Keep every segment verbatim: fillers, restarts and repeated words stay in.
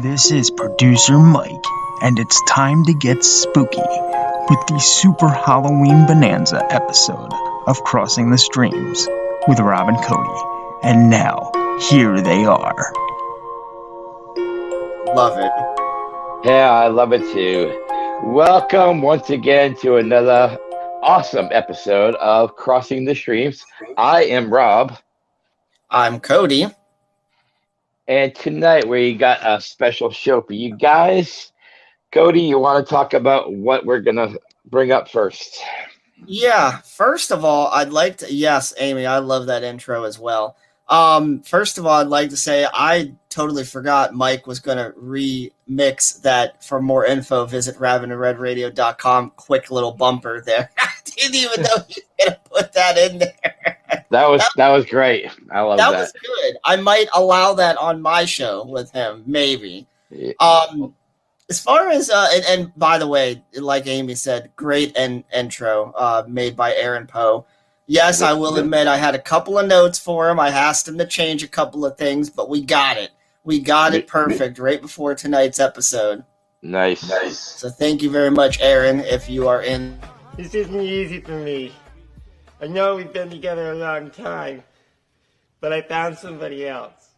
This is Producer Mike, and it's time to get spooky with the Super Halloween Bonanza episode of Crossing the Streams with Rob and Cody. And now, here they are. Love it. Yeah, I love it too. Welcome once again to another awesome episode of Crossing the Streams. I am Rob. I'm Cody. And tonight we got a special show for you guys. Cody, you want to talk about what we're going to bring up first? Yeah, first of all, I'd like to – yes, Amy, I love that intro as well. Um, first of all, I'd like to say I totally forgot Mike was going to remix that. For more info, visit raven and red radio dot com. Quick little bumper there. I didn't even know you were going to put that in there. That was that, that was great. I love that. That was good. I might allow that on my show with him, maybe. Yeah. Um As far as, uh, and, and by the way, like Amy said, great en- intro uh, made by Aaron Poe. Yes, I will admit I had a couple of notes for him. I asked him to change a couple of things, but we got it. We got it perfect right before tonight's episode. Nice. Nice. So thank you very much, Aaron, if you are in. This isn't easy for me. I know we've been together a long time, but I found somebody else.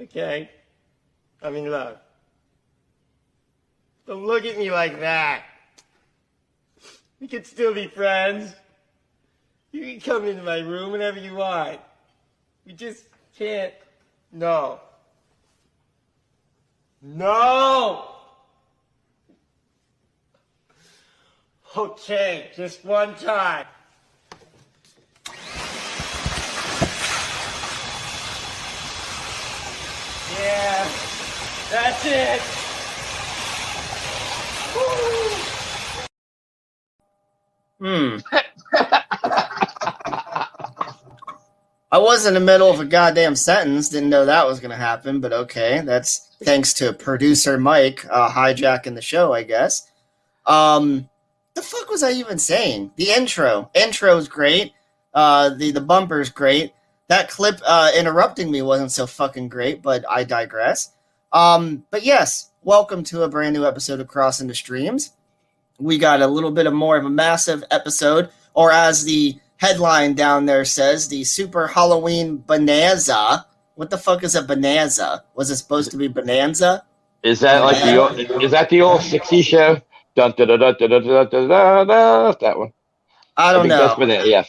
Okay? I'm in love. Don't look at me like that. We could still be friends. You can come into my room whenever you want. We just can't. No. No! Okay, just one time. Yeah, that's it. Hmm. I was in the middle of a goddamn sentence. Didn't know that was going to happen, but okay. That's thanks to producer Mike uh, hijacking the show, I guess. Um, the fuck was I even saying? The intro. Intro's great. Uh, the, the bumper's great. That clip uh, interrupting me wasn't so fucking great, but I digress. Um, but yes, welcome to a brand new episode of Crossing the Streams. We got a little bit of more of a massive episode, or as the headline down there says, the Super Halloween Bonanza. What the fuck is a bonanza? Was it supposed to be Bonanza? Is that like the old, is that the old sixties show? Dun, da, da, da, da, da, da, da, da, that one. I don't I know. That's yeah.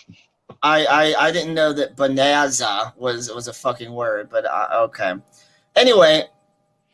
I, I I didn't know that bonanza was was a fucking word, but uh, okay. Anyway,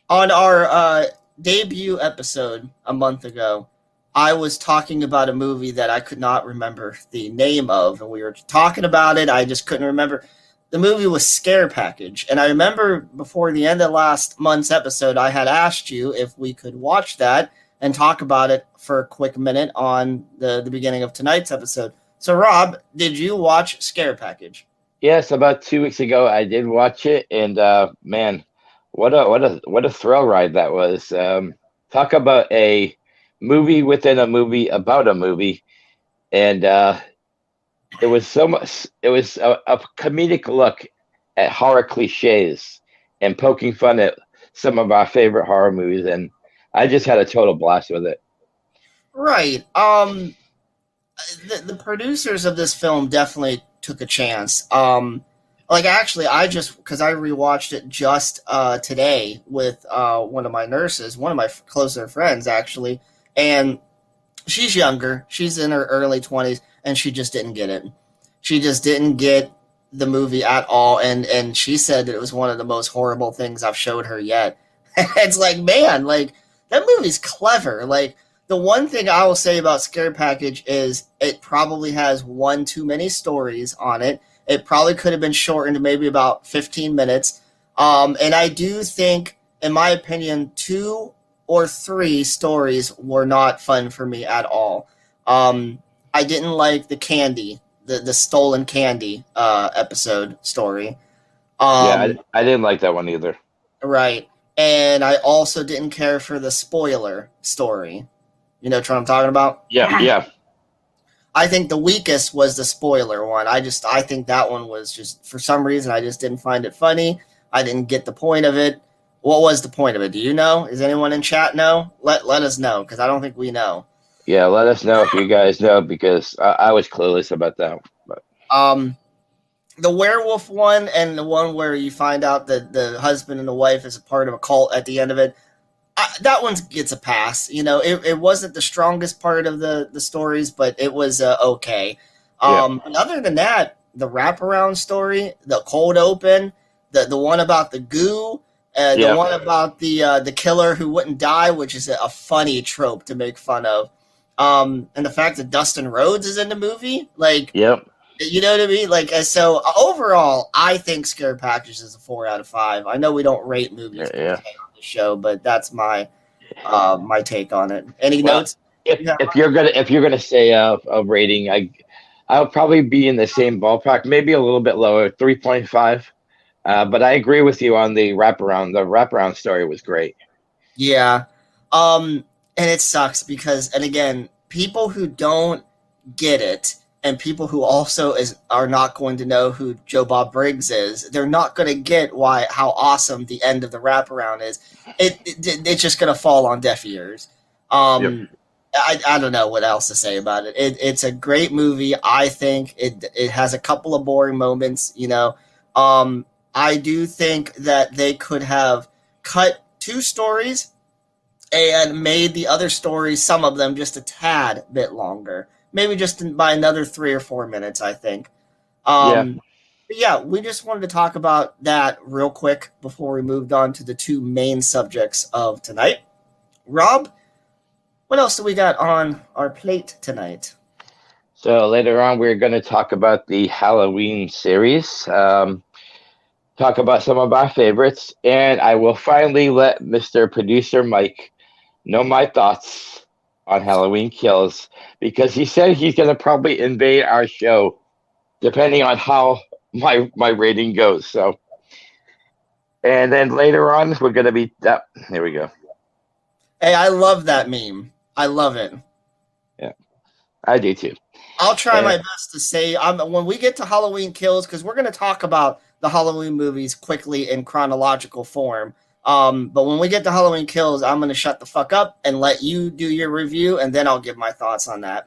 on our uh, debut episode a month ago, I was talking about a movie that I could not remember the name of, and we were talking about it. I just couldn't remember. The movie was Scare Package, and I remember before the end of last month's episode, I had asked you if we could watch that and talk about it for a quick minute on the, the beginning of tonight's episode. So, Rob, did you watch Scare Package? Yes, about two weeks ago, I did watch it, and uh, man, what a what a what a thrill ride that was! Um, talk about a movie within a movie about a movie, and uh, It was so much. It was a, a comedic look at horror cliches and poking fun at some of our favorite horror movies, and I just had a total blast with it. Right. Um, the, the producers of this film definitely took a chance. Um, like actually, I just because I rewatched it just uh, today with uh, one of my nurses, one of my closer friends actually, and she's younger. She's in her early twenties. And she just didn't get it. She just didn't get the movie at all. And and she said that it was one of the most horrible things I've showed her yet. It's like, man, like that movie's clever. Like the one thing I will say about Scare Package is it probably has one too many stories on it. It probably could have been shortened to maybe about fifteen minutes. Um, and I do think, in my opinion, two or three stories were not fun for me at all. Um I didn't like the candy, the, the stolen candy uh, episode story. Um, yeah, I, I didn't like that one either. Right. And I also didn't care for the spoiler story. You know what I'm talking about? Yeah, yeah. I think the weakest was the spoiler one. I just, I think that one was just, for some reason, I just didn't find it funny. I didn't get the point of it. What was the point of it? Do you know? Is anyone in chat know? Let, let us know, because I don't think we know. Yeah, let us know if you guys know, because I, I was clueless about that. But. Um, the werewolf one and the one where you find out that the husband and the wife is a part of a cult at the end of it, I, that one gets a pass. You know, it, it wasn't the strongest part of the, the stories, but it was uh, okay. Um, yeah. Other than that, the wraparound story, the cold open, the, the one about the goo, uh, the yeah. one about the, uh, the killer who wouldn't die, which is a, a funny trope to make fun of. Um, and the fact that Dustin Rhodes is in the movie, like, yep. You know what I mean? Like, so overall, I think Scare Package is a four out of five. I know we don't rate movies yeah, yeah. on the show, but that's my, uh, my take on it. Any well, notes? If, yeah. if you're going to, if you're going to say a, a rating, I, I'll probably be in the same ballpark, maybe a little bit lower, three point five. Uh, but I agree with you on the wraparound. The wraparound story was great. Yeah. Um, And it sucks because, and again, people who don't get it and people who also is, are not going to know who Joe Bob Briggs is, they're not going to get why how awesome the end of the wraparound is. It, it It's just going to fall on deaf ears. Um, yep. I, I don't know what else to say about it. it. It's a great movie, I think. It it has a couple of boring moments, you know. Um, I do think that they could have cut two stories and made the other stories, some of them, just a tad bit longer. Maybe just by another three or four minutes, I think. Um, yeah. But yeah, we just wanted to talk about that real quick before we moved on to the two main subjects of tonight. Rob, what else do we got on our plate tonight? So later on, we're going to talk about the Halloween series. Um Talk about some of our favorites, and I will finally let Mister Producer Mike know my thoughts on Halloween Kills, because he said he's going to probably invade our show depending on how my my rating goes. So, and then later on, we're going to be oh, here we go. Hey, I love that meme. I love it. Yeah, I do too. I'll try and, my best to say um, when we get to Halloween Kills, because we're going to talk about the Halloween movies quickly in chronological form. Um, but when we get to Halloween Kills, I'm going to shut the fuck up and let you do your review, and then I'll give my thoughts on that.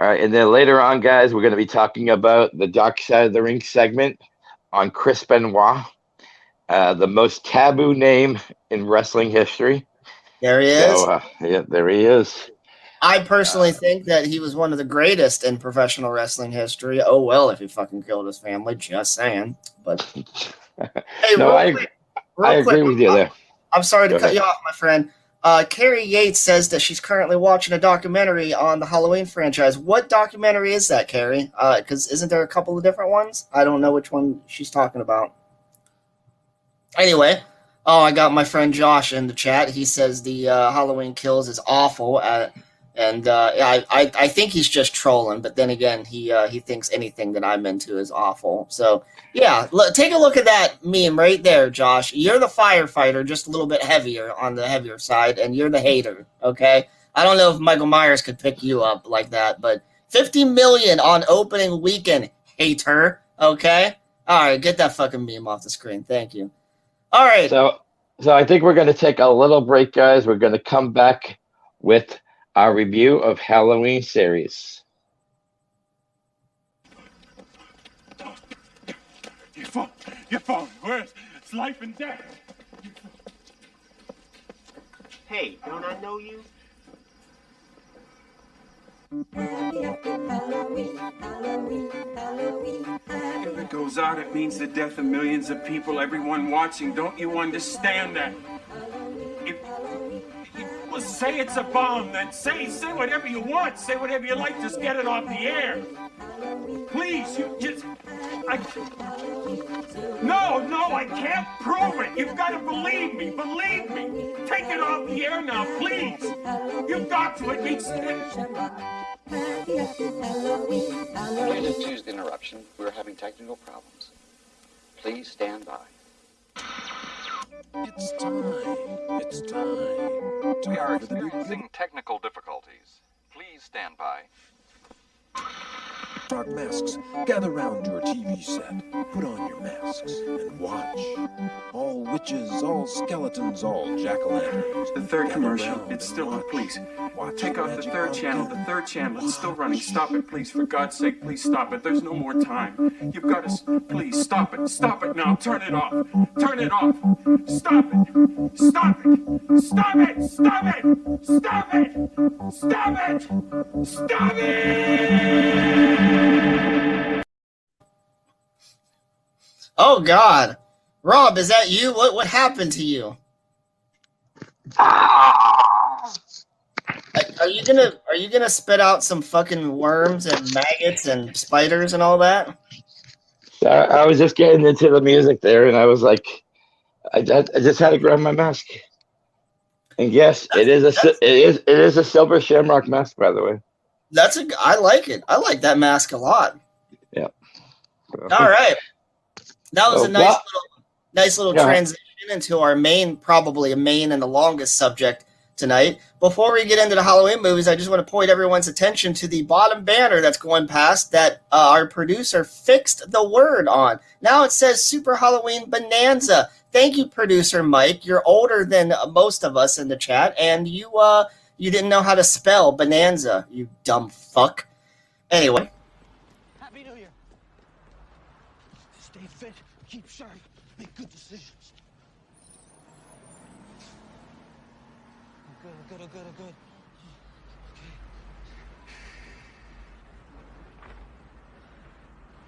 All right, and then later on, guys, we're going to be talking about the Dark Side of the Ring segment on Chris Benoit, uh, the most taboo name in wrestling history. There he is. So, uh, yeah, there he is. I personally uh, think that he was one of the greatest in professional wrestling history. Oh, well, if he fucking killed his family, just saying. But hey, no, real I, quick, real I agree quick, with I'm, you there. I'm sorry to Go cut ahead. you off, my friend. Uh, Carrie Yates says that she's currently watching a documentary on the Halloween franchise. What documentary is that, Carrie? Because uh, isn't there a couple of different ones? I don't know which one she's talking about. Anyway. Oh, I got my friend Josh in the chat. He says the uh, Halloween Kills is awful at... And uh, I, I, I think he's just trolling, but then again, he uh, he thinks anything that I'm into is awful. So, yeah, l- take a look at that meme right there, Josh. You're the firefighter, just a little bit heavier on the heavier side, and you're the hater, okay? I don't know if Michael Myers could pick you up like that, but fifty million on opening weekend, hater. Okay? All right, get that fucking meme off the screen. Thank you. All right. So, so I think we're going to take a little break, guys. We're going to come back with our review of Halloween series. Your phone. Your phone. Where is it? It's life and death. Hey, don't I know you? Happy, happy Halloween, Halloween, Halloween, Halloween. If it goes out, it means the death of millions of people, everyone watching. Don't you understand that? If, if, well, say it's a bomb, then say, say whatever you want. Say whatever you like, just get it off the air. Please, you just... I, no, no, I can't prove it. You've got to believe me. Believe me. Take it off the air now, please. You've got to. It means... Plaintiff choose the interruption. We're having technical problems. Please stand by. It's time. It's time. We are experiencing technical difficulties. Please stand by. Dark masks, gather round your T V set, put on your masks, and watch. All witches, all skeletons, all jack-o'-lanterns. The third commercial, it's still on, please. Watch. Take out the third channel, the third channel, it's still running. Stop it, please, for God's sake, please stop it. There's no more time. You've got to, please, stop it, stop it now, turn it off, turn it off. Stop it, stop it, stop it, stop it, stop it, stop it, stop it. Oh God, Rob, is that you? What what happened to you? Ah. Are you gonna Are you gonna spit out some fucking worms and maggots and spiders and all that? I, I was just getting into the music there, and I was like, I, I just had to grab my mask. And yes, that's, it is a it is it is a silver shamrock mask, by the way. That's a I like it. I like that mask a lot. Yeah. All right. That was so, a nice well, little, nice little yeah. transition into our main, probably a main and the longest subject tonight. Before we get into the Halloween movies, I just want to point everyone's attention to the bottom banner that's going past that uh, our producer fixed the word on. Now it says Super Halloween Bonanza. Thank you, producer Mike. You're older than most of us in the chat, and you uh, you didn't know how to spell Bonanza, you dumb fuck. Anyway. Keep sharp, make good decisions. I'm good, I'm good, I'm good, I'm good.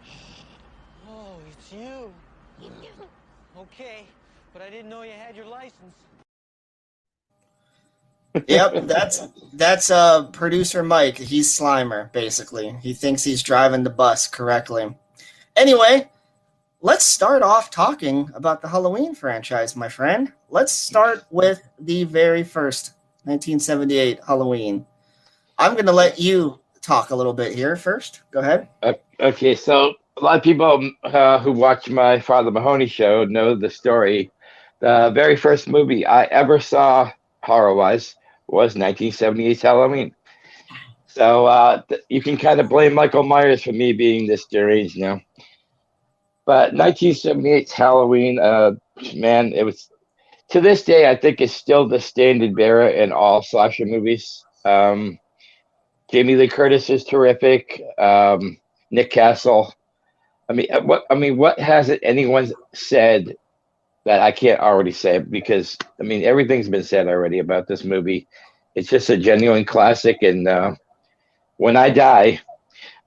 Okay. Oh, it's you. Okay, but I didn't know you had your license. Yep, that's that's uh producer Mike. He's Slimer, basically. He thinks he's driving the bus correctly. Anyway. Let's start off talking about the Halloween franchise, my friend. Let's start with the very first nineteen seventy-eight Halloween. I'm going to let you talk a little bit here first. Go ahead. Uh, okay, so a lot of people uh, who watch my Father Mahoney show know the story. The very first movie I ever saw horror-wise was nineteen seventy-eight's Halloween. So uh, th- you can kind of blame Michael Myers for me being this deranged now. But nineteen seventy-eight's Halloween, uh, man, it was, to this day, I think it's still the standard bearer in all slasher movies. Um, Jamie Lee Curtis is terrific. Um, Nick Castle. I mean, what I mean, what hasn't anyone said that I can't already say? Because, I mean, everything's been said already about this movie. It's just a genuine classic. And uh, when I die...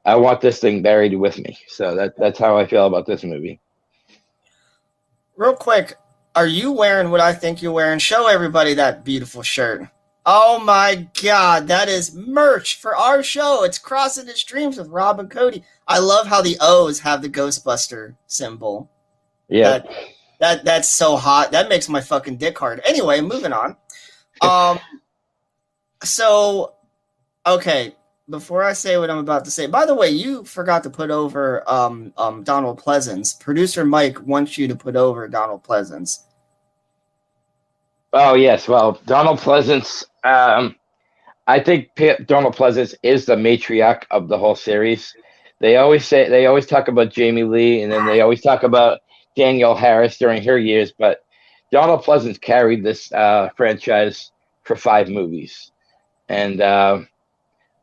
I want this thing buried with me. So that that's how I feel about this movie. Real quick, are you wearing what I think you're wearing? Show everybody that beautiful shirt. Oh, my God. That is merch for our show. It's Crossing the Streams with Rob and Cody. I love how the O's have the Ghostbuster symbol. Yeah. That, that that's so hot. That makes my fucking dick hard. Anyway, moving on. Um. So, okay. Before I say what I'm about to say, by the way, you forgot to put over um, um, Donald Pleasance. Producer Mike wants you to put over Donald Pleasance. Oh, yes. Well, Donald Pleasance, um, I think P- Donald Pleasance is the matriarch of the whole series. They always say they always talk about Jamie Lee, and then they always talk about Danielle Harris during her years. But Donald Pleasance carried this uh, franchise for five movies, and uh,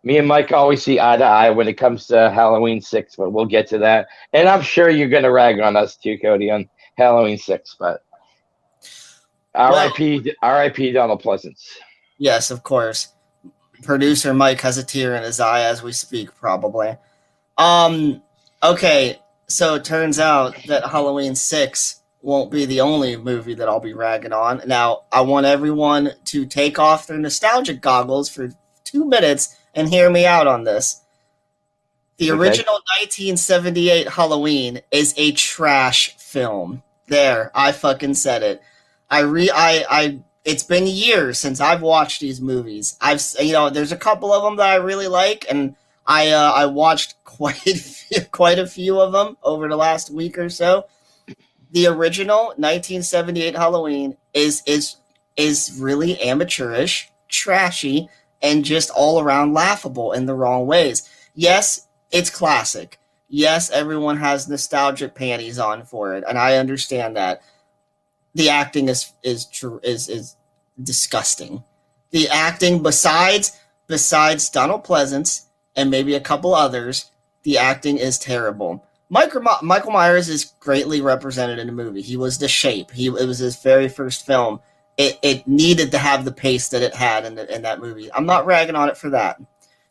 me and Mike always see eye to eye when it comes to Halloween six. But we'll get to that, and I'm sure you're going to rag on us too, Cody, on Halloween six. But R I P, well, R I P Donald Pleasance. Yes, of course. Producer Mike has a tear in his eye as we speak, probably. Um, okay, so it turns out that Halloween six won't be the only movie that I'll be ragging on. Now, I want everyone to take off their nostalgic goggles for two minutes and hear me out on this. The okay. original nineteen seventy-eight Halloween is a trash film. There, I fucking said it. I re, I, I. It's been years since I've watched these movies. I've, you know, there's a couple of them that I really like, and I, uh, I watched quite a few, quite a few of them over the last week or so. The original nineteen seventy-eight Halloween is is is really amateurish, trashy, and just all around laughable in the wrong ways. Yes, it's classic. Yes, everyone has nostalgic panties on for it, and I understand that. The acting is is true is is disgusting. The acting, besides besides Donald Pleasance and maybe a couple others, the acting is terrible. Michael Michael Myers is greatly represented in the movie. He was the Shape. He it was his very first film. It it needed to have the pace that it had in the, in that movie. I'm not ragging on it for that.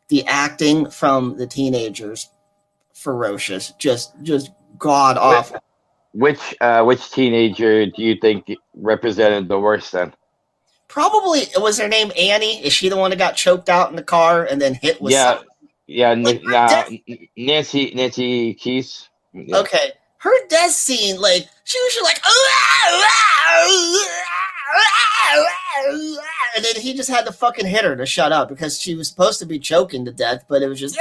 The acting from the teenagers, ferocious, just just god awful. Which uh, which teenager do you think represented the worst then? Probably, was her name Annie? Is she the one that got choked out in the car and then hit with yeah, something? Yeah, like, nah, death- Nancy Nancy Keys. Yeah. Okay, her death scene, like, she was just like, and then he just had to fucking hit her to shut up because she was supposed to be choking to death, but it was just,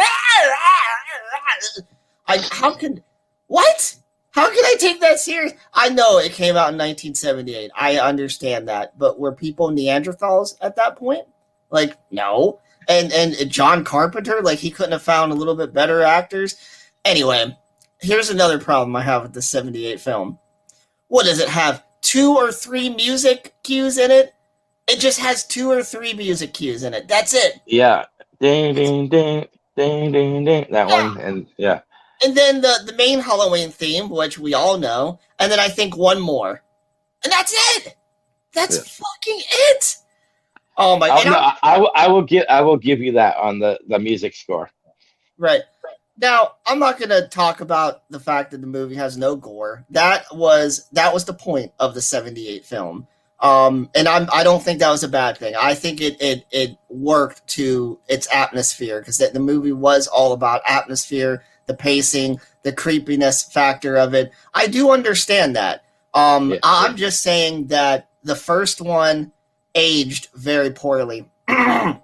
I, how can, what? How can I take that serious? I know it came out in nineteen seventy-eight. I understand that. But were people Neanderthals at that point? Like, no. And and John Carpenter, like, he couldn't have found a little bit better actors. Anyway, here's another problem I have with the seventy-eight film. What does it have? Two or three music cues in it? It just has two or three music cues in it. That's it. Yeah. Ding, ding, ding, ding, ding, ding. That yeah. one. And yeah. And then the, the main Halloween theme, which we all know. And then I think one more. And that's it. That's yeah. fucking it. Oh, my God. I, I, I will give I will give you that on the, the music score. Right. Now, I'm not going to talk about the fact that the movie has no gore. That was that was the point of the seventy-eight film. Um, and I'm, I don't think that was a bad thing. I think it it, it worked to its atmosphere because the movie was all about atmosphere, the pacing, the creepiness factor of it. I do understand that. Um, yeah, I'm yeah. just saying that the first one aged very poorly. And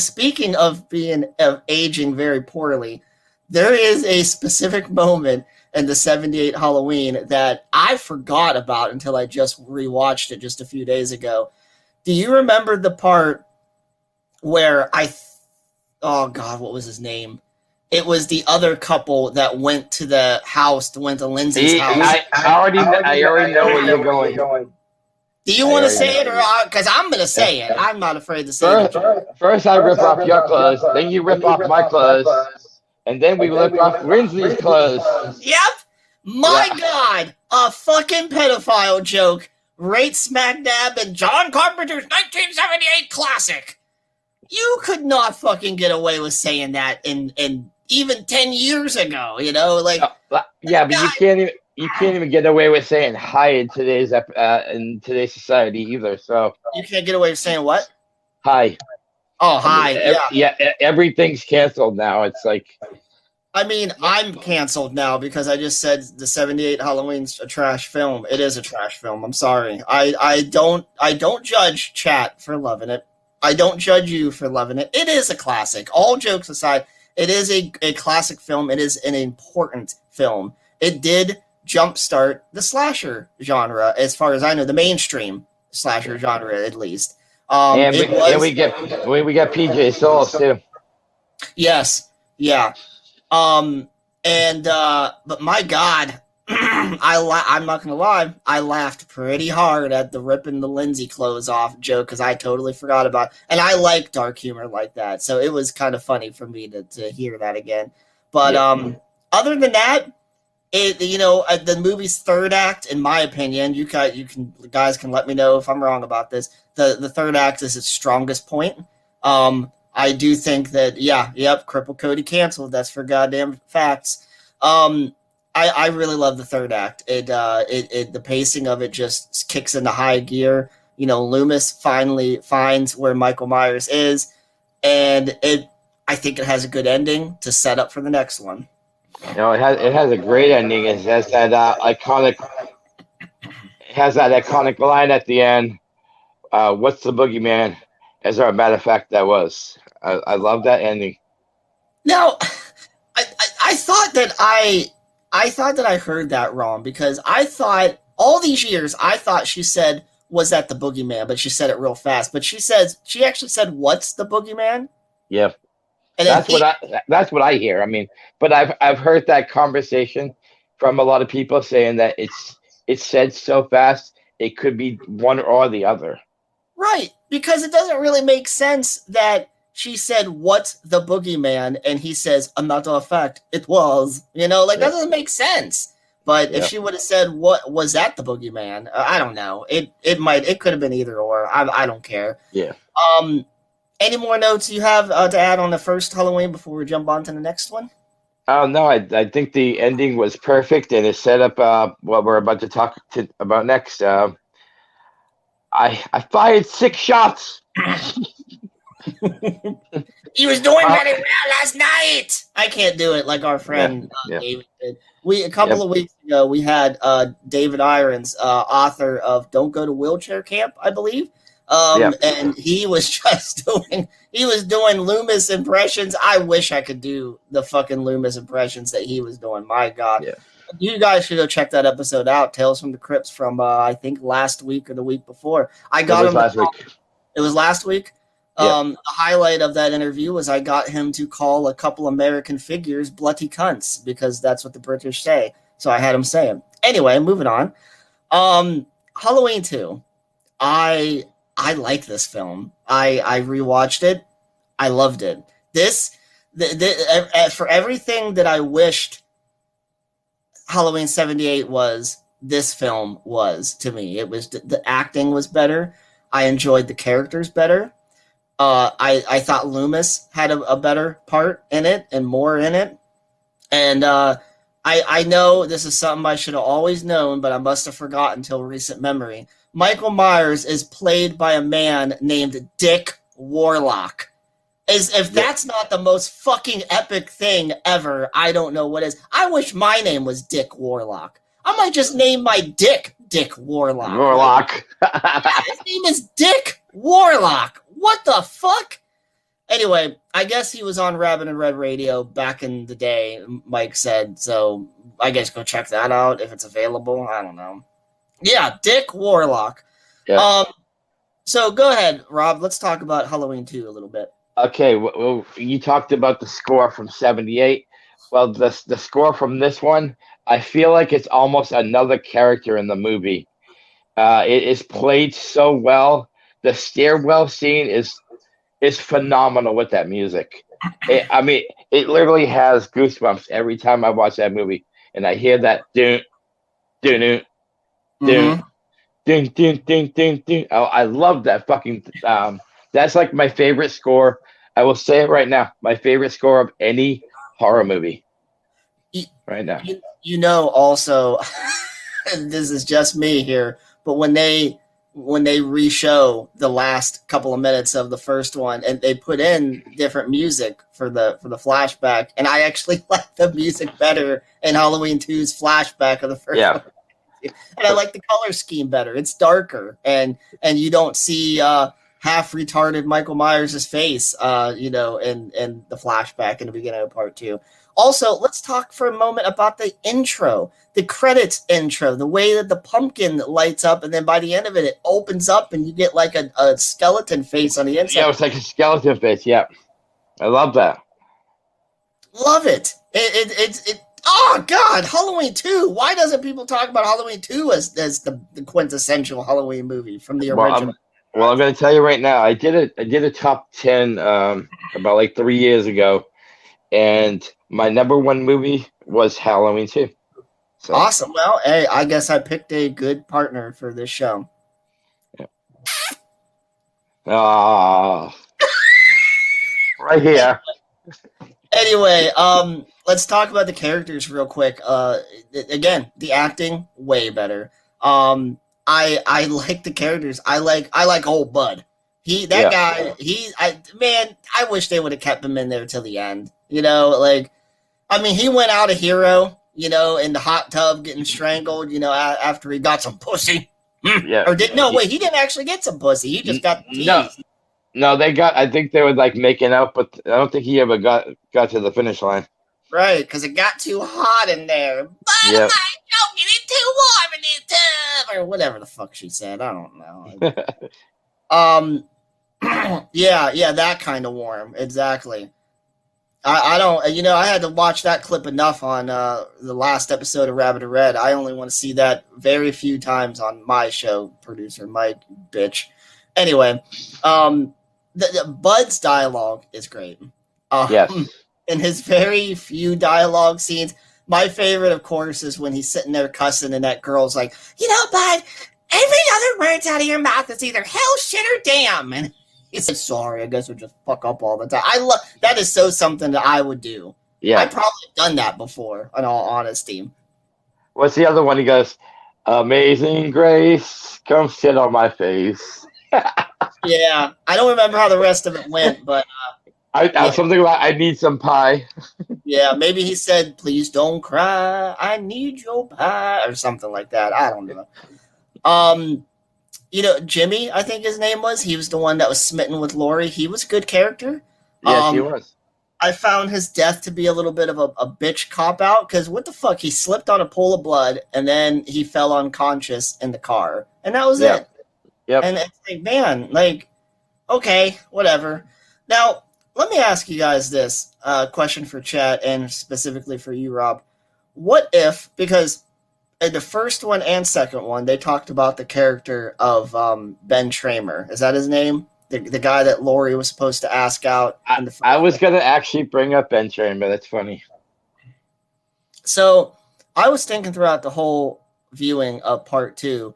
speaking of being of aging very poorly, there is a specific moment in the seventy-eight Halloween that I forgot about until I just rewatched it just a few days ago. Do you remember the part where I, th- oh God, what was his name? It was the other couple that went to the house, went to Lindsay's he, house. I, I, already, I, already, I already know where you're going. going. Do you want to say it? or Because I'm going to say it. I'm not afraid to say first, it. First, first I rip first off I rip your clothes, clothes, then you rip then off, you off my clothes, clothes, and then we and rip, then we rip off Lindsay's clothes. clothes. Yep. My yeah. God. A fucking pedophile joke. Right smack dab in John Carpenter's nineteen seventy-eight classic. You could not fucking get away with saying that in... in even ten years ago, you know, like yeah, but you can't even you can't even get away with saying hi in today's uh, in today's society either. So you can't get away with saying what? Hi. Oh, hi. I mean, every, yeah. yeah, everything's canceled now. It's like, I mean, I'm canceled now because I just said the seventy-eight Halloween's a trash film. It is a trash film. I'm sorry. I I don't I don't judge chat for loving it. I don't judge you for loving it. It is a classic. All jokes aside. It is a, a classic film. It is an important film. It did jumpstart the slasher genre, as far as I know, the mainstream slasher genre, at least. Um, and, we, was, and we get we, we get P J Souls too. Yes, yeah, um, and uh, but my God, I la- I'm not gonna lie, I laughed pretty hard at the ripping the Lindsay clothes off joke because I totally forgot about it. And I like dark humor like that, so it was kind of funny for me to to hear that again. But yeah. um, other than that. It, you know, the movie's third act, in my opinion, you guys, you can guys can let me know if I'm wrong about this. The the third act is its strongest point. Um, I do think that, yeah, yep, Cripple Cody canceled. That's for goddamn facts. Um, I, I really love the third act. It, uh, it it the pacing of it just kicks into high gear. You know, Loomis finally finds where Michael Myers is, and it I think it has a good ending to set up for the next one. You know, it has it has a great ending. It has that uh, iconic. It has that iconic line at the end. Uh, What's the boogeyman? As a matter of fact, that was. I, I love that ending. Now, I, I I thought that I I thought that I heard that wrong because I thought all these years I thought she said was that the boogeyman, but she said it real fast. But she says she actually said "What's the boogeyman?" Yeah. And that's he, what I. That's what I hear. I mean, but I've I've heard that conversation from a lot of people saying that it's it's said so fast it could be one or the other. Right, because it doesn't really make sense that she said, "What's the boogeyman?" and he says, "A matter of fact, it was." You know, like yeah. that doesn't make sense. But yeah. if she would have said, "What was that? The boogeyman?" Uh, I don't know. It it might it could have been either or. I I don't care. Yeah. Um. Any more notes you have uh, to add on the first Halloween before we jump on to the next one? Oh, no, I I think the ending was perfect, and it set up uh, what we're about to talk to, about next. Uh, I I fired six shots. He was doing very well last night. I can't do it like our friend yeah, uh, yeah. David did. We, a couple yeah. of weeks ago, we had uh, David Irons, uh, author of Don't Go to Wheelchair Camp, I believe. Um, yeah. And he was just doing, he was doing Loomis impressions. I wish I could do the fucking Loomis impressions that he was doing. My God. Yeah. You guys should go check that episode out. Tales from the Crypts from, uh, I think last week or the week before. I got him. Last week. It was last week. Yeah. Um, the highlight of that interview was I got him to call a couple American figures bloody cunts because that's what the British say. So I had him say it. Anyway, moving on. Um, Halloween two. I... I like this film. I, I rewatched it. I loved it. This, the, the, for everything that I wished Halloween seventy-eight was, this film was to me. It was, the acting was better. I enjoyed the characters better. Uh, I, I thought Loomis had a, a better part in it and more in it. And uh, I, I know this is something I should have always known, but I must have forgotten until recent memory. Michael Myers is played by a man named Dick Warlock. Is if that's not the most fucking epic thing ever, I don't know what is. I wish my name was Dick Warlock. I might just name my dick Dick Warlock. Warlock. Yeah, his name is Dick Warlock. What the fuck? Anyway, I guess he was on Rabbit and Red Radio back in the day, Mike said. So I guess go check that out if it's available. I don't know. Yeah, Dick Warlock. Yeah. Um, so go ahead, Rob. Let's talk about Halloween two a little bit. Okay, well, you talked about the score from seventy-eight. Well, the, the score from this one, I feel like it's almost another character in the movie. Uh, it is played so well. The stairwell scene is is phenomenal with that music. It, I mean, it literally has goosebumps every time I watch that movie, and I hear that doo doo doo. Ding, ding, ding, ding, ding, ding. Oh, I love that fucking. Um, that's like my favorite score. I will say it right now. My favorite score of any horror movie. You, right now. You, you know, also, this is just me here. But when they when they re-show the last couple of minutes of the first one, and they put in different music for the for the flashback, and I actually like the music better in Halloween two's flashback of the first yeah. one. And I like the color scheme better. It's darker, and and you don't see uh, half retarded Michael Myers' face, uh, you know, in, in the flashback in the beginning of part two. Also, let's talk for a moment about the intro, the credits intro, the way that the pumpkin lights up, and then by the end of it, it opens up and you get like a, a skeleton face on the inside. Yeah, it's like a skeleton face, yeah. I love that. Love it. It, it, it, it oh, God, Halloween two. Why doesn't people talk about Halloween two as, as the, the quintessential Halloween movie from the original? Well, I'm, well, I'm going to tell you right now, I did a, I did a top ten um, about like three years ago, and my number one movie was Halloween two. So. Awesome. Well, hey, I guess I picked a good partner for this show. Yeah. Oh, right here. Anyway, um, let's talk about the characters real quick. Uh, again, the acting, way better. Um, I I like the characters. I like I like old Bud. He that yeah, guy. Yeah. He I man. I wish they would have kept him in there till the end. You know, like, I mean, he went out a hero, you know, in the hot tub getting strangled, you know, after he got some pussy. Yeah. Or did, no, wait, he didn't actually get some pussy. He just got teased. No, no, they got, I think they were, like, making out, but I don't think he ever got, got to the finish line. Right, because it got too hot in there. But yep. I don't get it too warm in this tub, or whatever the fuck she said. I don't know. um, Yeah, yeah, that kind of warm. Exactly. I, I don't, you know, I had to watch that clip enough on uh, the last episode of Rabbit in Red. I only want to see that very few times on my show, producer Mike, bitch. Anyway, um, the, the Bud's dialogue is great. Um, yes. In his very few dialogue scenes, my favorite, of course, is when he's sitting there cussing and that girl's like, you know, Bud, every other word's out of your mouth is either hell, shit, or damn. And it's like, sorry, I guess we'll just fuck up all the time. I love that is so something that I would do. Yeah. I've probably done that before, in all honesty. What's the other one? He goes, Amazing Grace, come sit on my face. Yeah. I don't remember how the rest of it went, but uh, I, I yeah. something like I need some pie. Yeah, maybe he said, please don't cry, I need your pie, or something like that. I don't know. Um You know, Jimmy, I think his name was. He was the one that was smitten with Lori. He was a good character. Yes, um, he was. I found his death to be a little bit of a, a bitch cop-out, because what the fuck? He slipped on a pool of blood, and then he fell unconscious in the car. And that was yeah. it. Yep. And it's like, man, like, okay, whatever. Now, let me ask you guys this uh, question for chat, and specifically for you, Rob. What if, because... the first one and second one, they talked about the character of um, Ben Tramer. Is that his name? The the guy that Lori was supposed to ask out. I, I was going to actually bring up Ben Tramer. That's funny. So I was thinking throughout the whole viewing of part two,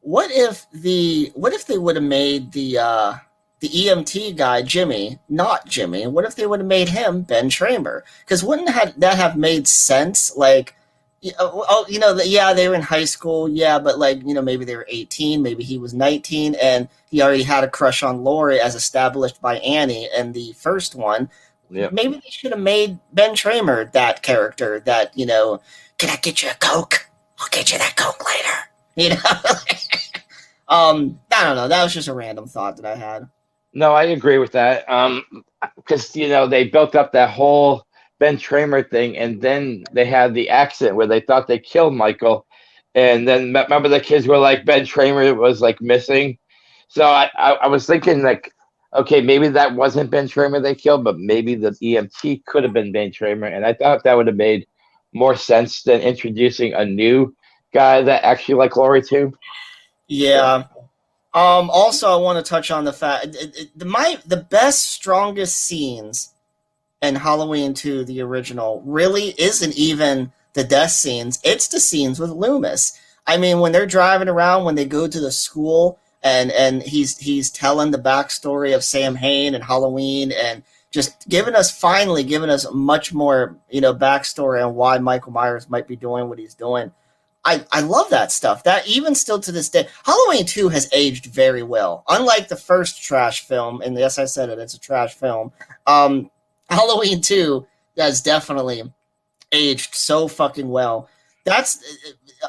what if the what if they would have made the uh, the E M T guy, Jimmy, not Jimmy? What if they would have made him Ben Tramer? Because wouldn't that have made sense? Like, yeah, oh, you know, yeah, they were in high school, yeah, but, like, you know, maybe they were eighteen, maybe he was nineteen, and he already had a crush on Lori as established by Annie in the first one. Yep. Maybe they should have made Ben Tramer that character that, you know, can I get you a Coke? I'll get you that Coke later. You know? um, I don't know. That was just a random thought that I had. No, I agree with that. Because, um, you know, they built up that whole Ben Tramer thing, and then they had the accident where they thought they killed Michael, and then remember the kids were like Ben Tramer was like missing, so I, I, I was thinking like, okay, maybe that wasn't Ben Tramer they killed, but maybe the E M T could have been Ben Tramer, and I thought that would have made more sense than introducing a new guy that actually like Lori too. Yeah. Um. Also, I want to touch on the fact it, it, the my the best strongest scenes. And Halloween two, the original, really isn't even the death scenes. It's the scenes with Loomis. I mean, when they're driving around, when they go to the school, and, and he's he's telling the backstory of Sam Hain and Halloween, and just giving us, finally giving us much more, you know, backstory on why Michael Myers might be doing what he's doing. I, I love that stuff. That even still to this day, Halloween two has aged very well. Unlike the first trash film, and yes, I said it, it's a trash film, um, Halloween two has definitely aged so fucking well. That's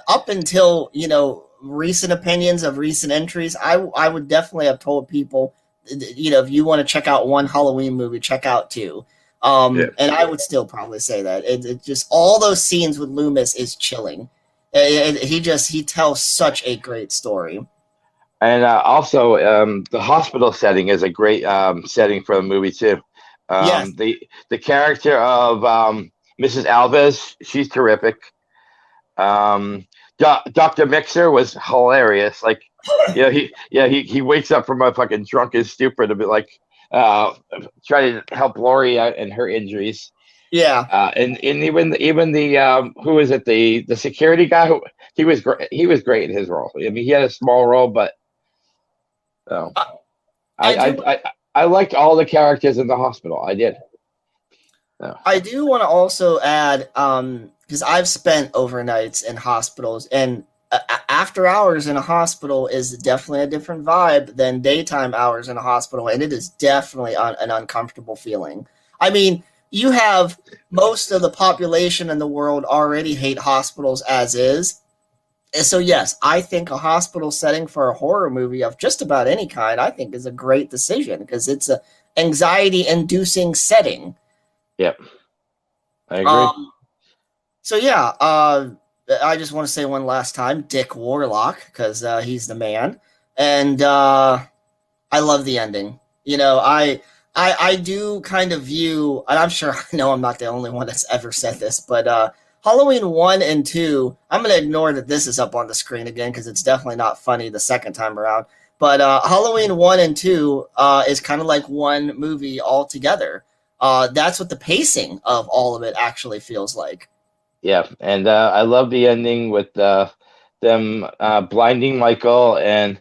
up until, you know, recent opinions of recent entries. I, I would definitely have told people, you know, if you want to check out one Halloween movie, check out two. Um, yeah. And I would still probably say that it, it just all those scenes with Loomis is chilling. It, it, he just he tells such a great story. And uh, also, um, the hospital setting is a great um, setting for a movie too. Um, yes. The the character of um, Missus Alves, she's terrific. Um, Doctor Mixer was hilarious. Like, you know, he yeah he he wakes up from a fucking drunken stupor to be like. Uh, try to help Lori out in her injuries. Yeah, uh, and and even even the um, who is it the the security guy who he was great he was great in his role. I mean, he had a small role, but oh, uh, I I, do, I, I I liked all the characters in the hospital. I did. So. I do want to also add um because I've spent overnights in hospitals, and after hours in a hospital is definitely a different vibe than daytime hours in a hospital, and it is definitely un- an uncomfortable feeling. I mean, you have most of the population in the world already hate hospitals as is. And so, yes, I think a hospital setting for a horror movie of just about any kind, I think, is a great decision because it's an anxiety-inducing setting. Yep. I agree. Um, so, yeah, uh, I just want to say one last time, Dick Warlock, because uh, he's the man, and uh, I love the ending. You know, I, I I do kind of view, and I'm sure I know I'm not the only one that's ever said this, but uh, Halloween one and two, I'm going to ignore that this is up on the screen again because it's definitely not funny the second time around, but uh, Halloween one and two uh, is kind of like one movie altogether. Uh, that's what the pacing of all of it actually feels like. Yeah, and uh, I love the ending with uh, them uh, blinding Michael, and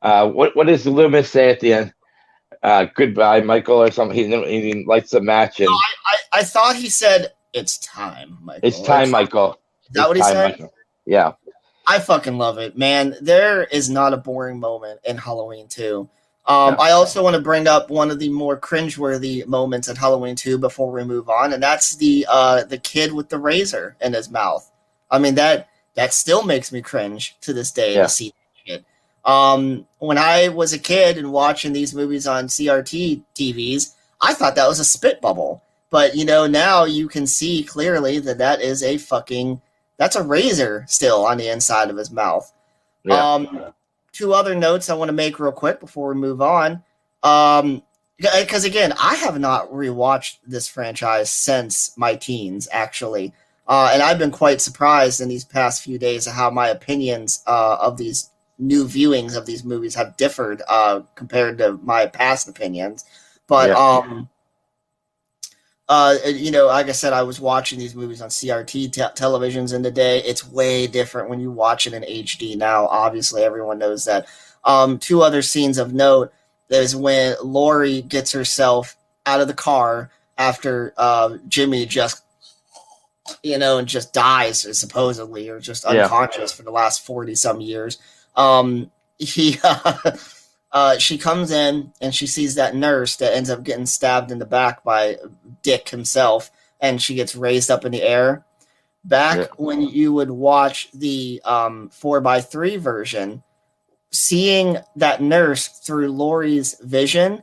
uh, what what does Loomis say at the end? Uh, Goodbye, Michael, or something. He, he lights the match. And no, I, I, I thought he said, it's time, Michael. It's time, Michael. Is that what he said? Michael. Yeah. I fucking love it, man. There is not a boring moment in Halloween two. Um, no. I also want to bring up one of the more cringeworthy moments in Halloween two before we move on, and that's the uh, the kid with the razor in his mouth. I mean, that that still makes me cringe to this day yeah. to see that shit. Um, when I was a kid and watching these movies on C R T T Vs, I thought that was a spit bubble. But, you know, now you can see clearly that that is a fucking – that's a razor still on the inside of his mouth. Yeah. Um, Two other notes I want to make real quick before we move on. Um, because again, I have not rewatched this franchise since my teens, actually. Uh, and I've been quite surprised in these past few days at how my opinions uh, of these new viewings of these movies have differed uh, compared to my past opinions. But, yeah. um, uh, you know, like I said, I was watching these movies on C R T te- televisions in the day. It's way different when you watch it in H D now. Obviously, everyone knows that. Um, two other scenes of note is when Lori gets herself out of the car after uh, Jimmy just, you know, and just dies, supposedly, or just unconscious yeah. for the last forty-some years. Um, he... Uh, Uh, she comes in and she sees that nurse that ends up getting stabbed in the back by Dick himself, and she gets raised up in the air. Back yeah. when you would watch the um, four by three version, seeing that nurse through Lori's vision,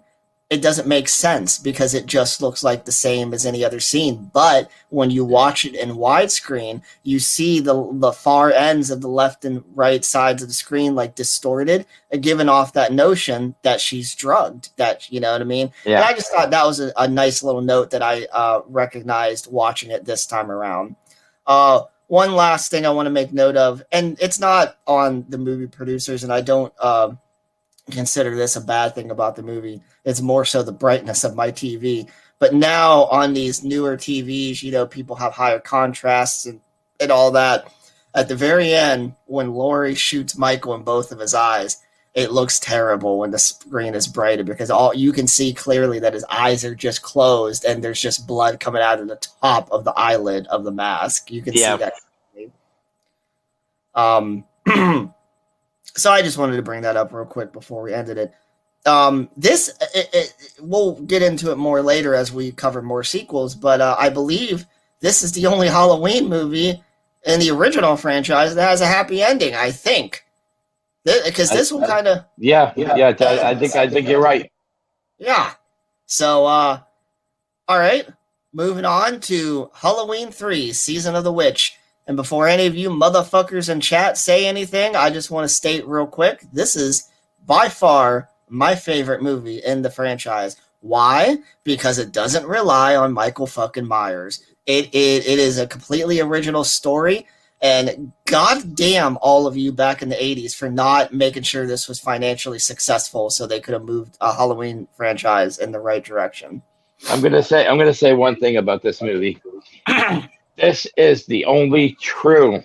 it doesn't make sense because it just looks like the same as any other scene. But when you watch it in widescreen, you see the the far ends of the left and right sides of the screen like distorted, giving off that notion that she's drugged. That you know what I mean? Yeah. And I just thought that was a, a nice little note that I uh, recognized watching it this time around. Uh, one last thing I want to make note of, and it's not on the movie producers, and I don't uh, consider this a bad thing about the movie. It's more so the brightness of my T V. But now on these newer T Vs, you know, people have higher contrasts and, and all that. At the very end, when Lori shoots Michael in both of his eyes, it looks terrible when the screen is brighter because all you can see clearly that his eyes are just closed and there's just blood coming out of the top of the eyelid of the mask. You can yeah. see that. Um, so I just wanted to bring that up real quick before we ended it. Um, this, it, it, we'll get into it more later as we cover more sequels, but uh, I believe this is the only Halloween movie in the original franchise that has a happy ending, I think. Because this I, one kind of... Yeah, yeah, yeah I, I think I think you're right. Yeah. So, uh, all right. moving on to Halloween three, Season of the Witch. And before any of you motherfuckers in chat say anything, I just want to state real quick, this is by far my favorite movie in the franchise. Why? Because it doesn't rely on Michael fucking Myers. It it, it is a completely original story. And goddamn all of you back in the eighties for not making sure this was financially successful so they could have moved a Halloween franchise in the right direction. I'm gonna say I'm gonna say one thing about this movie. This is the only true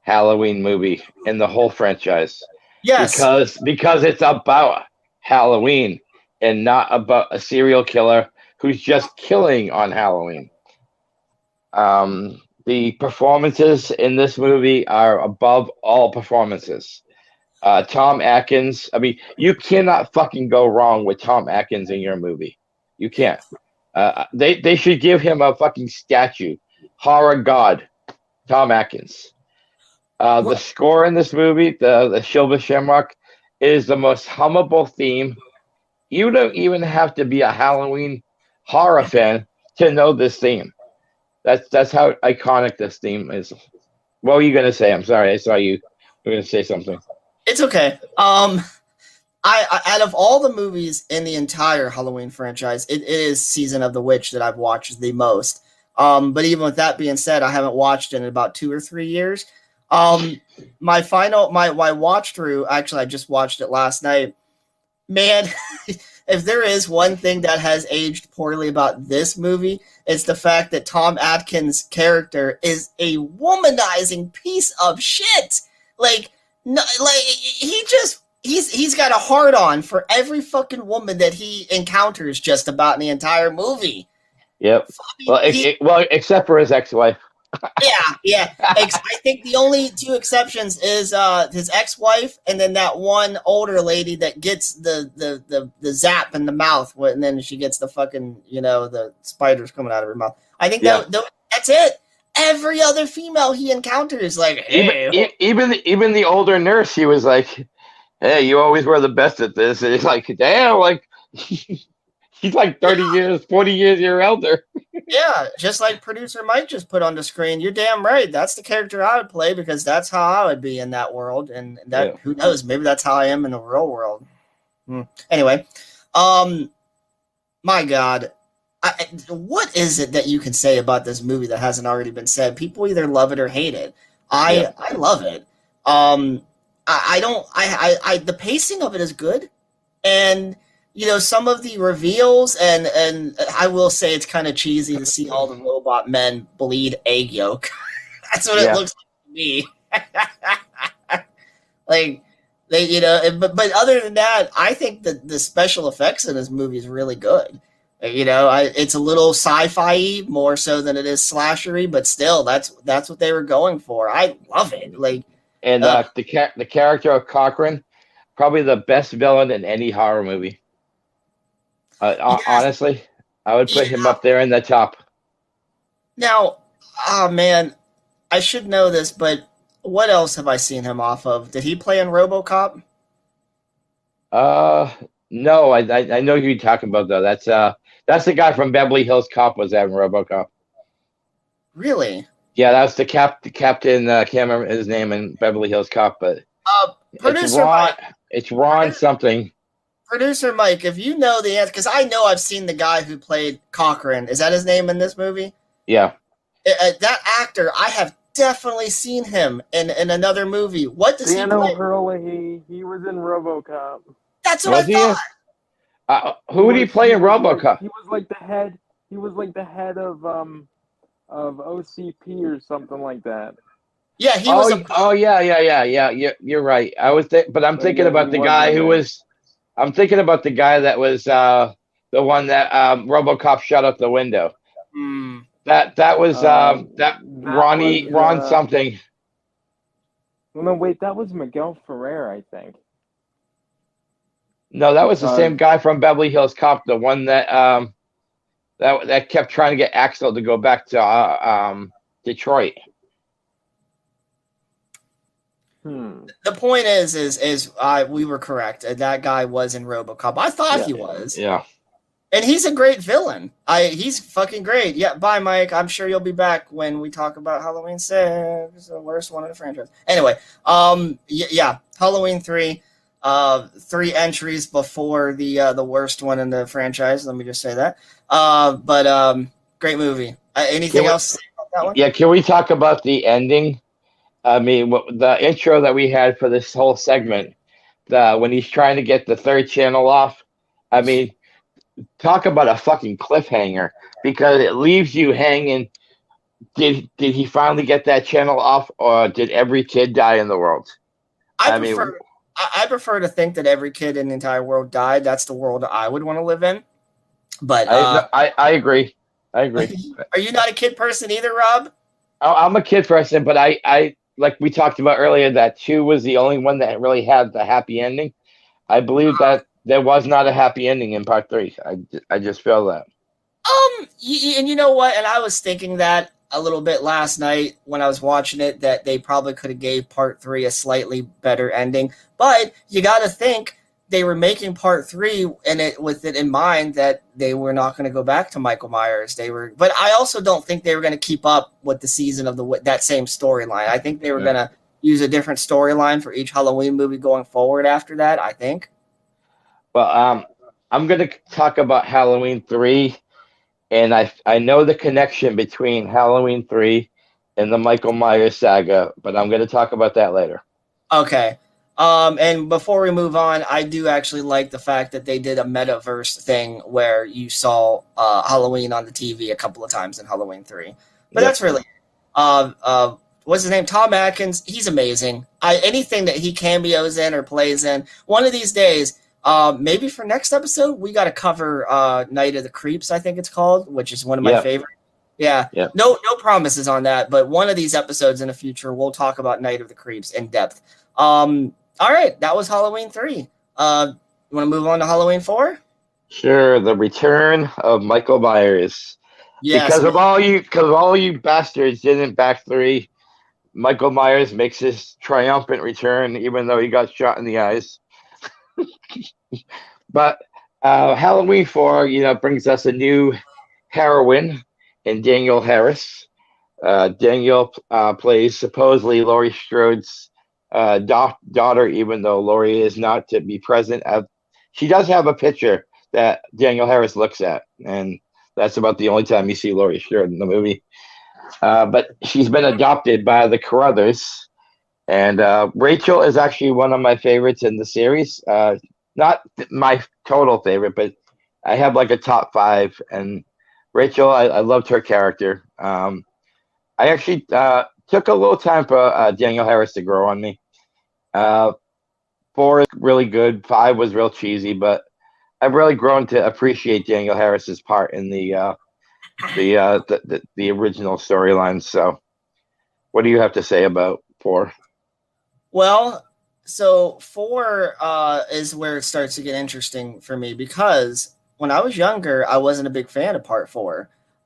Halloween movie in the whole franchise. Yes. Because because it's about Halloween and not about a serial killer who's just killing on Halloween. Um The performances in this movie are above all performances. Uh, Tom Atkins, I mean, you cannot fucking go wrong with Tom Atkins in your movie. You can't. Uh, they, they should give him a fucking statue. Horror god, Tom Atkins. Uh, the score in this movie, the, the Silver Shamrock, is the most hummable theme. You don't even have to be a Halloween horror fan to know this theme. That's that's how iconic this theme is. What were you gonna say? I'm sorry, I saw you. We're gonna say something. It's okay. Um, I, I out of all the movies in the entire Halloween franchise, it, it is Season of the Witch that I've watched the most. Um, but even with that being said, I haven't watched it in about two or three years. Um, my final my my watch through. Actually, I just watched it last night. Man. If there is one thing that has aged poorly about this movie, it's the fact that Tom Atkins' character is a womanizing piece of shit. Like, no, like he just he's he's got a hard on for every fucking woman that he encounters just about in the entire movie. Yep. I mean, well, he, it, well, except for his ex-wife. yeah, yeah. I think the only two exceptions is uh, his ex-wife and then that one older lady that gets the, the, the, the zap in the mouth and then she gets the fucking, you know, the spiders coming out of her mouth. I think yeah. that, that that's it. Every other female he encounters, like, hey. Even, even, the, even the older nurse, he was like, hey, you always were the best at this. And it's like, damn, like... He's like thirty yeah. years, forty years your elder. Yeah, just like producer Mike just put on the screen. You're damn right. That's the character I would play because that's how I would be in that world. And that yeah. who knows? Maybe that's how I am in the real world. Hmm. Anyway, um, my God, I, what is it that you can say about this movie that hasn't already been said? People either love it or hate it. I yeah. I love it. Um, I, I don't. I, I I the pacing of it is good, and. You know, some of the reveals, and, and I will say it's kind of cheesy to see all the robot men bleed egg yolk. That's what yeah. it looks like to me. Like, they, you know, but, but other than that, I think that the special effects in this movie is really good. You know, I, it's a little sci-fi more so than it is slashery, but still, that's that's what they were going for. I love it. Like, and uh, uh, the ca- the character of Cochrane, probably the best villain in any horror movie. Uh, yes. Honestly, I would put yeah. him up there in the top. Now, oh man, I should know this, but what else have I seen him off of? Did he play in RoboCop? Uh, no, I I, I know who you're talking about though. That's uh, that's the guy from Beverly Hills Cop was that in RoboCop. Really? Yeah, that's the cap, the captain. Uh, can't remember his name in Beverly Hills Cop, but uh, producer it's Ron, Mike. It's Ron something. Producer Mike, if you know the answer, because I know I've seen the guy who played Cochrane. Is that his name in this movie? Yeah. Uh, that actor, I have definitely seen him in, in another movie. What does Dano he play? Hurley, he was in RoboCop. That's what was I thought. Uh, who did he play in RoboCop? He was like the head. He was like the head of um of O C P or something like that. Yeah, he oh, was. A- oh yeah, yeah, yeah, yeah. You're, you're right. I was, th- but I'm so thinking about the guy who was. I'm thinking about the guy that was uh, the one that um, RoboCop shut out the window. Mm. That that was um, um, that, that Ronnie was, uh, Ron something. No, wait, that was Miguel Ferrer, I think. No, that was the um, same guy from Beverly Hills Cop, the one that um, that that kept trying to get Axel to go back to uh, um, Detroit. Hmm. The point is, is, is I uh, we were correct. That guy was in RoboCop. I thought yeah, he was. Yeah. And he's a great villain. I he's fucking great. Yeah, bye, Mike. I'm sure you'll be back when we talk about Halloween six, the worst one in the franchise. Anyway, um, y- yeah, Halloween three, uh, three entries before the uh, the worst one in the franchise. Let me just say that. Uh, but um, great movie. Uh, anything can else? We, about that one? Yeah, can we talk about the ending? I mean, the intro that we had for this whole segment, the when he's trying to get the third channel off. I mean. Talk about a fucking cliffhanger, because it leaves you hanging. Did did he finally get that channel off, or did every kid die in the world? I, I prefer mean, I prefer to think that every kid in the entire world died. That's the world I would want to live in. But uh, I, I I agree. I agree. Are you not a kid person either, Rob? I'm a kid person, but I, I like we talked about earlier that two was the only one that really had the happy ending. I believe uh-huh. that. There was not a happy ending in part three. I, I just feel that. Um, y- and you know what? And I was thinking that a little bit last night when I was watching it, that they probably could have gave part three a slightly better ending. But you got to think they were making part three and it with it in mind that they were not going to go back to Michael Myers. They were, but I also don't think they were going to keep up with the season of the that same storyline. I think they were yeah. going to use a different storyline for each Halloween movie going forward after that, I think. Well, um, I'm going to talk about Halloween three, and I I know the connection between Halloween three and the Michael Myers saga, but I'm going to talk about that later. Okay. Um, and before we move on, I do actually like the fact that they did a metaverse thing where you saw uh, Halloween on the T V a couple of times in Halloween three. But yep. that's really uh, – uh, what's his name? Tom Atkins. He's amazing. I, anything that he cameos in or plays in, one of these days – Uh, maybe for next episode, we got to cover uh, Night of the Creeps, I think it's called, which is one of my yeah. favorite. Yeah. yeah. No no promises on that, but one of these episodes in the future, we'll talk about Night of the Creeps in depth. Um, all right. That was Halloween three. Uh, you want to move on to Halloween four? Sure. The return of Michael Myers. Yes. Because of all you, because all you bastards didn't back three, Michael Myers makes his triumphant return, even though he got shot in the eyes. But uh, Halloween four, you know, brings us a new heroine in Danielle Harris. Uh, Danielle uh, plays supposedly Laurie Strode's uh, da- daughter, even though Laurie is not to be present. Uh, she does have a picture that Danielle Harris looks at, and that's about the only time you see Laurie Strode in the movie. Uh, but she's been adopted by the Carruthers. And uh, Rachel is actually one of my favorites in the series. Uh, not th- my total favorite, but I have like a top five. And Rachel, I, I loved her character. Um, I actually uh, took a little time for uh, Danielle Harris to grow on me. Uh, four is really good. Five was real cheesy, but I've really grown to appreciate Danielle Harris's part in the uh, the, uh, the, the the original storyline. So, what do you have to say about four? Well, so four uh, is where it starts to get interesting for me, because when I was younger, I wasn't a big fan of part four.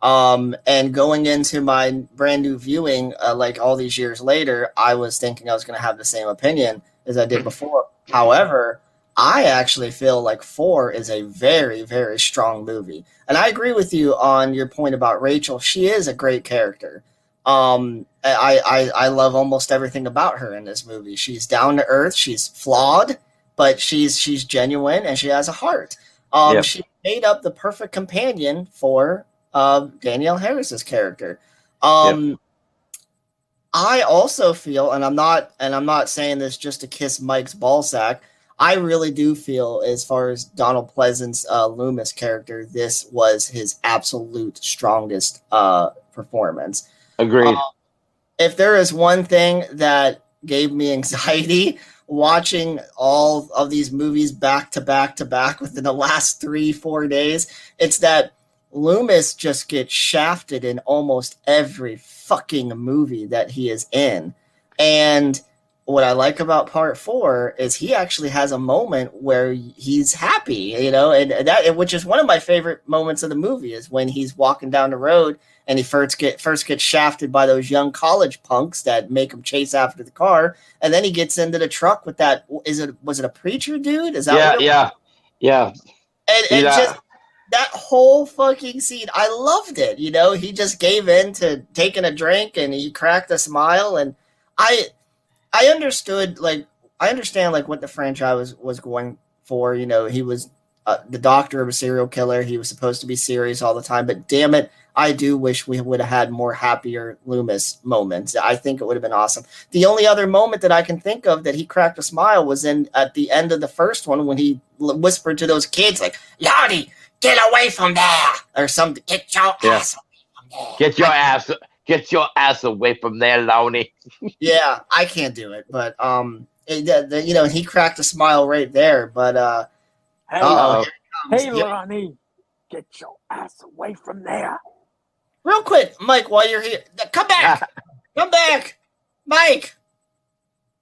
Um, and going into my brand new viewing, uh, like all these years later, I was thinking I was going to have the same opinion as I did before. However, I actually feel like four is a very, very strong movie. And I agree with you on your point about Rachel. She is a great character. Um, I, I, I love almost everything about her in this movie. She's down to earth. She's flawed, but she's, she's genuine and she has a heart. Um, yep. She made up the perfect companion for, uh, Danielle Harris's character. Um, yep. I also feel, and I'm not, and I'm not saying this just to kiss Mike's ballsack. I really do feel, as far as Donald Pleasance, uh, Loomis character, this was his absolute strongest, uh, performance. Agreed. Um, if there is one thing that gave me anxiety watching all of these movies back to back to back within the last three, four days, it's that Loomis just gets shafted in almost every fucking movie that he is in. And what I like about part four is he actually has a moment where he's happy, you know, and that, which is one of my favorite moments of the movie, is when he's walking down the road and he first get first gets shafted by those young college punks that make him chase after the car, and then he gets into the truck with that. Is it was it a preacher dude? Is that yeah, what it yeah, was? yeah, yeah? And, and yeah. just that whole fucking scene, I loved it. You know, he just gave in to taking a drink and he cracked a smile. And I, I understood, like, I understand, like, what the franchise was, was going for. You know, he was uh, the doctor of a serial killer. He was supposed to be serious all the time. But damn it, I do wish we would have had more happier Loomis moments. I think it would have been awesome. The only other moment that I can think of that he cracked a smile was in at the end of the first one when he l- whispered to those kids, like, "Yardy, get away from there," or something. Get your yeah. ass away from there. Get your ass. Get your ass away from there, Lonnie. Yeah, I can't do it, but um, it, the, the, you know, he cracked a smile right there. But uh, hey, uh, hey yep. Lonnie, get your ass away from there. Real quick, Mike, while you're here, come back, come back, Mike.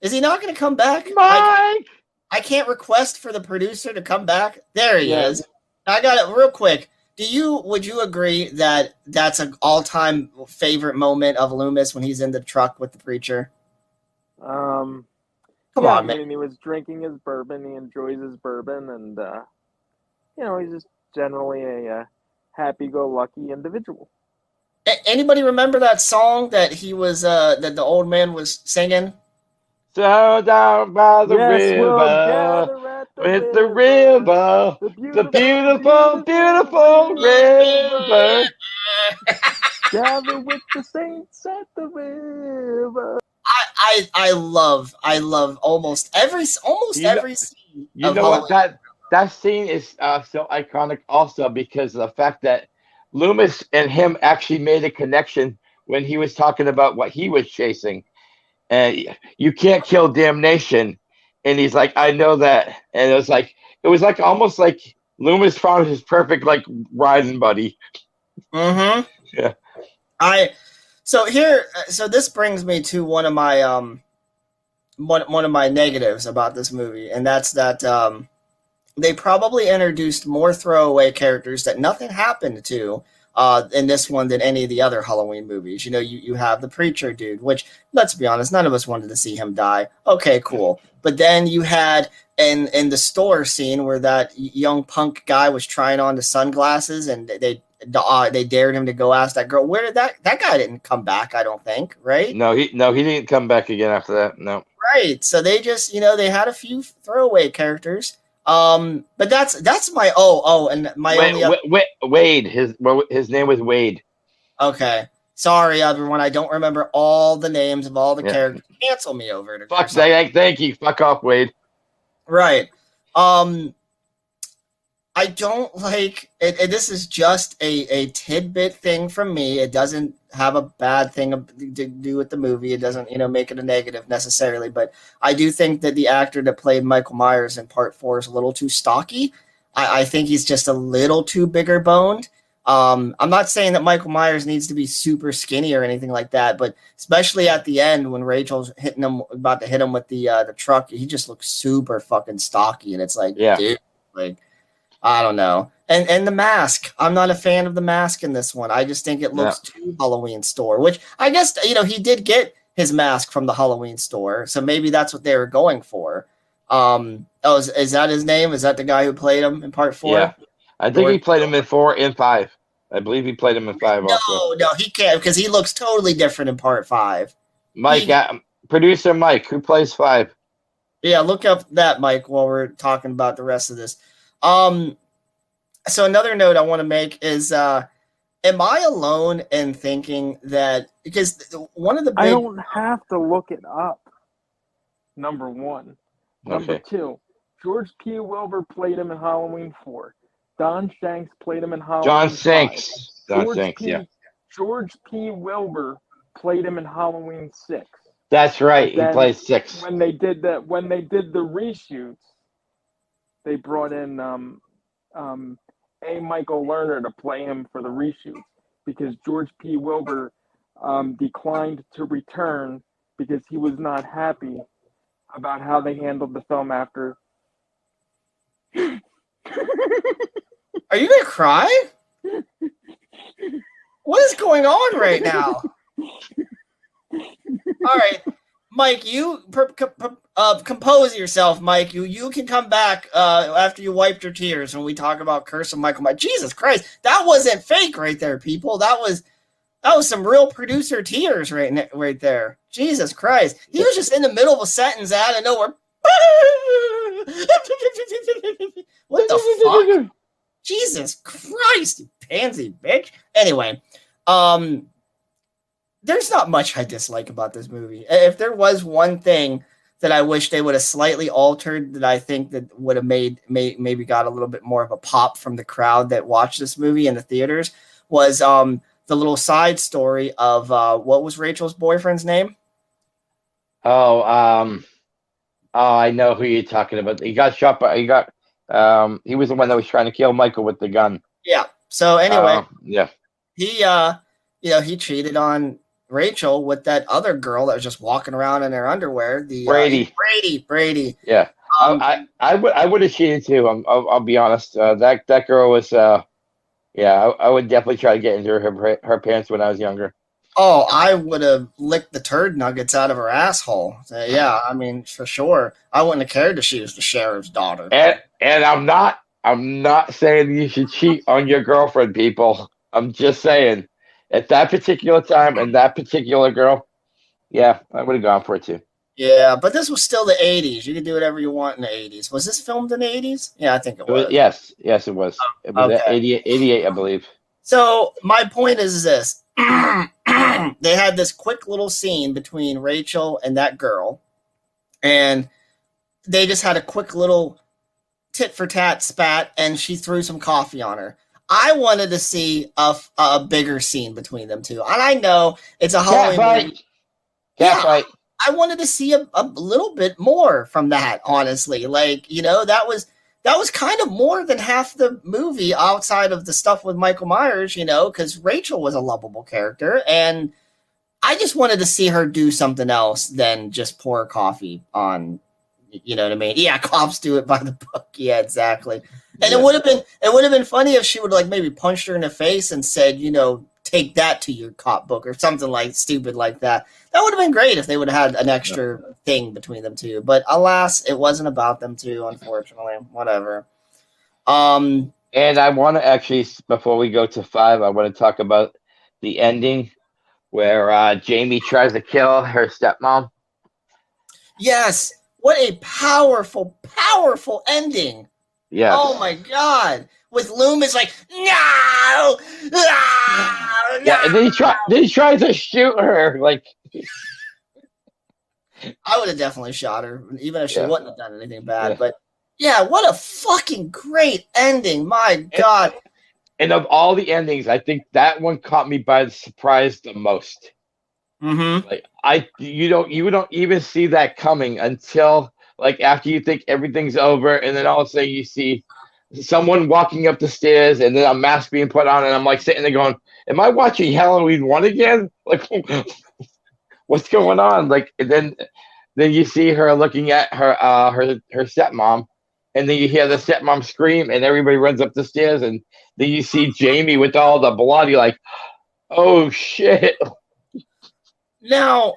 Is he not going to come back, Mike? Mike? I can't request for the producer to come back. There he yeah. is. I got it real quick. Do you, would you agree that that's an all-time favorite moment of Loomis when he's in the truck with the preacher? Um, Come yeah, on, I mean, man. He was drinking his bourbon. He enjoys his bourbon. And, uh, you know, he's just generally a uh, happy-go-lucky individual. A- anybody remember that song that he was, uh, that the old man was singing? So down by the yes, river. We'll with the river, the beautiful, the beautiful, beautiful, beautiful river. Gather with the saints at the river. I, I, I love, I love almost every, almost you every know, scene. You of know Halloween. What? That that scene is uh, so iconic, also because of the fact that Loomis and him actually made a connection when he was talking about what he was chasing, and uh, you can't kill damnation. And he's like, I know that. And it was like, it was like almost like Loomis found his perfect, like, riding buddy. Mm-hmm. Yeah. I, so here, so this brings me to one of my, um, one, one of my negatives about this movie. And that's that, um, they probably introduced more throwaway characters that nothing happened to, uh, in this one than any of the other Halloween movies. You know, you, you have the preacher dude, which, let's be honest, none of us wanted to see him die. Okay, cool. But then you had in, in the store scene where that young punk guy was trying on the sunglasses and they uh, they dared him to go ask that girl. Where did that that guy didn't come back? I don't think, right? No, he no he didn't come back again after that. No. Right. So they just, you know, they had a few throwaway characters. Um, but that's that's my oh oh and my Wade, only other- Wade, Wade his his name was Wade. Okay, sorry everyone, I don't remember all the names of all the yeah. characters. Cancel me over it. Fuck, thank, thank you. Fuck off, Wade. Right. Um, I don't like it. it this is just a, a tidbit thing from me. It doesn't have a bad thing to do with the movie. It doesn't, you know, make it a negative necessarily, but I do think that the actor that played Michael Myers in part four is a little too stocky. I, I think he's just a little too bigger boned. Um, I'm not saying that Michael Myers needs to be super skinny or anything like that, but especially at the end when Rachel's hitting him, about to hit him with the, uh, the truck, he just looks super fucking stocky. And it's like, yeah. dude, like, I don't know. And and the mask. I'm not a fan of the mask in this one. I just think it looks yeah. too Halloween store, which I guess, you know, he did get his mask from the Halloween store. So maybe that's what they were going for. Um, oh, is, is that his name? Is that the guy who played him in part four? Yeah. I think or, he played him in four and five. I believe he played him in five no, also. No, no, he can't because he looks totally different in part five. Mike, he, uh, producer Mike, who plays five? Yeah, look up that, Mike, while we're talking about the rest of this. Um, so another note I want to make is, uh, am I alone in thinking that, because one of the big... I don't have to look it up, number one. Number okay. two, George P. Wilbur played him in Halloween four. Don Shanks played him in Halloween John Shanks. Don George Shanks, P., yeah. George P. Wilbur played him in Halloween six. That's right, he plays six. When they did the, when they did the reshoots, they brought in um, um, A. Michael Lerner to play him for the reshoot because George P. Wilbur um, declined to return because he was not happy about how they handled the film after. Are you going to cry? What is going on right now? All right. Mike, you per, per, uh, compose yourself, Mike. You you can come back uh, after you wiped your tears when we talk about Curse of Michael Myers. Jesus Christ, that wasn't fake right there, people. That was that was some real producer tears right right there. Jesus Christ, he was just in the middle of a sentence out of nowhere. What the fuck? Jesus Christ, you pansy bitch. Anyway, um. There's not much I dislike about this movie. If there was one thing that I wish they would have slightly altered that I think that would have made may, maybe got a little bit more of a pop from the crowd that watched this movie in the theaters was um, the little side story of uh, what was Rachel's boyfriend's name? Oh, um, oh, I know who you're talking about. He got shot by, he got, um, he was the one that was trying to kill Michael with the gun. Yeah. So anyway, uh, yeah, he, uh, you know, he cheated on Rachel with that other girl that was just walking around in her underwear. The Brady, uh, Brady, Brady. Yeah, um, I, I would, I would have cheated too. I'm, I'll, I'll be honest. Uh, that that girl was, uh, yeah, I, I would definitely try to get into her her pants when I was younger. Oh, I would have licked the turd nuggets out of her asshole. So, yeah, I mean for sure. I wouldn't have cared if she was the sheriff's daughter. And and I'm not, I'm not saying you should cheat on your girlfriend, people. I'm just saying. At that particular time and that particular girl, yeah, I would have gone for it too. Yeah, but this was still the eighties. You could do whatever you want in the eighties. Was this filmed in the eighties? Yeah, I think it was. It was yes, yes, it was. It was okay. eighty-eight, I believe. So my point is this. They had this quick little scene between Rachel and that girl, and they just had a quick little tit-for-tat spat, and she threw some coffee on her. I wanted to see a, a bigger scene between them two. And I know it's a Halloween Cat movie. Cat yeah, fight. I wanted to see a, a little bit more from that, honestly. Like, you know, that was that was kind of more than half the movie outside of the stuff with Michael Myers, you know, because Rachel was a lovable character. And I just wanted to see her do something else than just pour coffee on, you know what I mean? Yeah, cops do it by the book. Yeah, exactly. And yeah. it would have been it would have been funny if she would like maybe punched her in the face and said, you know, take that to your cop book or something like stupid like that. That would have been great if they would have had an extra yeah. thing between them two. But alas, it wasn't about them two, unfortunately. Whatever. Um, and I want to actually, before we go to five, I want to talk about the ending where uh, Jamie tries to kill her stepmom. Yes. What a powerful, powerful ending. Yeah. Oh my God. With Loomis like, no, no, yeah, and then he try then he tries to shoot her. Like I would have definitely shot her, even if she yeah. wouldn't have done anything bad. Yeah. But yeah, what a fucking great ending. My God. And, and of all the endings, I think that one caught me by surprise the most. Mm-hmm. Like I, you don't, you don't even see that coming until like after you think everything's over, and then all of a sudden you see someone walking up the stairs, and then a mask being put on, and I'm like sitting there going, "Am I watching Halloween one again? Like, what's going on?" Like, and then, then you see her looking at her, uh, her, her stepmom, and then you hear the stepmom scream, and everybody runs up the stairs, and then you see Jamie with all the blood. You're like, "Oh shit." Now,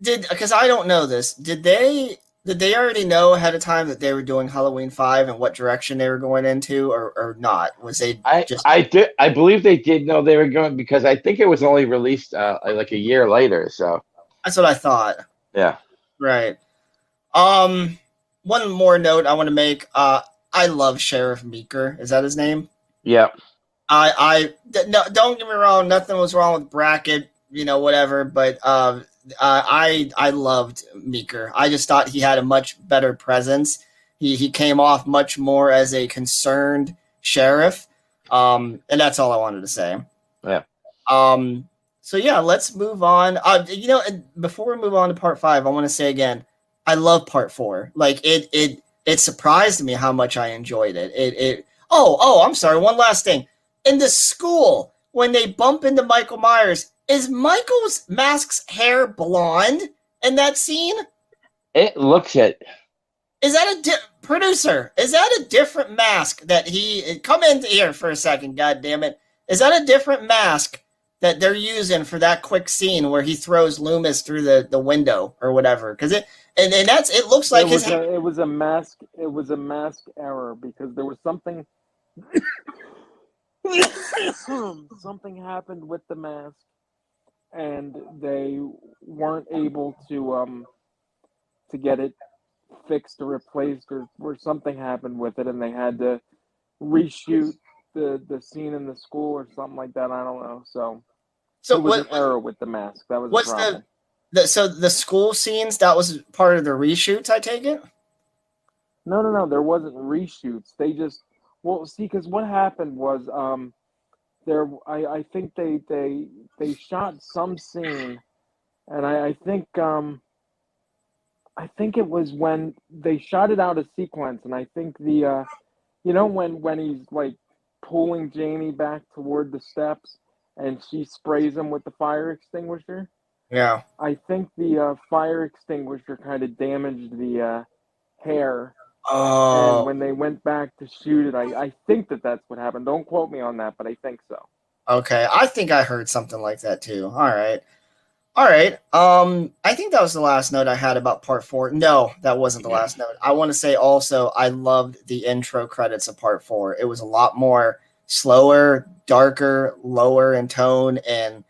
did because I don't know this. Did they did they already know ahead of time that they were doing Halloween Five and what direction they were going into, or, or not? Was they? I just I did I believe they did know they were going because I think it was only released uh, like a year later. So that's what I thought. Yeah. Right. Um. One more note I want to make. Uh, I love Sheriff Meeker. Is that his name? Yeah. I I th- no. Don't get me wrong. Nothing was wrong with Brackett. You know, whatever, but uh, I I loved Meeker. I just thought he had a much better presence. He he came off much more as a concerned sheriff, um, and that's all I wanted to say. Yeah. Um. So yeah, let's move on. Uh, you know, before we move on to part five, I want to say again, I love part four. Like it it it surprised me how much I enjoyed it. It it. Oh oh, I'm sorry. One last thing. In the school, when they bump into Michael Myers. Is Michael's mask's hair blonde in that scene? It looks it. Is that a di- producer? Is that a different mask that he come in here for a second? God damn it! Is that a different mask that they're using for that quick scene where he throws Loomis through the, the window or whatever. Because it and, and that's it looks like it was his a, it was a mask it was a mask error because there was something something happened with the mask and they weren't able to um to get it fixed or replaced or, or something happened with it and they had to reshoot the the scene in the school or something like that. I don't know. So, so it was what, an error with the mask. That was what's a problem. The, the so the school scenes, that was part of the reshoots, I take it? No, no, no. There wasn't reshoots. They just well see because what happened was um there I, I think they they they shot some scene and I, I think um I think it was when they shot it out of sequence, and I think the, uh, you know, when, when he's, like, pulling Jamie back toward the steps, and she sprays him with the fire extinguisher? Yeah. I think the uh, fire extinguisher kind of damaged the uh, hair. Oh. And when they went back to shoot it, I, I think that that's what happened. Don't quote me on that, but I think so. Okay, I think I heard something like that, too. All right. All right. Um, I think that was the last note I had about part four. No, that wasn't the last note. I want to say also, I loved the intro credits of part four. It was a lot more slower, darker, lower in tone. And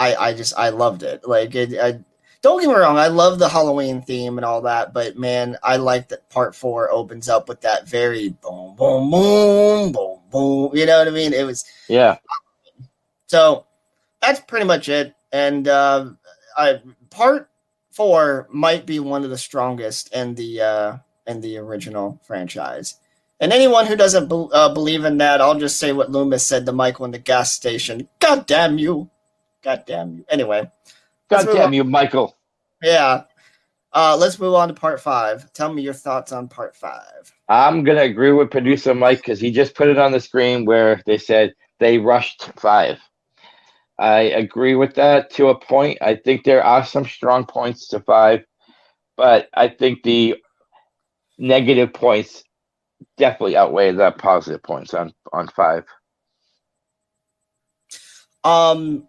I, I just, I loved it. Like it, I, don't get me wrong. I love the Halloween theme and all that, but man, I like that part four opens up with that very boom, boom, boom, boom, boom. You know what I mean? It was, yeah. So that's pretty much it. And, uh, I, part four might be one of the strongest in the uh, in the original franchise. And anyone who doesn't be- uh, believe in that, I'll just say what Loomis said to Michael in the gas station. God damn you. God damn you. Anyway. God damn you, Michael. Yeah. Uh, let's move on to part five. Tell me your thoughts on part five. I'm going to agree with producer Mike because he just put it on the screen where they said they rushed five. I agree with that to a point. I think there are some strong points to five, but I think the negative points definitely outweigh the positive points on, on five. Um,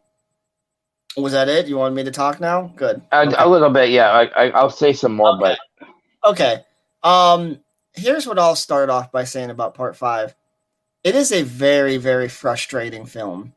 was that it? You wanted me to talk now? Good. And okay. A little bit, yeah. I, I, I'll say some more, okay. but... Okay. Um, here's what I'll start off by saying about part five. It is a very, very frustrating film.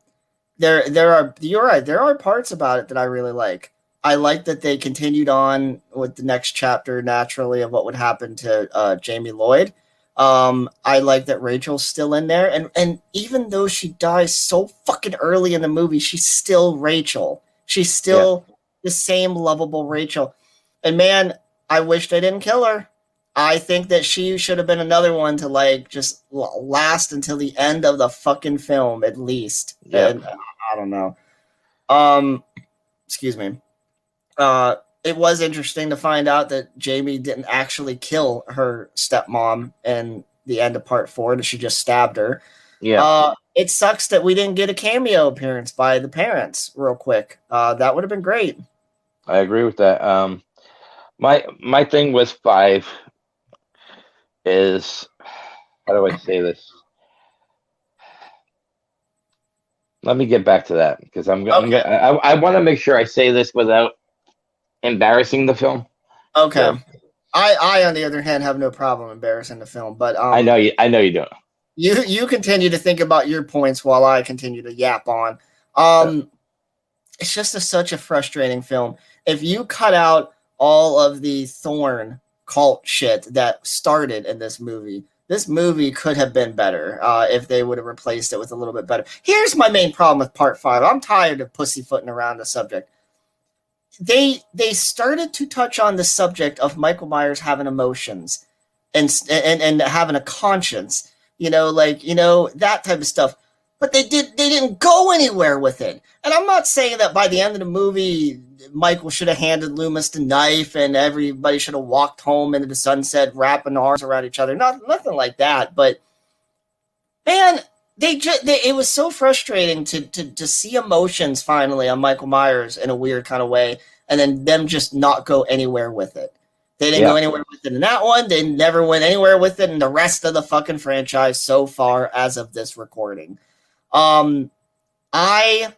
There, there are. You're right. There are parts about it that I really like. I like that they continued on with the next chapter naturally of what would happen to uh, Jamie Lloyd. Um, I like that Rachel's still in there, and and even though she dies so fucking early in the movie, she's still Rachel. She's still yeah. the same lovable Rachel. And man, I wish they didn't kill her. I think that she should have been another one to like just last until the end of the fucking film at least. Yeah. And, I don't know. Um, excuse me. Uh, it was interesting to find out that Jamie didn't actually kill her stepmom in the end of part four, and she just stabbed her. Yeah. Uh, it sucks that we didn't get a cameo appearance by the parents real quick. Uh, that would have been great. I agree with that. Um, my my thing with five is, how do I say this? Let me get back to that because I'm going. Okay. I, I want to make sure I say this without embarrassing the film. Okay. So, I, I, on the other hand, have no problem embarrassing the film, but um, I know you. I know you don't. You you continue to think about your points while I continue to yap on. Um, yeah. It's just a, such a frustrating film. If you cut out all of the Thorn cult shit that started in this movie, this movie could have been better uh, if they would have replaced it with a little bit better. Here's my main problem with part five. I'm tired of pussyfooting around the subject. They they started to touch on the subject of Michael Myers having emotions and and, and having a conscience, you know, like, you know, that type of stuff. But they did they didn't go anywhere with it. And I'm not saying that by the end of the movie, Michael should have handed Loomis the knife and everybody should have walked home into the sunset wrapping arms around each other. Not nothing like that, but man, they just they, it was so frustrating to to to see emotions finally on Michael Myers in a weird kind of way and then them just not go anywhere with it. They didn't yeah. go anywhere with it in that one. They never went anywhere with it in the rest of the fucking franchise so far as of this recording. Um I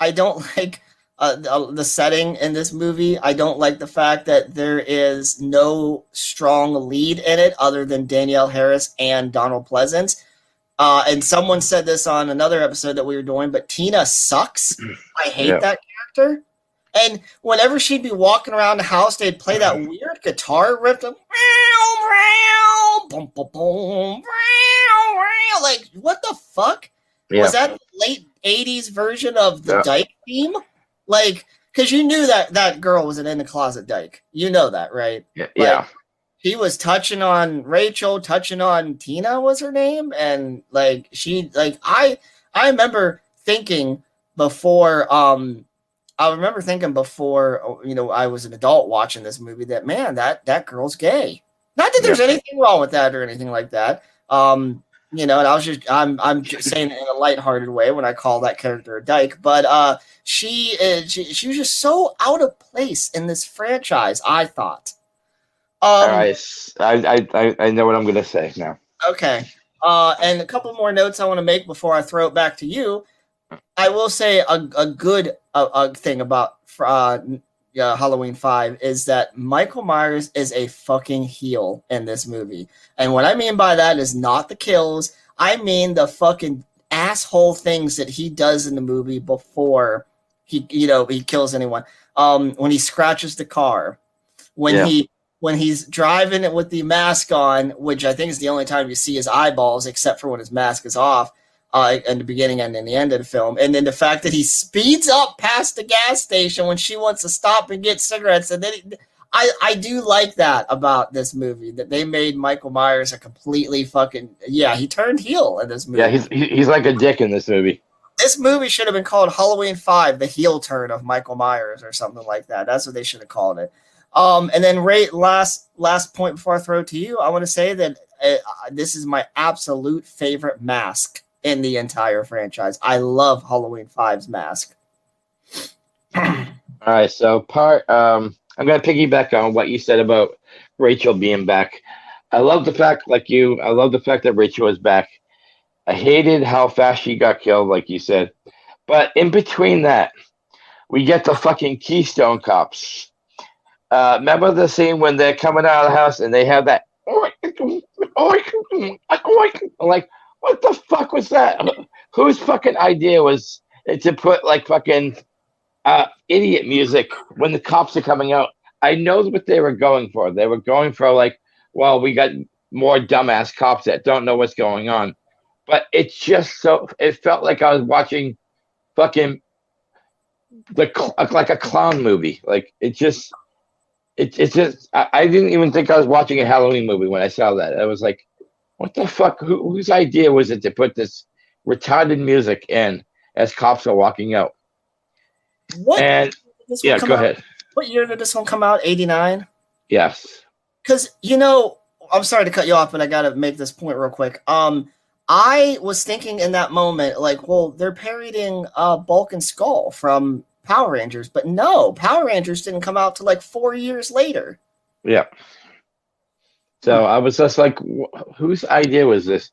I don't like uh, the, the setting in this movie. I don't like the fact that there is no strong lead in it other than Danielle Harris and Donald Pleasance. Uh, and someone said this on another episode that we were doing, but Tina sucks. I hate yeah. that character. And whenever she'd be walking around the house, they'd play that weird guitar riff. Of, like, what the fuck? Yeah. Was that late eighties version of the yeah. Dyke theme? Like, because you knew that that girl was an in-the-closet dyke. You know that, right? Yeah. Like, yeah. She was touching on Rachel, touching on Tina was her name. And, like, she, like, I, I remember thinking before, um, I remember thinking before, you know, I was an adult watching this movie that, man, that, that girl's gay. Not that there's yeah. anything wrong with that or anything like that. Um, you know, and I was just, I'm, I'm just saying it in a lighthearted way when I call that character a dyke, but uh, she, uh, she, she was just so out of place in this franchise, I thought. Um, I, I, I, I know what I'm going to say now. Okay. Uh, and a couple more notes I want to make before I throw it back to you. I will say a, a good uh, a thing about uh, uh, Halloween five is that Michael Myers is a fucking heel in this movie. And what I mean by that is not the kills. I mean the fucking asshole things that he does in the movie before he, you know, he kills anyone. Um, when he scratches the car, when yeah. he... when he's driving it with the mask on, which I think is the only time you see his eyeballs, except for when his mask is off uh, in the beginning and in the end of the film. And then the fact that he speeds up past the gas station when she wants to stop and get cigarettes. And then he, I, I do like that about this movie, that they made Michael Myers a completely fucking, yeah, he turned heel in this movie. Yeah, he's he's like a dick in this movie. This movie should have been called Halloween five, the heel turn of Michael Myers or something like that. That's what they should have called it. Um, and then, Ray, last last point before I throw it to you, I want to say that uh, this is my absolute favorite mask in the entire franchise. I love Halloween five's mask. All right, so part um, I'm going to piggyback on what you said about Rachel being back. I love the fact, like you, I love the fact that Rachel is back. I hated how fast she got killed, like you said. But in between that, we get the fucking Keystone Cops. Uh, remember the scene when they're coming out of the house and they have that, like, what the fuck was that? Whose fucking idea was it to put like fucking uh, idiot music when the cops are coming out? I know what they were going for. They were going for like, well, we got more dumbass cops that don't know what's going on. But it's just so, it felt like I was watching fucking the like a clown movie. Like it just... It, it's just, I, I didn't even think I was watching a Halloween movie when I saw that. I was like, what the fuck? Who, whose idea was it to put this retarded music in as cops are walking out? What? And, yeah, go out, ahead. What year did this one come out? eighty-nine? Yes. Because, you know, I'm sorry to cut you off, but I got to make this point real quick. Um, I was thinking in that moment, like, well, they're parodying uh, Bulk and Skull from Power Rangers, but no, Power Rangers didn't come out till like four years later. Yeah. So I was just like, wh- whose idea was this?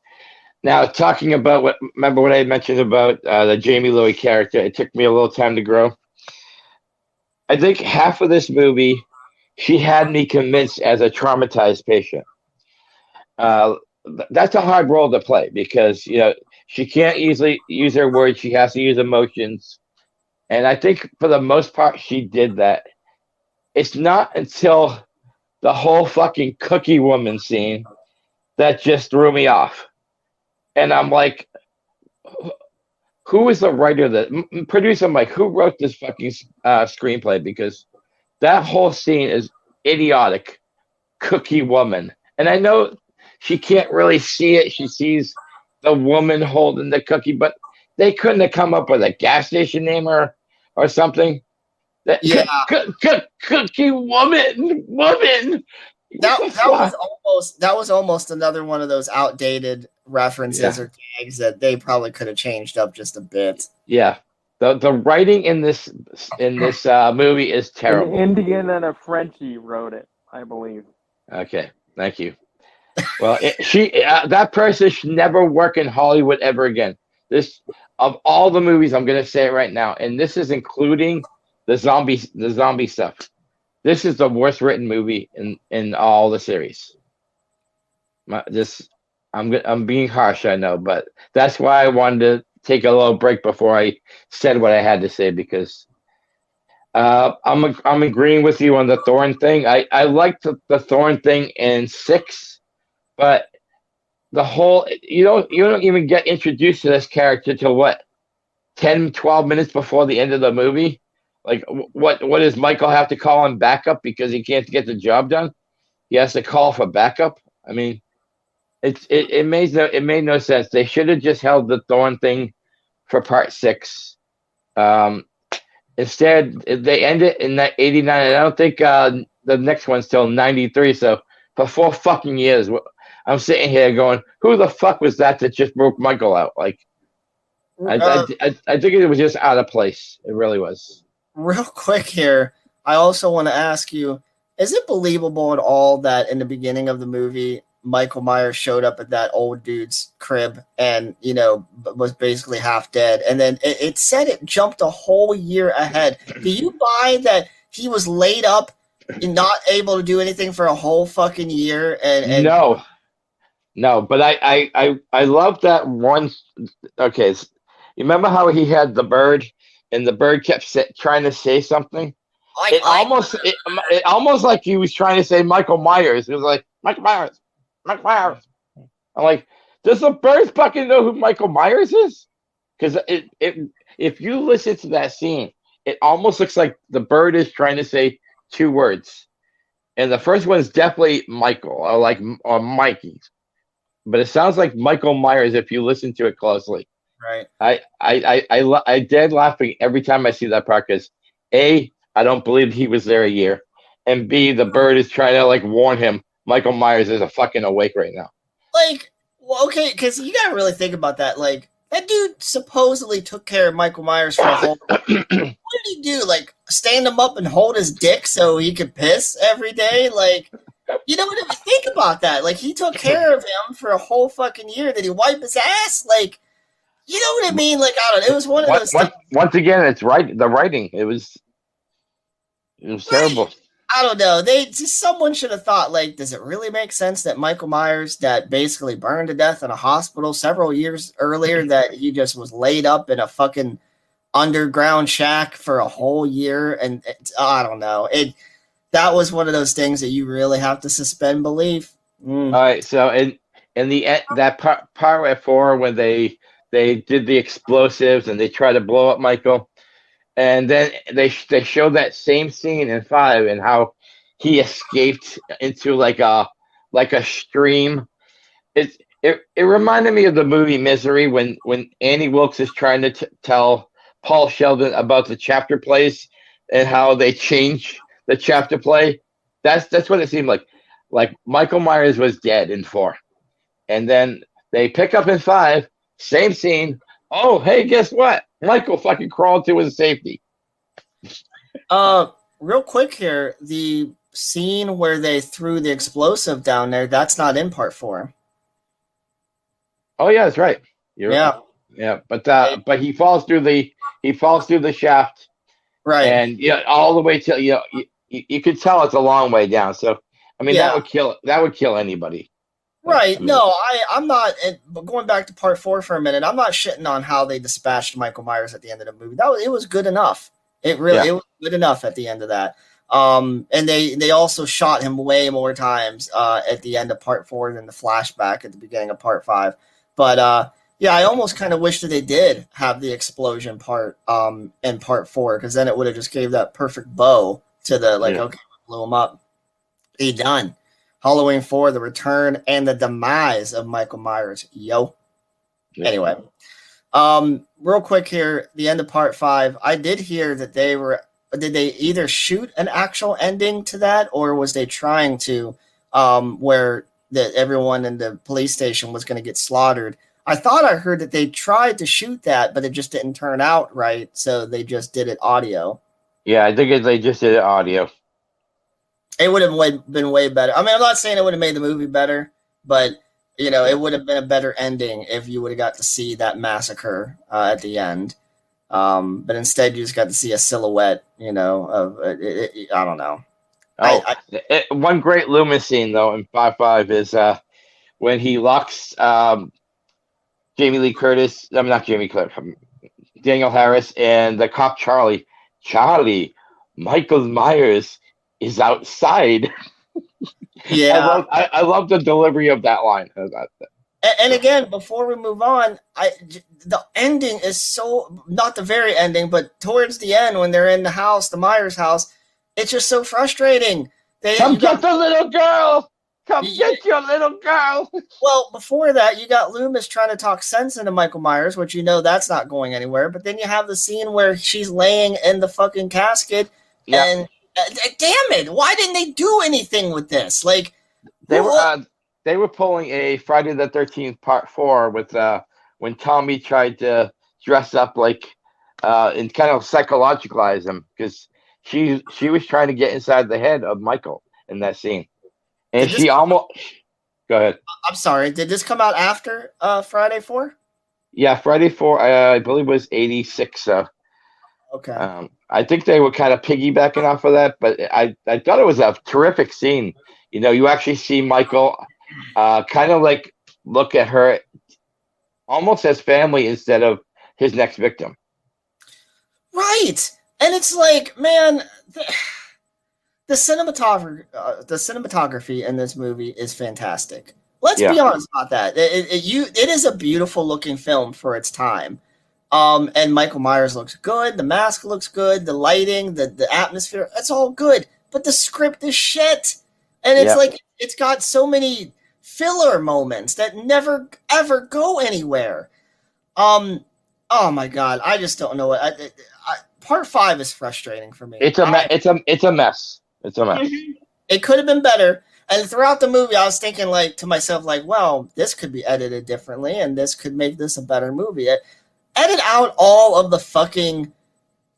Now, talking about what, remember what I had mentioned about uh, the Jamie Louis character, it took me a little time to grow. I think half of this movie, she had me convinced as a traumatized patient. Uh, th- that's a hard role to play because, you know, she can't easily use her words. She has to use emotions. And I think for the most part, she did that. It's not until the whole fucking cookie woman scene that just threw me off. And I'm like, who is the writer that, producer, I'm like, who wrote this fucking uh, screenplay? Because that whole scene is idiotic, cookie woman. And I know she can't really see it. She sees the woman holding the cookie, but they couldn't have come up with a gas station name or, or something. That, yeah, c- c- cookie woman, woman. That, that was almost that was almost another one of those outdated references yeah. or tags that they probably could have changed up just a bit. Yeah, the the writing in this in this uh, movie is terrible. An Indian and a Frenchie wrote it, I believe. Okay, thank you. Well, it, she uh, that person should never work in Hollywood ever again. This, of all the movies, I'm gonna say it right now, and this is including the zombie, the zombie stuff. This is the worst written movie in in all the series. My, this, I'm I'm being harsh, I know, but that's why I wanted to take a little break before I said what I had to say, because uh, I'm I'm agreeing with you on the Thorn thing. I I liked the, the Thorn thing in six, but the whole, you don't you don't even get introduced to this character till what, ten, twelve minutes before the end of the movie. Like, what what does Michael have to call in backup because he can't get the job done? He has to call for backup. I mean, it's it it made no it made no sense. They should have just held the Thorn thing for part six. Um, instead, they end it in that eighty-nine. And I don't think uh, the next one's till ninety-three. So for four fucking years, I'm sitting here going, "Who the fuck was that that just broke Michael out?" Like, I uh, I, I, I think it was just out of place. It really was. Real quick here, I also want to ask you, is it believable at all that in the beginning of the movie, Michael Myers showed up at that old dude's crib and, you know, was basically half dead? And then it, it said it jumped a whole year ahead. Do you buy that he was laid up and not able to do anything for a whole fucking year? And, and No. No, but I, I, I, I love that one. Okay, you remember how he had the bird? And the bird kept say, trying to say something. I, it I, almost, it, it almost like he was trying to say Michael Myers. It was like Michael Myers, Michael Myers. I'm like, does the bird fucking know who Michael Myers is? Because it, it, if you listen to that scene, it almost looks like the bird is trying to say two words, and the first one is definitely Michael or like or Mikey, but it sounds like Michael Myers if you listen to it closely. Right. I I I I, I dead laughing every time I see that part because A, I don't believe he was there a year, and B, the bird is trying to like warn him Michael Myers is a fucking awake right now. Like, well, okay, because you gotta really think about that. Like, that dude supposedly took care of Michael Myers for a whole. What did he do? Like, stand him up and hold his dick so he could piss every day? Like, you know what I mean? Think about that. Like, he took care of him for a whole fucking year. Did he wipe his ass? Like. You know what I mean? Like, I don't know. It was one of once, those. Once, once again, it's right. The writing. It was. It was right. Terrible. I don't know. They just, someone should have thought, like, does it really make sense that Michael Myers, that basically burned to death in a hospital several years earlier, that he just was laid up in a fucking underground shack for a whole year? And it, I don't know. It that was one of those things that you really have to suspend belief. Mm. All right. So in in the end, that part part at four when they. They did the explosives and they tried to blow up Michael, and then they they showed that same scene in five and how he escaped into like a like a stream. It it it reminded me of the movie Misery when when Annie Wilkes is trying to t- tell Paul Sheldon about the chapter plays and how they change the chapter play. That's that's what it seemed like. Like Michael Myers was dead in four, and then they pick up in five. Same scene. Oh, hey, guess what? Michael fucking crawled to his safety. Uh, real quick here, the scene where they threw the explosive down there, that's not in part four. Oh yeah, that's right. You're yeah, right. yeah, but uh, but he falls through the he falls through the shaft, right? And yeah, you know, all the way till you know you, you could tell it's a long way down. So I mean, yeah. that would kill that would kill anybody. Right. No, I, I'm not. But going back to part four for a minute, I'm not shitting on how they dispatched Michael Myers at the end of the movie. That was, it was good enough. It really yeah. it was good enough at the end of that. Um, and they, they also shot him way more times uh, at the end of part four than the flashback at the beginning of part five. But uh, yeah, I almost kind of wish that they did have the explosion part um, in part four, because then it would have just gave that perfect bow to the like, yeah. okay, we blew him up. He done. Halloween four, the return and the demise of Michael Myers. Yo. Yeah. Anyway, um, real quick here, the end of part five. I did hear that they were, did they either shoot an actual ending to that, or was they trying to, um, where that everyone in the police station was going to get slaughtered? I thought I heard that they tried to shoot that, but it just didn't turn out right, so they just did it audio. Yeah, I think they just did it audio. It would have been way better. I mean, I'm not saying it would have made the movie better, but You know, it would have been a better ending if you would have got to see that massacre uh, at the end. Um, but instead, you just got to see a silhouette, you know, of it, it, I don't know. Oh, I, I, it, one great Loomis scene, though, in five five is uh, when he locks um, Jamie Lee Curtis. I'm not Jamie Curtis. Daniel Harris and the cop Charlie. Charlie, Michael Myers is outside. Yeah, I love, I, I love the delivery of that line. That. And, and again, before we move on, I the ending is so not the very ending, but towards the end when they're in the house, the Myers house, it's just so frustrating. They, Come get got, the little girl. Come you, get your little girl. Well, before that, you got Loomis trying to talk sense into Michael Myers, which you know that's not going anywhere. But then you have the scene where she's laying in the fucking casket, yeah. and. Uh, damn it! Why didn't they do anything with this? Like they were uh, they were pulling a Friday the Thirteenth Part Four with uh, when Tommy tried to dress up like uh, and kind of psychologicalize him because she she was trying to get inside the head of Michael in that scene, and she almost go ahead. I'm sorry. Did this come out after uh, Friday Four? Yeah, Friday Four. Uh, I believe it was eighty-six. Uh, Okay. Um, I think they were kind of piggybacking off of that, but I, I thought it was a terrific scene. You know, you actually see Michael uh, kind of like look at her almost as family instead of his next victim. Right. And it's like, man, the, the, cinematography, uh, the cinematography in this movie is fantastic. Let's yeah. be honest about that. It, it, you, it is a beautiful looking film for its time. Um, and Michael Myers looks good. The mask looks good. The lighting, the, the atmosphere, that's all good. But the script is shit. And it's yeah. like, it's got so many filler moments that never, ever go anywhere. Um, oh my God. I just don't know what I, I, I, part five is frustrating for me. It's a, me- I, it's a, it's a mess. It's a mess. It could have been better. And throughout the movie, I was thinking like to myself, like, well, this could be edited differently and this could make this a better movie. It, Edit out all of the fucking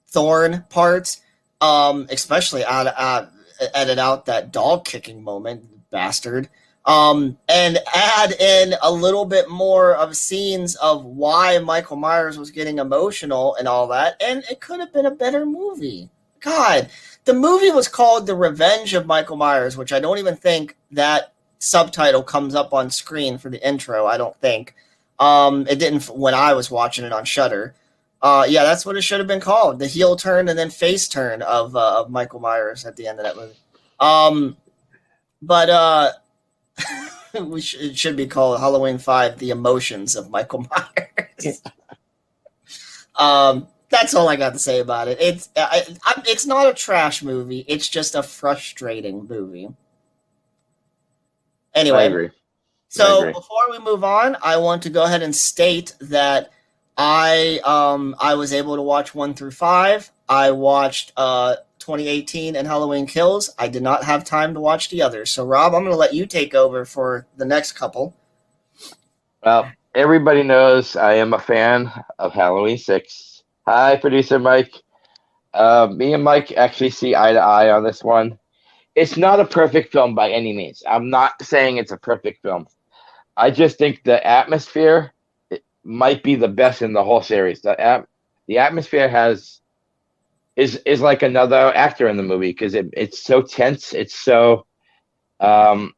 thorn parts, um, especially out, out, edit out that dog kicking moment, bastard, um, and add in a little bit more of scenes of why Michael Myers was getting emotional and all that, and it could have been a better movie. God, the movie was called The Revenge of Michael Myers, which I don't even think that subtitle comes up on screen for the intro, I don't think. Um, it didn't when I was watching it on Shudder. Uh, yeah, that's what it should have been called: the heel turn and then face turn of uh, of Michael Myers at the end of that movie. Um, but uh, we sh- it should be called Halloween Five: The Emotions of Michael Myers. um, that's all I got to say about it. It's I, I, it's not a trash movie. It's just a frustrating movie. Anyway. I agree. So before we move on, I want to go ahead and state that I um, I was able to watch one through five. I watched uh, twenty eighteen and Halloween Kills. I did not have time to watch the others. So, Rob, I'm going to let you take over for the next couple. Well, everybody knows I am a fan of Halloween six. Hi, producer Mike. Uh, me and Mike actually see eye to eye on this one. It's not a perfect film by any means. I'm not saying it's a perfect film. I just think the atmosphere it might be the best in the whole series. The at, the atmosphere has is is like another actor in the movie because it, it's so tense. It's so um,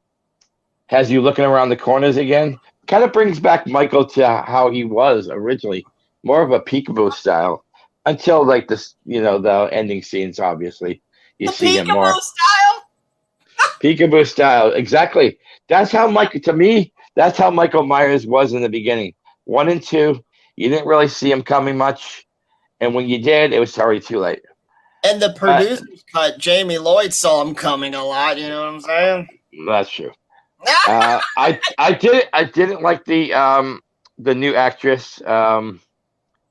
has you looking around the corners again. Kind of brings back Michael to how he was originally, more of a peekaboo style. Until like this, you know, the ending scenes. Obviously, you the see him more style. Peekaboo style, exactly. That's how Michael. To me, that's how Michael Myers was in the beginning. One and two, you didn't really see him coming much, and when you did, it was already too late. And the producers uh, cut, Jamie Lloyd saw him coming a lot. You know what I'm saying? That's true. uh, I I did I didn't like the um the new actress um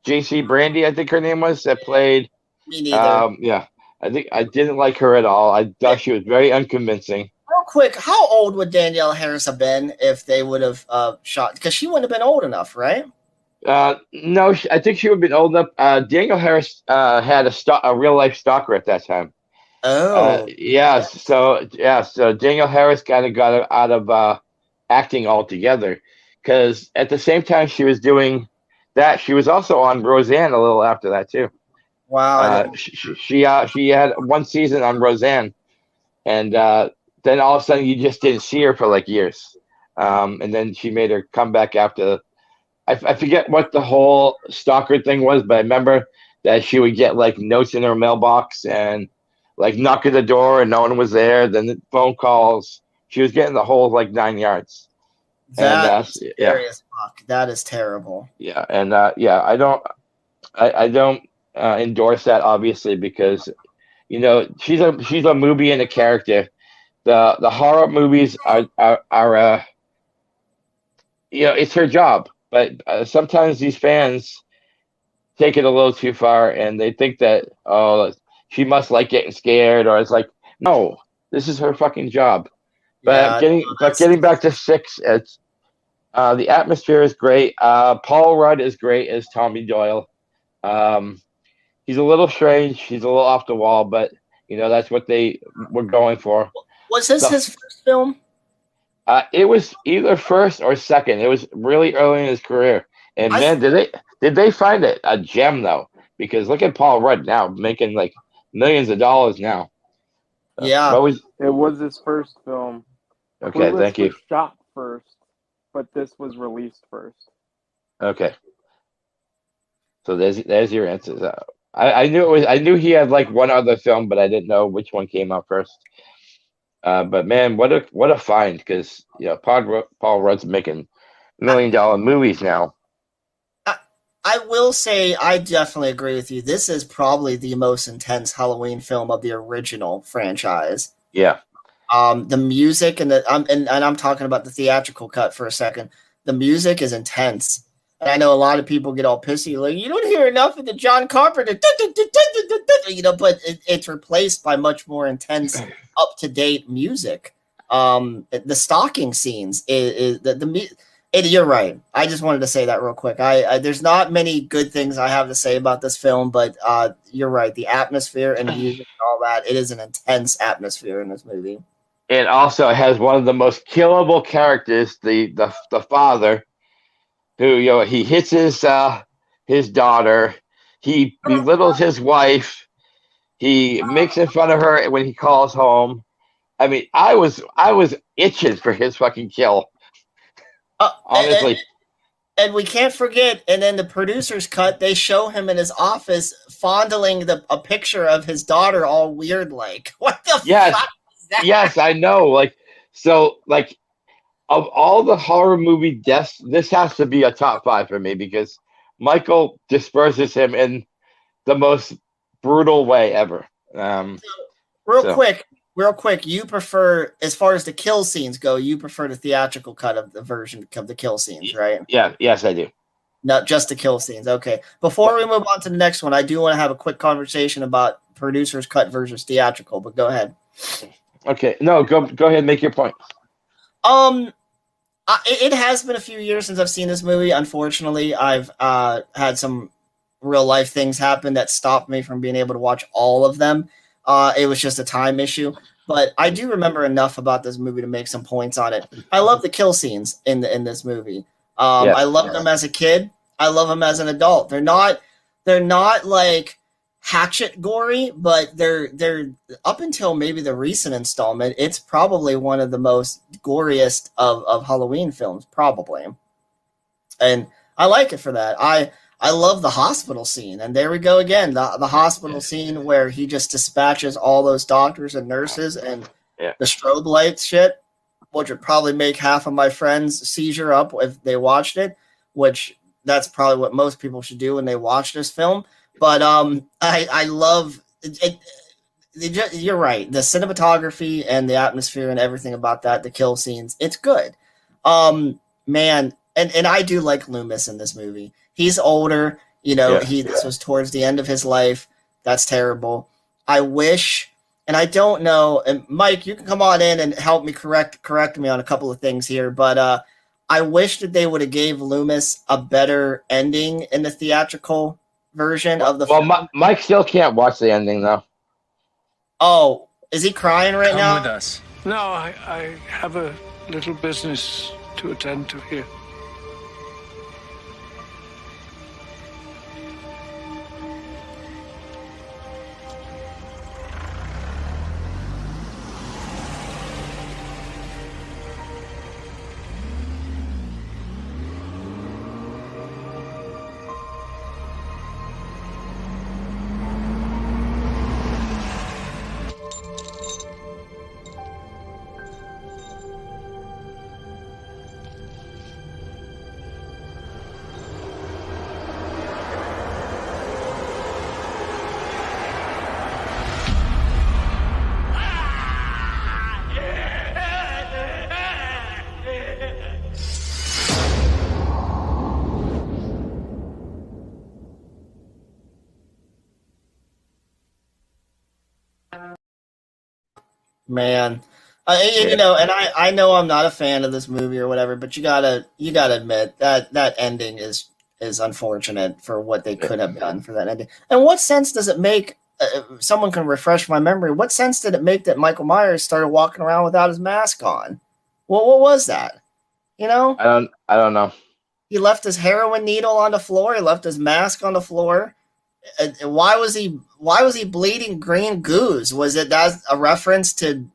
J C Brandy, I think her name was, that played. Me neither. Um, yeah, I think I didn't like her at all. I thought she was very unconvincing. Real quick, how old would Danielle Harris have been if they would have uh, shot? Because she wouldn't have been old enough, right? Uh, no, she, I think she would have been old enough. Uh, Danielle Harris uh, had a, st- a real-life stalker at that time. Oh. Uh, yeah, yeah, so yeah, so Danielle Harris kind of got out of uh, acting altogether, because at the same time she was doing that, she was also on Roseanne a little after that too. Wow. Uh, she she, uh, she had one season on Roseanne, and uh, then all of a sudden you just didn't see her for like years. Um, and then she made her comeback after. I, f I forget what the whole stalker thing was, but I remember that she would get like notes in her mailbox and like knock at the door and no one was there. Then the phone calls. She was getting the whole like nine yards. That's uh, serious. Yeah. Fuck. That is terrible. Yeah, and uh, yeah, I don't, I, I don't uh, endorse that obviously, because you know she's a she's a movie and a character. The the horror movies are are, are uh, you know, it's her job, but uh, sometimes these fans take it a little too far and they think that, oh, she must like getting scared, or it's like, no, this is her fucking job. But yeah, getting but getting back to six, it's uh, the atmosphere is great. Uh, Paul Rudd is great as Tommy Doyle. Um, he's a little strange. He's a little off the wall, but you know that's what they were going for. Was this so, his first film? Uh, it was either first or second. It was really early in his career, and I, man, did they did they find it a gem though? Because look at Paul Rudd now, making like millions of dollars now. Yeah, uh, was, it was his first film. Okay, Clueless thank you. Was shot first, but this was released first. Okay, so there's there's your answers. Uh, I I knew it was. I knew he had like one other film, but I didn't know which one came out first. Uh, but man, what a what a find! Because you know, Paul Paul Rudd's making million dollar movies now. I will say I definitely agree with you. This is probably the most intense Halloween film of the original franchise. Yeah. Um, the music and the um, and, and I'm talking about the theatrical cut for a second. The music is intense. And I know a lot of people get all pissy, like, you don't hear enough of the John Carpenter, you know, but it, it's replaced by much more intense, up-to-date music. Um, the stalking scenes is, is the, the music. It, you're right. I just wanted to say that real quick. I, I there's not many good things I have to say about this film, but uh, you're right. The atmosphere and the music and all that. It is an intense atmosphere in this movie. It also has one of the most killable characters, the the, the father, who you know he hits his uh, his daughter, he belittles his wife, he makes in fun of her when he calls home. I mean, I was I was itching for his fucking kill. Uh, Honestly, and, and, and we can't forget. And then the producer's cut, they show him in his office fondling the a picture of his daughter, all weird. Like, what the yes, fuck is that? Yes, I know. Like, so, like, of all the horror movie deaths, this has to be a top five for me because Michael disperses him in the most brutal way ever. Um, so, real so. quick. Real quick, you prefer, as far as the kill scenes go, you prefer the theatrical cut of the version of the kill scenes, right? Yeah, yes, I do. Not just the kill scenes. Okay. Before we move on to the next one, I do want to have a quick conversation about producer's cut versus theatrical, but go ahead. Okay. No, go go ahead and make your point. Um, I, it has been a few years since I've seen this movie. Unfortunately, I've uh, had some real life things happen that stopped me from being able to watch all of them. Uh, it was just a time issue, but I do remember enough about this movie to make some points on it. I love the kill scenes in the, in this movie. Um, yeah, I loved yeah. them as a kid. I love them as an adult. They're not, they're not like hatchet gory, but they're, they're up until maybe the recent installment. It's probably one of the most goriest of, of Halloween films, probably. And I like it for that. I, I love the hospital scene. And there we go again, the, the hospital scene where he just dispatches all those doctors and nurses and yeah. the strobe lights shit, which would probably make half of my friends seizure up if they watched it, which that's probably what most people should do when they watch this film. But um, I, I love it, it, it. You're right. The cinematography and the atmosphere and everything about that, the kill scenes, it's good. Um, man, and, and I do like Loomis in this movie. He's older, you know, yeah, he yeah. this was towards the end of his life. That's terrible. I wish, and I don't know, and Mike, you can come on in and help me correct correct me on a couple of things here, but uh, I wish that they would have gave Loomis a better ending in the theatrical version of the well, film. Well, Mike still can't watch the ending, though. Oh, is he crying right come now? With us. No, I, I have a little business to attend to here. Man, uh, you know, and I, I know I'm not a fan of this movie or whatever, but you gotta you gotta admit that that ending is is unfortunate for what they could have done for that ending. And what sense does it make? Uh, someone can refresh my memory. What sense did it make that Michael Myers started walking around without his mask on? What what was that? You know, I don't I don't know. He left his heroin needle on the floor. He left his mask on the floor. Why was he? Why was he bleeding green goose? Was it that a reference to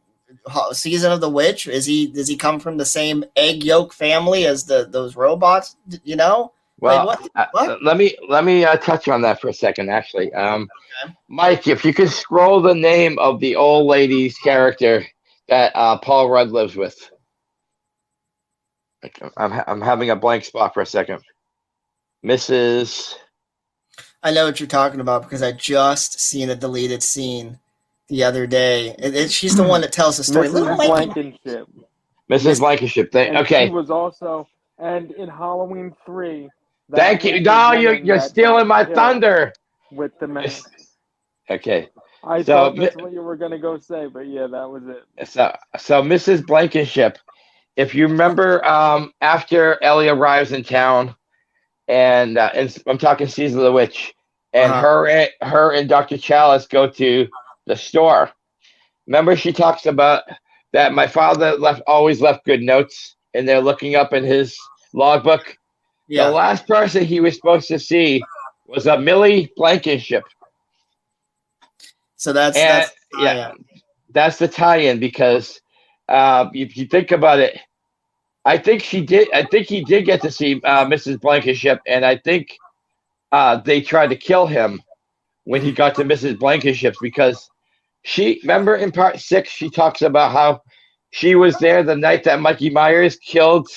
Season of the Witch? Is he? Does he come from the same egg yolk family as the those robots? You know. Well, like, what, what? Uh, let me let me uh, touch on that for a second. Actually, um, okay. Mike, if you could scroll the name of the old lady's character that uh, Paul Rudd lives with. I'm I'm having a blank spot for a second, Missus I know what you're talking about because I just seen a deleted scene the other day. It, it, she's the one that tells the story. Missus Blankenship. Missus Blankenship. They, and okay. She was also, and in Halloween three. Thank you. No, you're, you're stealing my thunder. With the mask. Okay. I so, thought that's what you were going to go say, but yeah, that was it. So, so Missus Blankenship, if you remember um, after Ellie arrives in town, And, uh, and I'm talking Season of the Witch, and uh-huh. her and, her and Doctor Chalice go to the store. Remember, she talks about that my father left always left good notes, and they're looking up in his logbook. Yeah. The last person he was supposed to see was a Millie Blankenship. So that's, and, that's yeah, that's the tie-in because uh, if you think about it. I think she did. I think he did get to see uh, Missus Blankenship, and I think uh, they tried to kill him when he got to Missus Blankenship's because she. Remember in part six, she talks about how she was there the night that Mikey Myers killed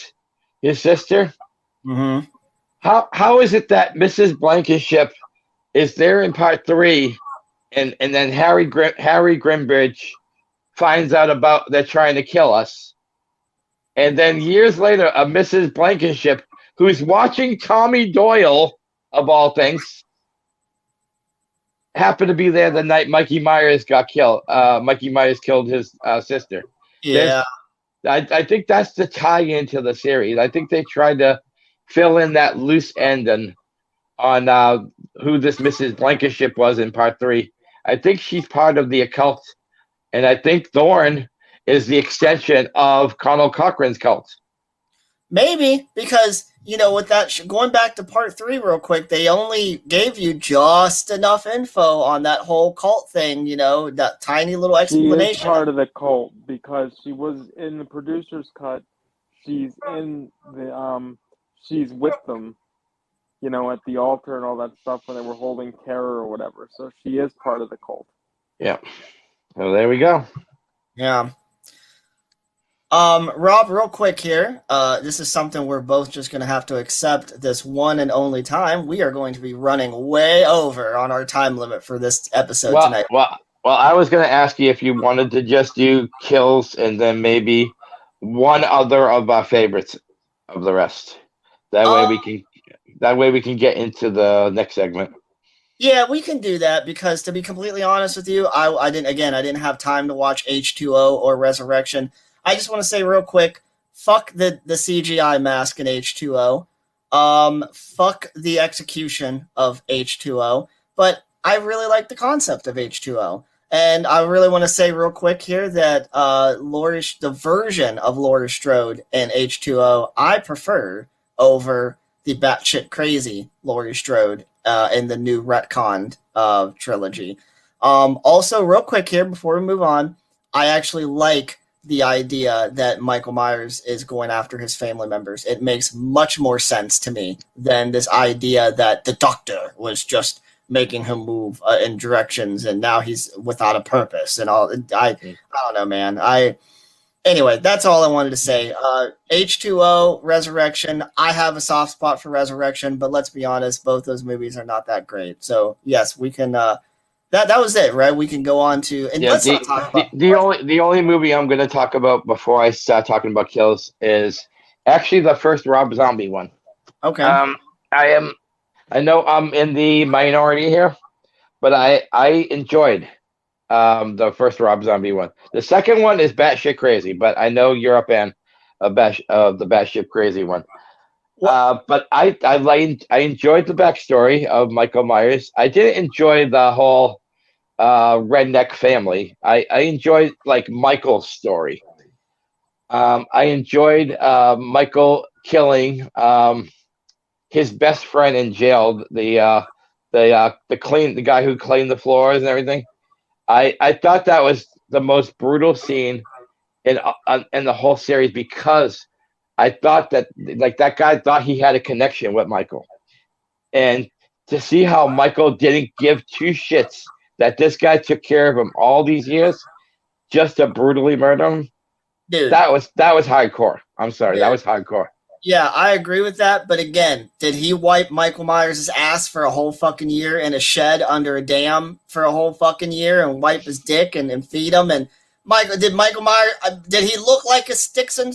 his sister. Mm-hmm. How how is it that Missus Blankenship is there in part three, and and then Harry Gr- Harry Grimbridge finds out about they're trying to kill us. And then years later, a Missus Blankenship, who's watching Tommy Doyle, of all things, happened to be there the night Mikey Myers got killed. Uh, Mikey Myers killed his uh, sister. Yeah. I, I think that's the tie-in to the series. I think they tried to fill in that loose end on, on uh, who this Missus Blankenship was in part three. I think she's part of the occult, and I think Thorne is the extension of Connell Cochran's cult. Maybe, because, you know, with that, going back to part three real quick, they only gave you just enough info on that whole cult thing, you know, that tiny little explanation. She is part of the cult, because she was in the producer's cut. She's in the, um, she's with them, you know, at the altar and all that stuff when they were holding terror or whatever. So she is part of the cult. Yeah. So there we go. Yeah. Um, Rob, real quick here. Uh, this is something we're both just going to have to accept this one and only time. We are going to be running way over on our time limit for this episode well, tonight. Well, well, I was going to ask you if you wanted to just do kills and then maybe one other of our favorites of the rest. That way um, we can. That way we can get into the next segment. Yeah, we can do that because, to be completely honest with you, I, I didn't. Again, I didn't have time to watch H two O or Resurrection. I just want to say real quick, fuck the, the C G I mask in H two O. Um, fuck the execution of H two O. But I really like the concept of H two O. And I really want to say real quick here that uh, Laurie, the version of Laurie Strode in H two O, I prefer over the batshit crazy Laurie Strode uh, in the new retconned uh, trilogy. Um, also, real quick here before we move on, I actually like the idea that Michael Myers is going after his family members. It makes much more sense to me than this idea that the doctor was just making him move uh, in directions and now he's without a purpose and all. I, I don't know, man. I, anyway, that's all I wanted to say. Uh, H two O, Resurrection. I have a soft spot for Resurrection, but let's be honest, both those movies are not that great. So yes, we can, uh, That that was it, right? We can go on to and yeah, let's the, not talk about the, the only the only movie I'm going to talk about before I start talking about kills is actually the first Rob Zombie one. Okay. Um, I am I know I'm in the minority here, but I I enjoyed um the first Rob Zombie one. The second one is batshit crazy, but I know you're up in a bash of uh, the batshit crazy one. Uh, but I I liked, I enjoyed the backstory of Michael Myers. I didn't enjoy the whole uh redneck family. I, I enjoyed like Michael's story. Um, I enjoyed uh, Michael killing um, his best friend in jail, the uh, the uh, the clean the guy who cleaned the floors and everything. I, I thought that was the most brutal scene in uh, in the whole series because I thought that like that guy thought he had a connection with Michael. And to see how Michael didn't give two shits that this guy took care of him all these years just to brutally murder him. Dude. That was that was hardcore. I'm sorry, yeah. that was hardcore. Yeah, I agree with that. But again, did he wipe Michael Myers' ass for a whole fucking year in a shed under a dam for a whole fucking year and wipe his dick and, and feed him? And Michael did Michael Myers did he look like a Stixon?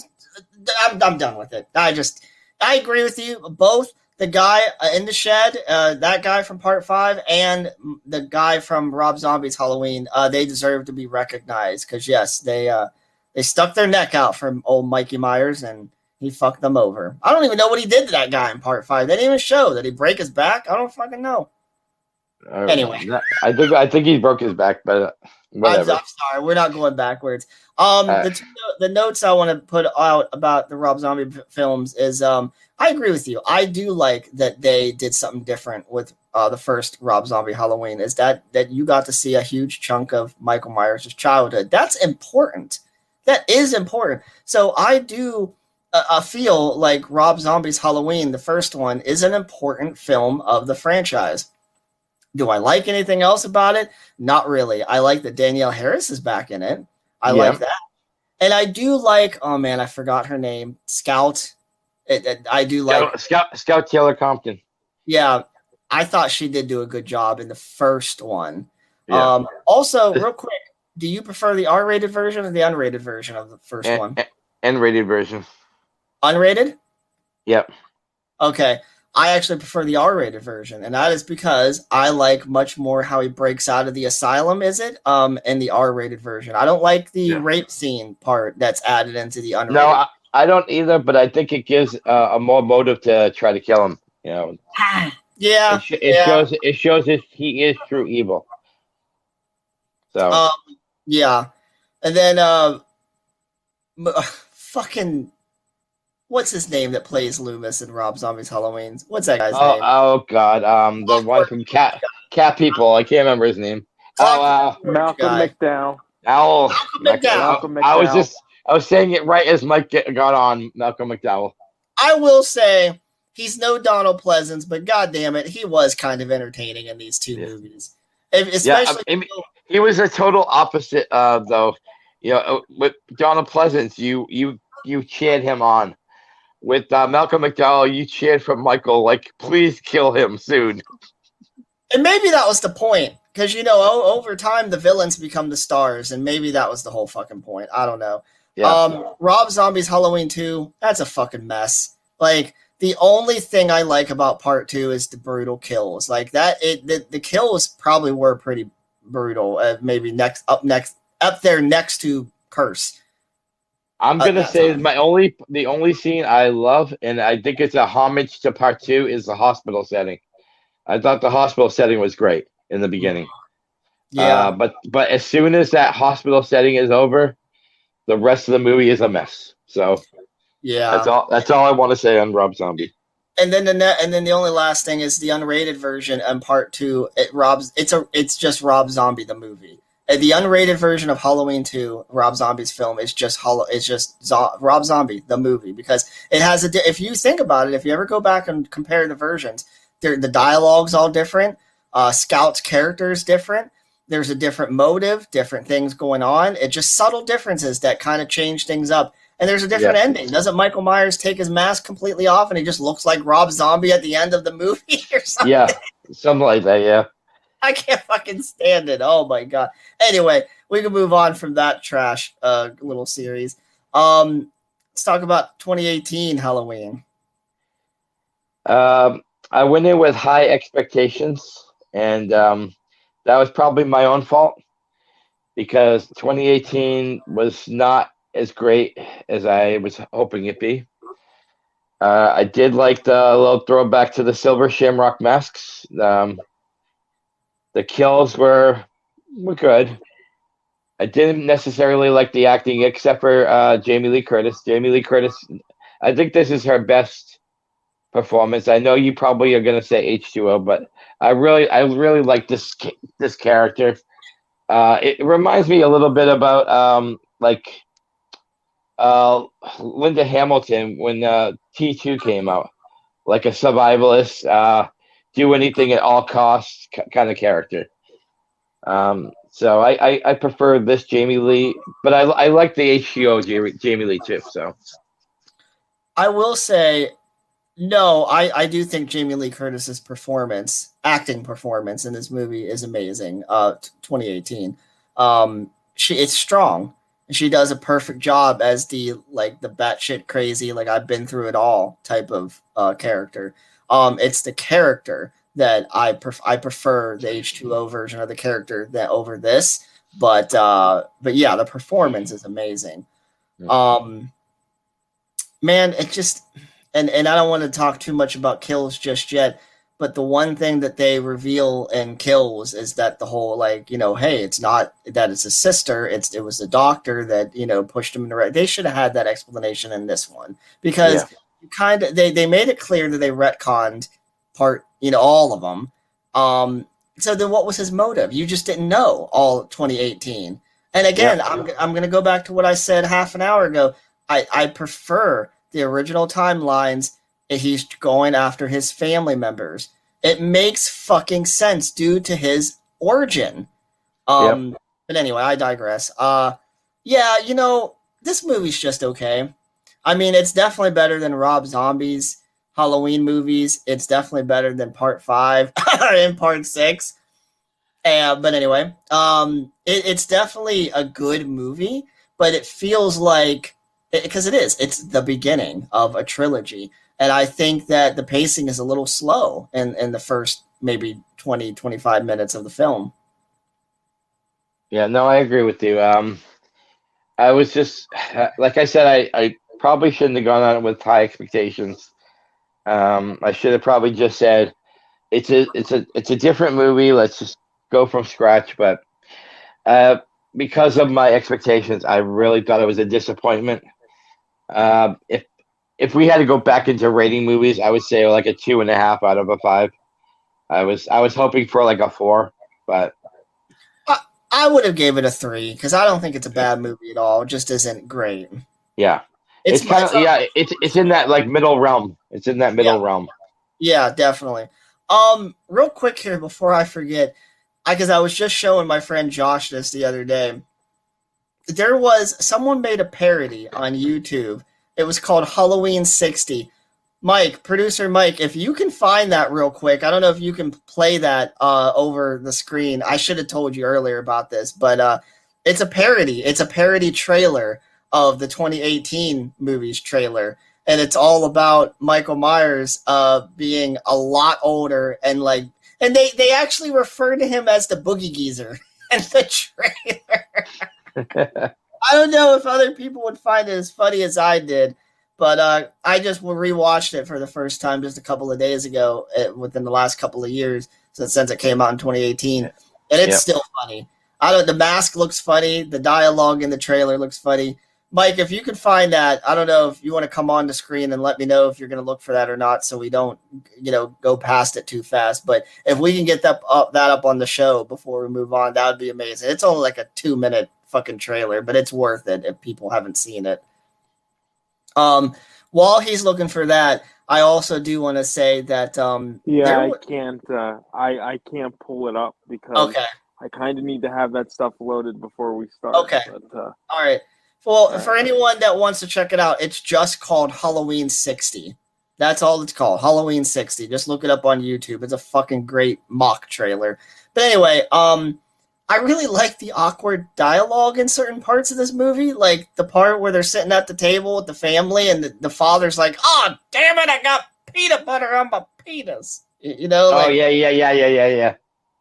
I'm, I'm done with it. I just, I agree with you. Both the guy in the shed, uh, that guy from part five, and the guy from Rob Zombie's Halloween, uh, they deserve to be recognized because yes, they uh, they stuck their neck out from old Mikey Myers and he fucked them over. I don't even know what he did to that guy in part five. They didn't even show. Did he break his back? I don't fucking know. Uh, anyway, I think I think he broke his back, but whatever. I'm, I'm sorry, we're not going backwards. Um, uh, the two, the notes I want to put out about the Rob Zombie films is um, I agree with you. I do like that they did something different with uh, the first Rob Zombie Halloween. Is that that you got to see a huge chunk of Michael Myers' childhood? That's important. That is important. So I do. I feel like Rob Zombie's Halloween, the first one, is an important film of the franchise. Do I like anything else about it? Not really. I like that Danielle Harris is back in it. I yeah. like that. And I do like, oh man, I forgot her name. Scout. It, it, I do like. Scout Scout Taylor Compton. Yeah. I thought she did do a good job in the first one. Yeah. Um, also, real quick, do you prefer the R-rated version or the unrated version of the first N- one? N-rated version. Unrated? Yep. Okay. I actually prefer the R-rated version, and that is because I like much more how he breaks out of the asylum, is it, um, in the R-rated version. I don't like the yeah. rape scene part that's added into the unrated. No, I, I don't either, but I think it gives uh, a more motive to try to kill him. You know? yeah. It, sh- it yeah. shows It shows that he is true evil. So. Um, yeah. And then uh, m- fucking... What's his name that plays Loomis in Rob Zombie's Halloween? What's that guy's oh, name? Oh, God. Um, the one from Cat Cat People. I can't remember his name. Oh, uh, Malcolm McDowell. Owl. Malcolm McDowell. Malcolm McDowell. I was just, I was saying it right as Mike get, got on, Malcolm McDowell. I will say he's no Donald Pleasance, but God damn it, he was kind of entertaining in these two yeah. movies. Especially, yeah, I mean, he was a total opposite, uh, though. You know, with Donald Pleasance, you, you, you cheered him on. With uh, Malcolm McDowell, you cheered for Michael, like, please kill him soon. And maybe that was the point, because, you know, o- over time, the villains become the stars, and maybe that was the whole fucking point. I don't know. Yeah. Um, Rob Zombie's Halloween two, that's a fucking mess. Like, the only thing I like about Part two is the brutal kills. Like, that, it the, the kills probably were pretty brutal, uh, maybe next up next up there next to Curse. I'm gonna uh, say my only the only scene I love, and I think it's a homage to part two, is the hospital setting. I thought the hospital setting was great in the beginning. Yeah. Uh, but but as soon as that hospital setting is over, the rest of the movie is a mess. So yeah, that's all. That's all I want to say on Rob Zombie. And then the net, and then the only last thing is the unrated version and part two. It Rob's it's a it's just Rob Zombie the movie. And the unrated version of Halloween two, Rob Zombie's film, is just Hol- it's just Zo- Rob Zombie the movie, because it has a. Di- if you think about it, if you ever go back and compare the versions, the dialogue's all different. Uh, Scout's character is different. There's a different motive, different things going on. It's just subtle differences that kind of change things up. And there's a different yeah. ending. Doesn't Michael Myers take his mask completely off and he just looks like Rob Zombie at the end of the movie or something? Yeah, something like that, yeah. I can't fucking stand it. Oh, my God. Anyway, we can move on from that trash uh, little series. Um, let's talk about twenty eighteen Halloween. Um, I went in with high expectations, and um, that was probably my own fault, because twenty eighteen was not as great as I was hoping it'd be. Uh, I did like the little throwback to the Silver Shamrock masks. Um, The kills were were good. I didn't necessarily like the acting, except for uh, Jamie Lee Curtis. Jamie Lee Curtis, I think this is her best performance. I know you probably are going to say H two O, but I really, I really like this this character. Uh, it reminds me a little bit about um, like uh, Linda Hamilton when uh, T two came out, like a survivalist. Uh, do anything at all costs kind of character. Um, so I, I, I prefer this Jamie Lee, but I, I like the H G O Jamie Lee too. So I will say, no, I, I do think Jamie Lee Curtis's performance, acting performance in this movie is amazing. Uh, twenty eighteen. Um, she it's strong. She does a perfect job as the, like the batshit crazy, like I've been through it all type of uh, character. Um, it's the character that I pref- I prefer the H two O version of the character that over this, but uh, but yeah, the performance is amazing. Um, man, it just and and I don't want to talk too much about Kills just yet, but the one thing that they reveal in Kills is that the whole like you know hey, it's not that it's a sister, it's it was the doctor that you know pushed him in the right. They should have had that explanation in this one, because. Yeah. Kind of, they, they made it clear that they retconned part, you know, all of them. Um, so then, what was his motive? You just didn't know all twenty eighteen. And again, yeah. I'm I'm going to go back to what I said half an hour ago. I, I prefer the original timelines. He's going after his family members. It makes fucking sense due to his origin. Um, yeah. But anyway, I digress. Uh, yeah, you know, this movie's just okay. I mean, it's definitely better than Rob Zombie's Halloween movies. It's definitely better than part five and part six. Uh, but anyway, um, it, it's definitely a good movie, but it feels like, because it, it is, it's the beginning of a trilogy. And I think that the pacing is a little slow in, in the first maybe twenty, twenty-five minutes of the film. Yeah, no, I agree with you. Um, I was just, like I said, I, I, probably shouldn't have gone on it with high expectations. Um, I should have probably just said it's a it's a it's a different movie. Let's just go from scratch. But uh, because of my expectations, I really thought it was a disappointment. Uh, if if we had to go back into rating movies, I would say like a two and a half out of a five. I was I was hoping for like a four, but I, I would have gave it a three because I don't think it's a bad movie at all. It just isn't great. Yeah. It's, it's kind of, yeah, it's it's in that like middle realm. It's in that middle yeah. realm. Yeah, definitely. Um, real quick here before I forget, because I, I was just showing my friend Josh this the other day. There was someone made a parody on YouTube. It was called Halloween sixty. Mike, producer Mike, if you can find that real quick, I don't know if you can play that uh, over the screen. I should have told you earlier about this, but uh, it's a parody. It's a parody trailer of the twenty eighteen movies trailer. And it's all about Michael Myers uh, being a lot older and like, and they, they actually refer to him as the Boogie Geezer in the trailer. I don't know if other people would find it as funny as I did, but uh, I just rewatched it for the first time just a couple of days ago uh, within the last couple of years since, since it came out in twenty eighteen. and it's yep. still funny. I don't. The mask looks funny. The dialogue in the trailer looks funny. Mike, if you could find that, I don't know if you want to come on the screen and let me know if you're going to look for that or not, so we don't, you know, go past it too fast. But if we can get that up, that up on the show before we move on, that would be amazing. It's only like a two minute fucking trailer, but it's worth it if people haven't seen it. Um, while he's looking for that, I also do want to say that. Um, yeah, w- I can't. Uh, I I can't pull it up because okay. I kind of need to have that stuff loaded before we start. Okay. But, uh, all right. Well, for anyone that wants to check it out, it's just called Halloween sixty. That's all it's called, Halloween sixty. Just look it up on YouTube. It's a fucking great mock trailer. But anyway, um, I really like the awkward dialogue in certain parts of this movie, like the part where they're sitting at the table with the family and the, the father's like, oh, damn it, I got peanut butter on my penis. You know? Like, oh, yeah, yeah, yeah, yeah, yeah, yeah.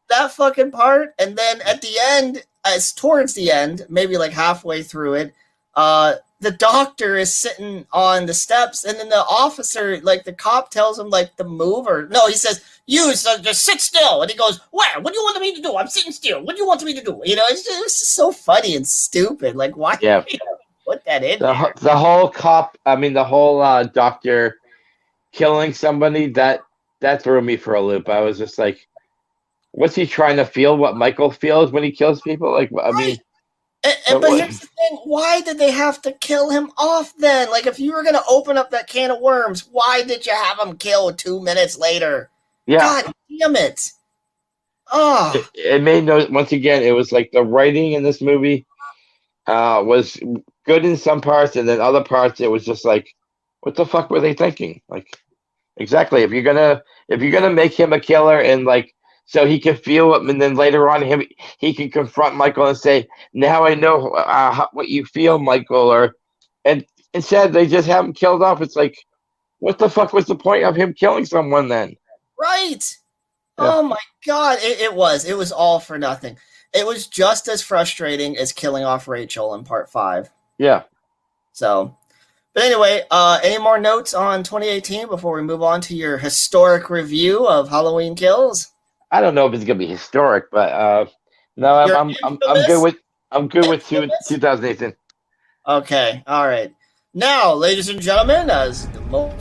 That fucking part. And then at the end, as towards the end, maybe like halfway through it, Uh, the doctor is sitting on the steps, and then the officer, like the cop, tells him like to move or no, he says, "You so just sit still." And he goes, "Where? What do you want me to do? I'm sitting still. What do you want me to do?" You know, it's just, it's just so funny and stupid. Like, why? Yeah. You know, put that in. The, there? the whole cop, I mean, the whole uh, doctor killing somebody that that threw me for a loop. I was just like, "What's he trying to feel? What Michael feels when he kills people?" Like, right. I mean. And, and, but here's the thing, why did they have to kill him off then? Like, if you were going to open up that can of worms, why did you have him killed two minutes later? Yeah. God damn it. Oh. It, it made no, once again, it was like the writing in this movie uh, was good in some parts, and then other parts, it was just like, what the fuck were they thinking? Like, exactly. If you're going to, if you're going to make him a killer and like, so he could feel it, and then later on, him he could confront Michael and say, "Now I know uh, how, what you feel, Michael." Or, and instead they just have him killed off. It's like, what the fuck was the point of him killing someone then? Right. Yeah. Oh my God! It, it was it was all for nothing. It was just as frustrating as killing off Rachel in part five. Yeah. So, but anyway, uh, any more notes on twenty eighteen before we move on to your historic review of Halloween Kills? I don't know if it's gonna be historic, but uh, no, I'm I'm, I'm I'm good with I'm good infamous? with two, twenty eighteen. Okay, all right. Now, ladies and gentlemen, as the mo-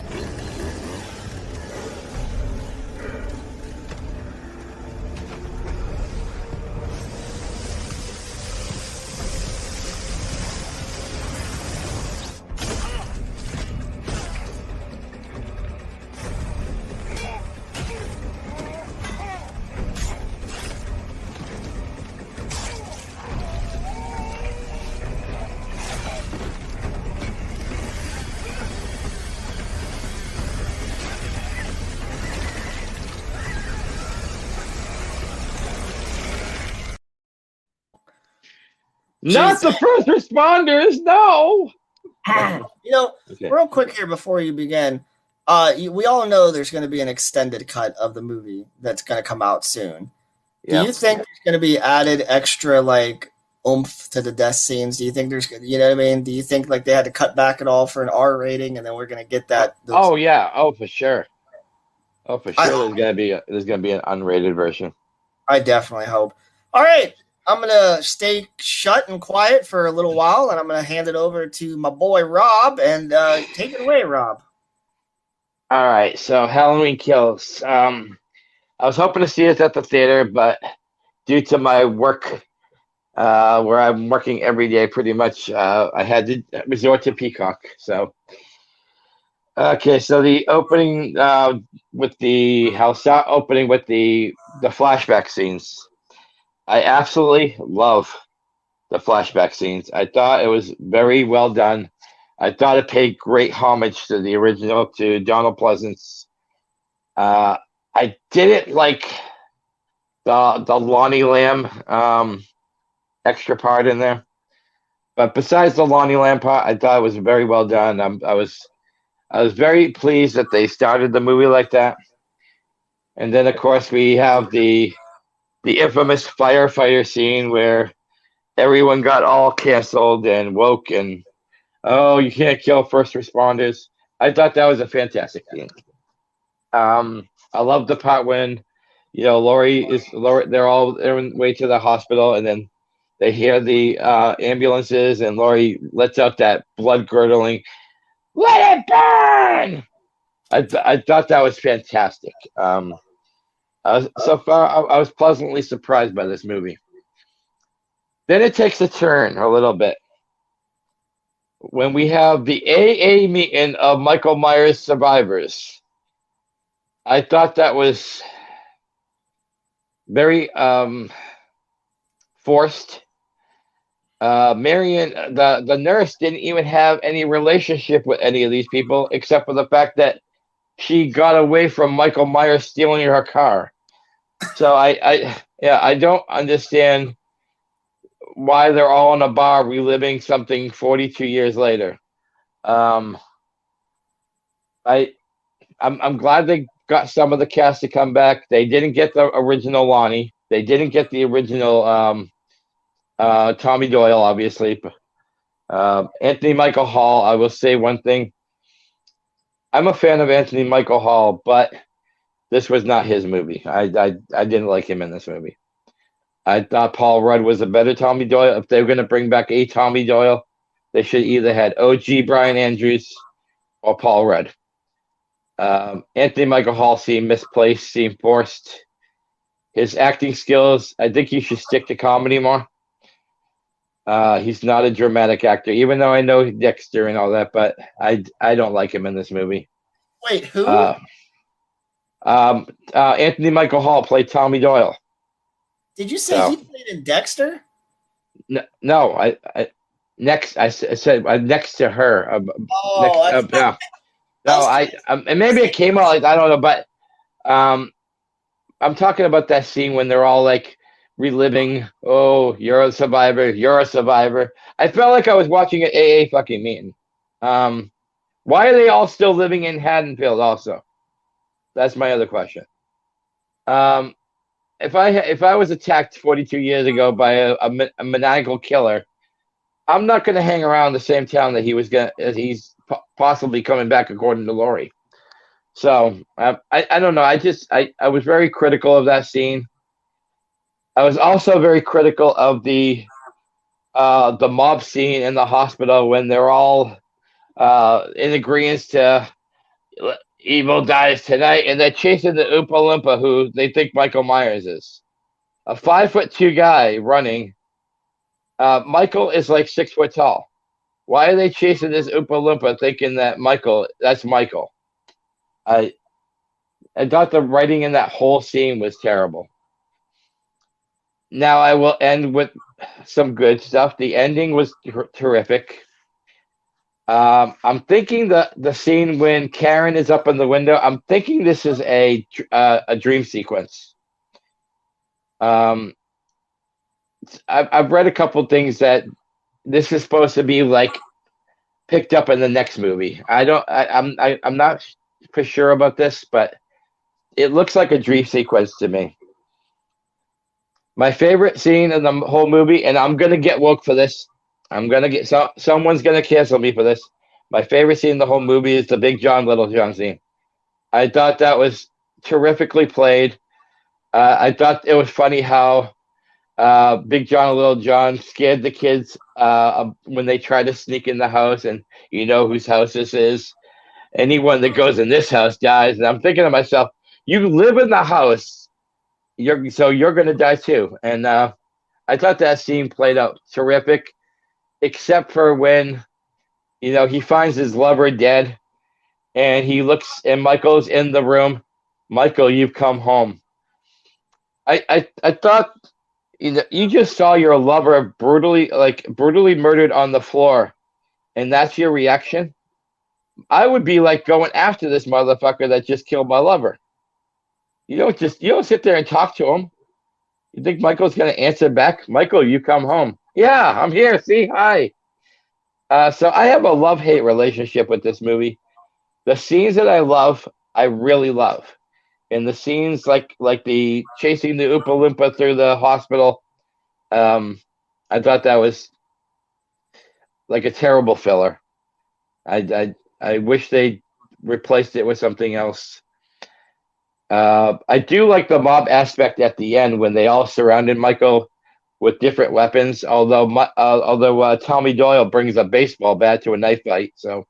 Not the first responders, no. You know, okay. Real quick here before you begin, uh, you, we all know there's going to be an extended cut of the movie that's going to come out soon. Yep. Do you think there's going to be added extra like oomph to the death scenes? Do you think there's, you know what I mean? Do you think like they had to cut back at all for an R rating, and then we're going to get that? Those- oh yeah, oh for sure, oh for sure. I, there's going to be a, there's going to be an unrated version. I definitely hope. All right. I'm going to stay shut and quiet for a little while, and I'm going to hand it over to my boy Rob, and uh, take it away, Rob. All right, so Halloween Kills. Um, I was hoping to see it at the theater, but due to my work, uh, where I'm working every day pretty much, uh, I had to resort to Peacock. So, okay, so the opening uh, with the house opening with the the flashback scenes. I absolutely love the flashback scenes. I thought it was very well done. I thought it paid great homage to the original, to Donald Pleasance. Uh, I didn't like the the Lonnie Lamb um, extra part in there, but besides the Lonnie Lamb part, I thought it was very well done. I'm, I was I was very pleased that they started the movie like that, and then of course we have the. The infamous firefighter scene where everyone got all canceled and woke and, oh, you can't kill first responders. I thought that was a fantastic scene. Um, I love the part when you know, Lori is Lori, they're all on their way to the hospital, and then they hear the uh, ambulances, and Lori lets out that blood curdling, "Let it burn!" I th I thought that was fantastic. Um, I was, so far, I, I was pleasantly surprised by this movie. Then it takes a turn a little bit when we have the A A meeting of Michael Myers survivors. I thought that was very um, forced. Uh, Marion, the, the nurse, didn't even have any relationship with any of these people, except for the fact that she got away from Michael Myers stealing her car. So I, I yeah, I don't understand why they're all in a bar reliving something forty-two years later. Um, I, I'm, I'm glad they got some of the cast to come back. They didn't get the original Lonnie. They didn't get the original um, uh, Tommy Doyle, obviously. Uh, Anthony Michael Hall, I will say one thing. I'm a fan of Anthony Michael Hall, but this was not his movie. I, I, I didn't like him in this movie. I thought Paul Rudd was a better Tommy Doyle. If they were going to bring back a Tommy Doyle, they should either had O G Brian Andrews or Paul Rudd. Um, Anthony Michael Hall seemed misplaced, seemed forced. His acting skills, I think he should stick to comedy more. Uh, he's not a dramatic actor, even though I know Dexter and all that, but I, I don't like him in this movie. Wait, who? Uh, um, uh, Anthony Michael Hall played Tommy Doyle. Did you say so, he played in Dexter? No, no. I, I next I, I said uh, next to her. Uh, oh, next, uh, no, no. I um, and maybe it came out like I don't know, but um, I'm talking about that scene when they're all like reliving. Oh, you're a survivor. You're a survivor. I felt like I was watching an A A fucking meeting. Um, why are they all still living in Haddonfield? Also, that's my other question. Um. If I if I was attacked forty-two years ago by a, a, a maniacal killer, I'm not going to hang around the same town that he was going as he's po possibly coming back, according to Lori. So uh, I I don't know. I just I I was very critical of that scene. I was also very critical of the uh, the mob scene in the hospital when they're all uh, in agreement to. Evil dies tonight, and they're chasing the Oompa Loompa, who they think Michael Myers is. A five foot two guy running. Uh, Michael is like six foot tall. Why are they chasing this Oompa Loompa, thinking that Michael? That's Michael. I, I thought the writing in that whole scene was terrible. Now I will end with some good stuff. The ending was ter- terrific. Um, I'm thinking the, the scene when Karen is up in the window, I'm thinking this is a, uh, a dream sequence. Um, I've, I've read a couple things that this is supposed to be like picked up in the next movie. I don't, I, I'm, I, I'm not for sure about this, but it looks like a dream sequence to me. My favorite scene in the whole movie, and I'm going to get woke for this. I'm gonna get so someone's gonna cancel me for this. My favorite scene in the whole movie is the Big John Little John scene. I thought that was terrifically played. Uh, I thought it was funny how uh, Big John and Little John scared the kids uh, when they tried to sneak in the house, and you know whose house this is. Anyone that goes in this house dies. And I'm thinking to myself, you live in the house, you're so you're gonna die too. And uh, I thought that scene played out terrific. Except for when, you know, he finds his lover dead, and he looks, and Michael's in the room. Michael, you've come home. I, I, I thought, you know, you just saw your lover brutally, like brutally murdered on the floor, and that's your reaction. I would be like going after this motherfucker that just killed my lover. You don't just, you don't sit there and talk to him. You think Michael's gonna answer back? Michael, you come home. Yeah, I'm here. See, hi. Uh, so I have a love-hate relationship with this movie. The scenes that I love, I really love. And the scenes like like the chasing the Oompa Loompa through the hospital, um, I thought that was like a terrible filler. I, I, I wish they replaced it with something else. Uh, I do like the mob aspect at the end when they all surrounded Michael with different weapons. Although, uh, although uh, Tommy Doyle brings a baseball bat to a knife fight, so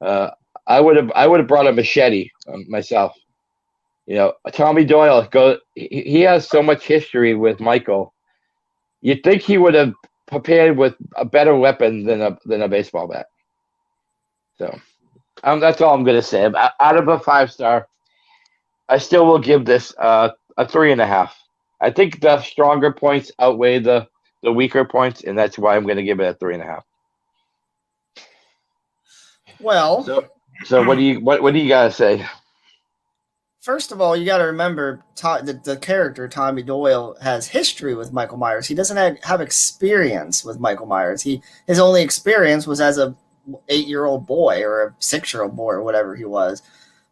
uh, I would have I would have brought a machete um, myself. You know, Tommy Doyle go. He has so much history with Michael. You'd think he would have prepared with a better weapon than a than a baseball bat. So, um, that's all I'm gonna say. Out of a five star, I still will give this uh, a three and a half. I think the stronger points outweigh the, the weaker points, and that's why I'm going to give it a three and a half. Well, so, so what do you what what do you gotta say? First of all, you got to remember the, the character Tommy Doyle has history with Michael Myers. He doesn't have, have experience with Michael Myers. He his only experience was as a eight year old boy or a six year old boy or whatever he was.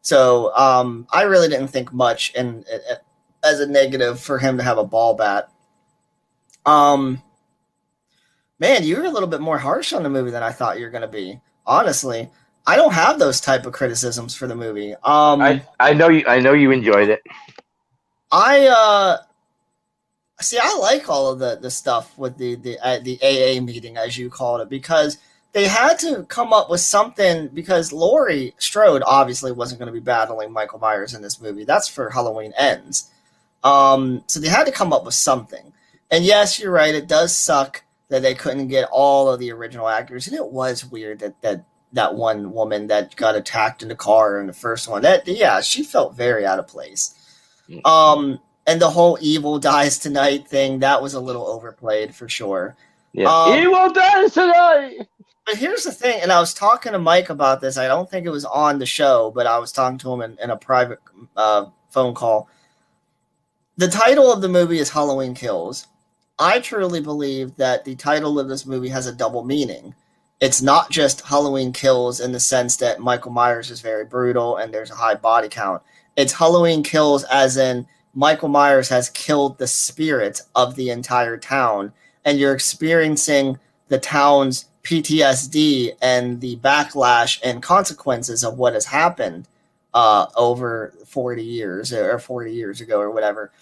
So um, I really didn't think much and uh, as a negative for him to have a ball bat. Um, man, you were a little bit more harsh on the movie than I thought you were going to be. Honestly, I don't have those type of criticisms for the movie. Um, I, I know you, I know you enjoyed it. I uh, see, I like all of the, the stuff with the, the, uh, the A A meeting, as you called it, because they had to come up with something because Laurie Strode obviously wasn't going to be battling Michael Myers in this movie. That's for Halloween Ends. Um, so they had to come up with something. And yes, you're right. It does suck that they couldn't get all of the original actors. And it was weird that that, that one woman that got attacked in the car in the first one, that yeah, she felt very out of place. Um, and the whole evil dies tonight thing, that was a little overplayed for sure. Yeah. Um, evil dies tonight! But here's the thing, and I was talking to Mike about this. I don't think it was on the show, but I was talking to him in, in a private uh, phone call. The title of the movie is Halloween Kills. I truly believe that the title of this movie has a double meaning. It's not just Halloween Kills in the sense that Michael Myers is very brutal and there's a high body count. It's Halloween Kills as in Michael Myers has killed the spirit of the entire town, and you're experiencing the town's P T S D and the backlash and consequences of what has happened uh, over forty years or forty years ago or whatever.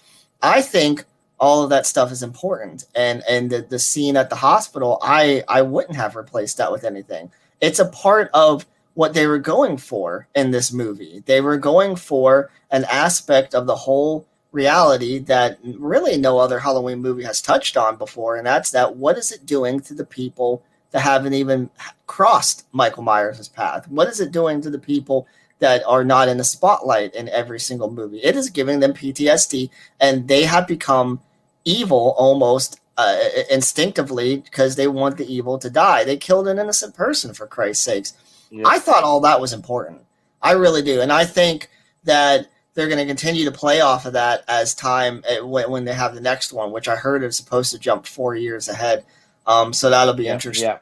I think all of that stuff is important. And and the, the scene at the hospital, I, I wouldn't have replaced that with anything. It's a part of what they were going for in this movie. They were going for an aspect of the whole reality that really no other Halloween movie has touched on before. And that's that what is it doing to the people that haven't even crossed Michael Myers' path? What is it doing to the people that are not in the spotlight in every single movie? It is giving them P T S D, and they have become evil almost uh, instinctively because they want the evil to die. They killed an innocent person, for Christ's sakes. Yeah. I thought all that was important. I really do. And I think that they're going to continue to play off of that as time when, when they have the next one, which I heard is supposed to jump four years ahead. Um, so that'll be yeah, interesting. Yeah.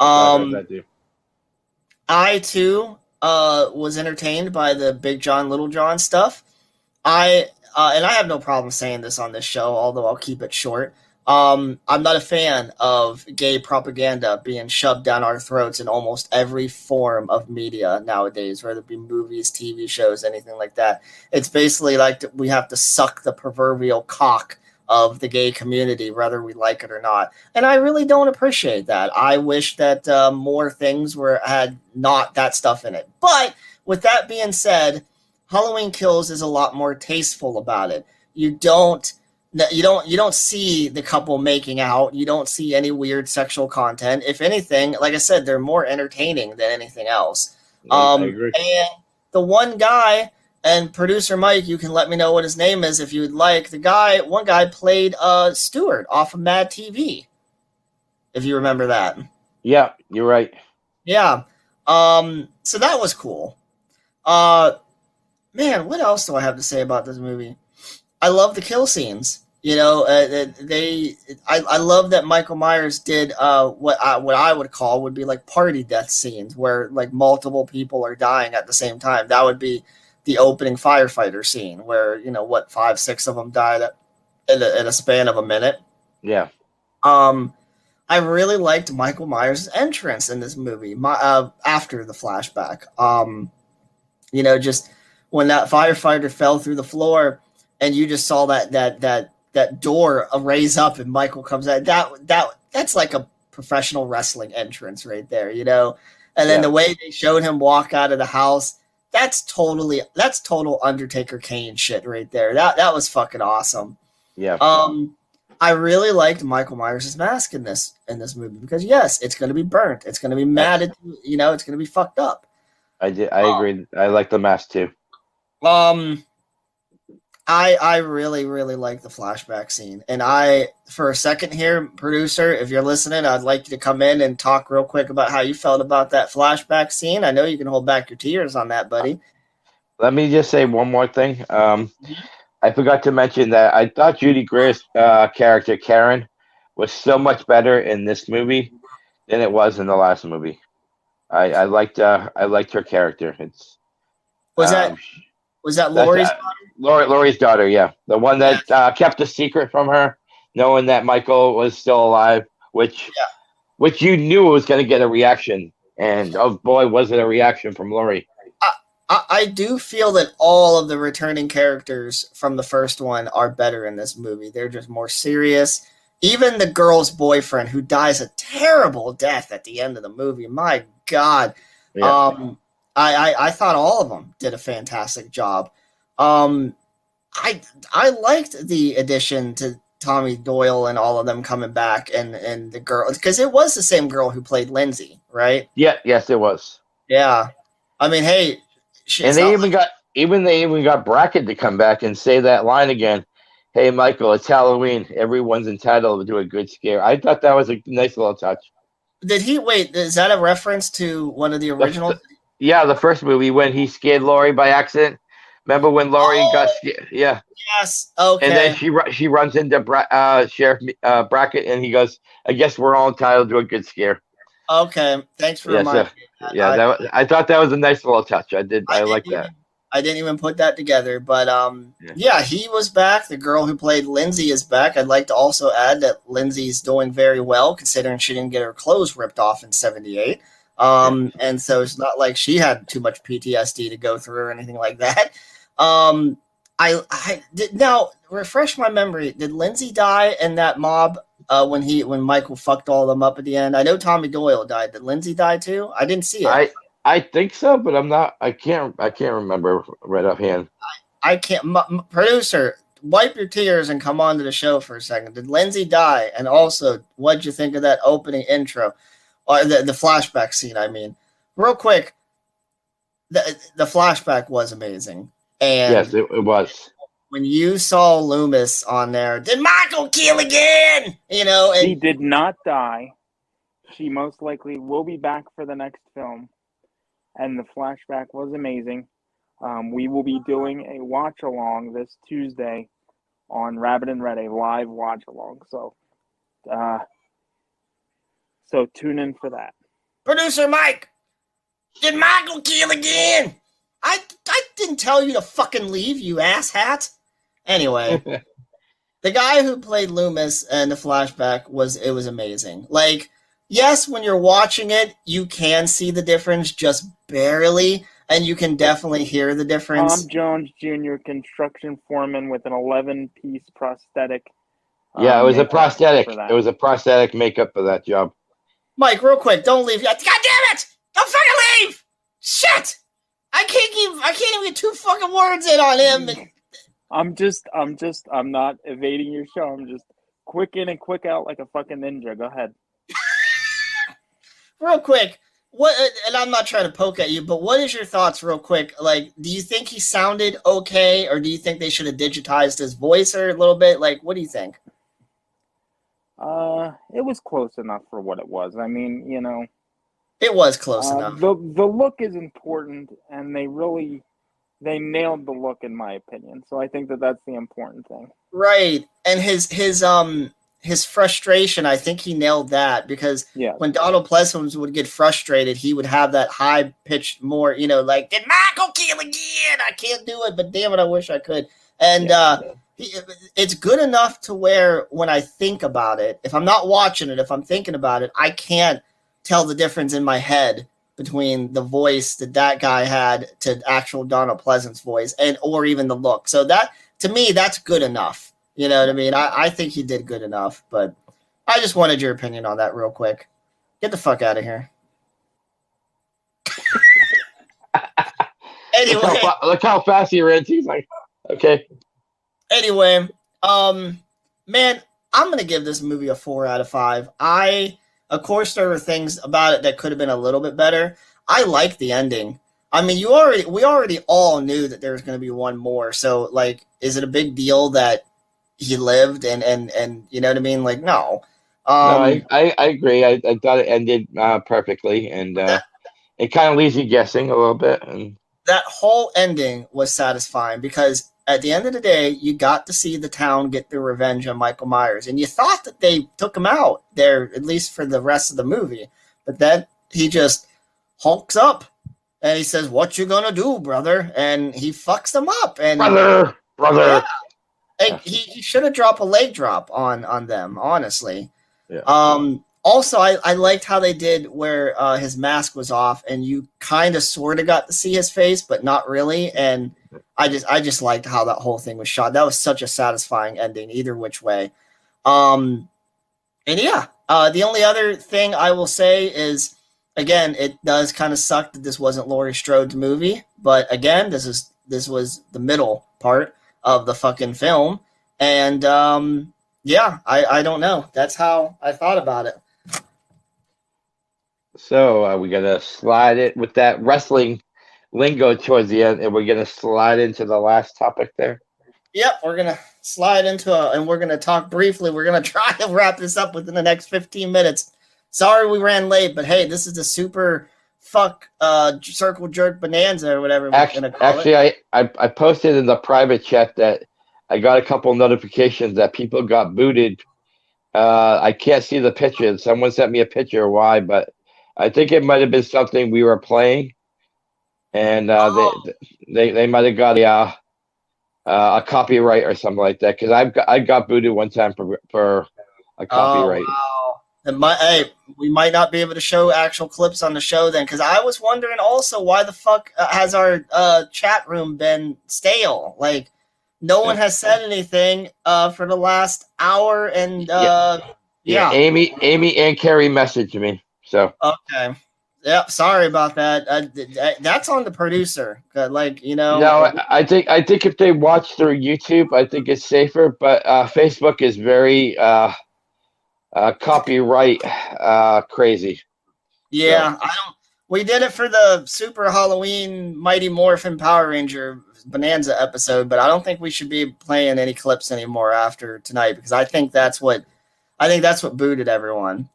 Um, I, that I too uh, was entertained by the Big John, Little John stuff. I uh, and I have no problem saying this on this show, although I'll keep it short. Um, I'm not a fan of gay propaganda being shoved down our throats in almost every form of media nowadays, whether it be movies, T V shows, anything like that. It's basically like we have to suck the proverbial cock of the gay community, whether we like it or not. And I really don't appreciate that. I wish that uh, more things were had not that stuff in it. But with that being said, Halloween Kills is a lot more tasteful about it. You don't you don't you don't see the couple making out. You don't see any weird sexual content. If anything, like I said, they're more entertaining than anything else. Yeah, um I agree. And the one guy, and producer Mike, you can let me know what his name is if you would like. The guy, one guy played uh, Stewart off of Mad T V, if you remember that. Yeah, you're right. Yeah. Um, so that was cool. Uh, man, what else do I have to say about this movie? I love the kill scenes. You know, uh, they. I, I love that Michael Myers did uh, what I, what I would call would be like party death scenes where like multiple people are dying at the same time. That would be the opening firefighter scene where, you know, what, five, six of them died at, in, a, in a span of a minute. Yeah. Um, I really liked Michael Myers' entrance in this movie my, uh, after the flashback. Um, you know, just when that firefighter fell through the floor and you just saw that that that that door raise up and Michael comes out. That that that's like a professional wrestling entrance right there, you know. And then yeah. the way they showed him walk out of the house, that's totally that's total Undertaker Kane shit right there. That that was fucking awesome. Yeah. Um, I really liked Michael Myers' mask in this in this movie because yes, it's going to be burnt, it's going to be matted, you know, it's going to be fucked up. I did, I um, agree. I like the mask too. Um, I I really really like the flashback scene, and I for a second here, producer, if you're listening, I'd like you to come in and talk real quick about how you felt about that flashback scene. I know you can hold back your tears on that, buddy. Let me just say one more thing. Um, I forgot to mention that I thought Judy Greer's uh, character Karen was so much better in this movie than it was in the last movie. I, I liked uh, I liked her character. It's was um, that. Was that Lori's daughter? Lori, Lori's daughter, yeah. The one that uh, kept a secret from her, knowing that Michael was still alive, which yeah. which you knew was going to get a reaction. And, oh, boy, was it a reaction from Lori. I, I, I do feel that all of the returning characters from the first one are better in this movie. They're just more serious. Even the girl's boyfriend, who dies a terrible death at the end of the movie. My God. Yeah. Um I, I, I thought all of them did a fantastic job. Um, I I liked the addition to Tommy Doyle and all of them coming back and, and the girl because it was the same girl who played Lindsay, right? Yeah, yes, it was. Yeah, I mean, hey, and they even like- got even they even got Brackett to come back and say that line again. Hey, Michael, it's Halloween. Everyone's entitled to a good scare. I thought that was a nice little touch. Did he wait? Is that a reference to one of the original? Yeah, the first movie when he scared Lori by accident. Remember when Lori oh, got scared? Yeah. Yes. Okay. And then she she runs into Bra- uh, Sheriff uh, Brackett, and he goes, "I guess we're all entitled to a good scare." Okay. Thanks for yeah, reminding so, me. That. Yeah, I, that was, I thought that was a nice little touch. I did. I, I like that. I didn't even put that together, but um, yeah. yeah, he was back. The girl who played Lindsay is back. I'd like to also add that Lindsay's doing very well, considering she didn't get her clothes ripped off in seventy-eight. Um, and so it's not like she had too much P T S D to go through or anything like that. Um, I, I did now refresh my memory. Did Lindsay die in that mob, uh, when he, when Michael fucked all of them up at the end? I know Tommy Doyle died. Did Lindsay die too? I didn't see it. I, I think so, but I'm not, I can't, I can't remember right offhand. I, I can't my, my producer, wipe your tears and come on to the show for a second. Did Lindsay die? And also what'd you think of that opening intro? Or the, the flashback scene, I mean. Real quick, the the flashback was amazing. And yes, it, it was. When you saw Loomis on there, did Michael kill again? You know, and- She did not die. She most likely will be back for the next film. And the flashback was amazing. Um, we will be doing a watch-along this Tuesday on Rabbit and Red, a live watch-along. So, uh... So tune in for that. Producer Mike, did Michael kill again? I I didn't tell you to fucking leave, you asshat. Anyway, the guy who played Loomis in the flashback was it was amazing. Like, yes, when you're watching it, you can see the difference just barely, and you can definitely hear the difference. Tom Jones Junior, construction foreman with an eleven-piece prosthetic. Yeah, um, it was a prosthetic. It was a prosthetic makeup for that job. Mike, real quick, don't leave. God damn it! Don't fucking leave! Shit! I can't keep. I can't even get two fucking words in on him. And... I'm just. I'm just. I'm not evading your show. I'm just quick in and quick out like a fucking ninja. Go ahead. Real quick, what? And I'm not trying to poke at you, but what is your thoughts, real quick? Like, do you think he sounded okay, or do you think they should have digitized his voice or a little bit? Like, what do you think? Uh, it was close enough for what it was. I mean, you know, it was close uh, enough. The the look is important, and they really they nailed the look, in my opinion. So I think that that's the important thing, right? And his his um his frustration, I think he nailed that because yeah. when Donald Pleasance would get frustrated, he would have that high pitched, more you know, like did Michael kill again? I can't do it, but damn it, I wish I could. And yeah, uh. Yeah. It's good enough to where when I think about it, if I'm not watching it, if I'm thinking about it, I can't tell the difference in my head between the voice that that guy had to actual Donald Pleasant's voice, and or even the look. So that, to me, that's good enough. You know what I mean? I, I think he did good enough, but I just wanted your opinion on that real quick. Get the fuck out of here. Anyway, look how, look how fast he ran. He's like, okay. Anyway, um, man, I'm gonna give this movie a four out of five. I, of course, there were things about it that could have been a little bit better. I like the ending. I mean, you already, we already all knew that there was gonna be one more. So, like, is it a big deal that he lived and and and you know what I mean? Like, no. Um, no, I, I, I agree. I, I thought it ended uh, perfectly, and uh, that, it kind of leaves you guessing a little bit. And that whole ending was satisfying because at the end of the day, you got to see the town get their revenge on Michael Myers, and you thought that they took him out there, at least for the rest of the movie. But then he just hulks up and he says, "What you gonna do, brother?" And he fucks them up. And brother, brother, yeah, yeah. he he should have dropped a leg drop on on them, honestly. Yeah. Um, also, I, I liked how they did where uh, his mask was off, and you kind of sort of got to see his face, but not really. And I just I just liked how that whole thing was shot. That was such a satisfying ending, either which way. Um, and yeah, uh, the only other thing I will say is, again, it does kind of suck that this wasn't Laurie Strode's movie, but again, this is this was the middle part of the fucking film, and. Um, Yeah, I, I don't know. That's how I thought about it. So uh, we're going to slide it with that wrestling lingo towards the end, and we're going to slide into the last topic there. Yep, we're going to slide into a, and we're going to talk briefly. We're going to try to wrap this up within the next fifteen minutes. Sorry we ran late, but hey, this is the super fuck uh, circle jerk bonanza or whatever we're going to call actually, it. Actually, I, I, I posted in the private chat that I got a couple notifications that people got booted. Uh, I can't see the pictures. Someone sent me a picture. Why? But I think it might have been something we were playing, and uh, oh. they they they might have got a uh, uh, a copyright or something like that. Because I've got, I got booted one time for for a copyright. Oh, wow. might, hey, we might not be able to show actual clips on the show then, because I was wondering also why the fuck has our uh, chat room been stale? Like. No one has said anything uh, for the last hour, and uh, yeah. yeah, Amy, Amy, and Carrie messaged me. So okay, yeah, sorry about that. I, I, that's on the producer, like you know. No, I think I think if they watch through YouTube, I think it's safer. But uh, Facebook is very uh, uh, copyright uh, crazy. Yeah, so. I don't. We did it for the Super Halloween Mighty Morphin Power Ranger Bonanza episode, but I don't think we should be playing any clips anymore after tonight because I think that's what I think that's what booted everyone.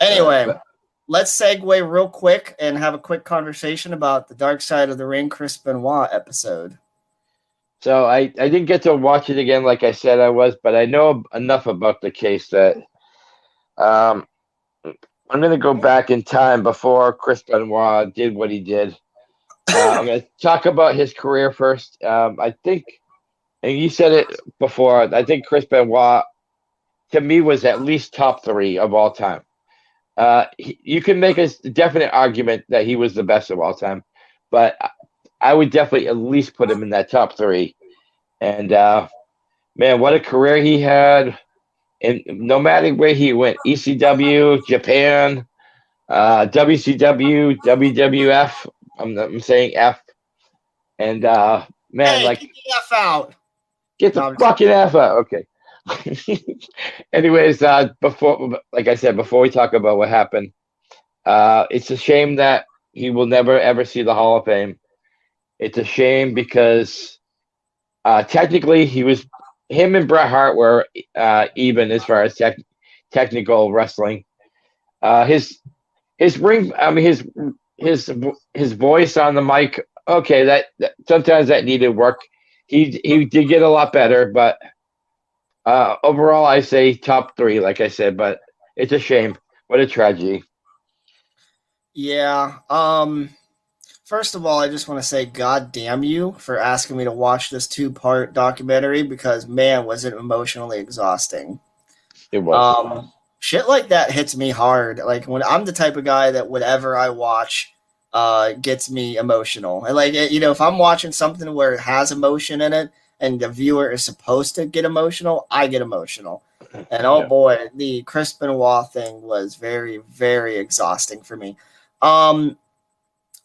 Anyway, yeah, but- let's segue real quick and have a quick conversation about the Dark Side of the Ring Chris Benoit episode. So I, I didn't get to watch it again like I said I was, but I know enough about the case that um I'm going to go back in time before Chris Benoit did what he did. Uh, I'm going to talk about his career first. Um, I think, and you said it before, I think Chris Benoit, to me, was at least top three of all time. Uh, he, you can make a definite argument that he was the best of all time, but I would definitely at least put him in that top three. And, uh, man, what a career he had. And no matter where he went, E C W, Japan, uh, W C W, W W F, I'm, I'm saying F, and uh, man, hey, like get the F out, get the no, fucking F out. Okay. Anyways, uh, before, like I said, before we talk about what happened, uh, it's a shame that he will never ever see the Hall of Fame. It's a shame because uh, technically he was. Him and Bret Hart were uh, even as far as tech, technical wrestling. Uh, his his ring, I mean his his his voice on the mic. Okay, that, that sometimes that needed work. He he did get a lot better, but uh, overall, I say top three. Like I said, but it's a shame. What a tragedy. Yeah. Um. First of all, I just want to say God damn you for asking me to watch this two-part documentary because, man, was it emotionally exhausting. It was. Um, shit like that hits me hard. Like, when I'm the type of guy that whatever I watch uh, gets me emotional. And, like, you know, if I'm watching something where it has emotion in it and the viewer is supposed to get emotional, I get emotional. And, oh, yeah. boy, the Chris Benoit thing was very, very exhausting for me. Um,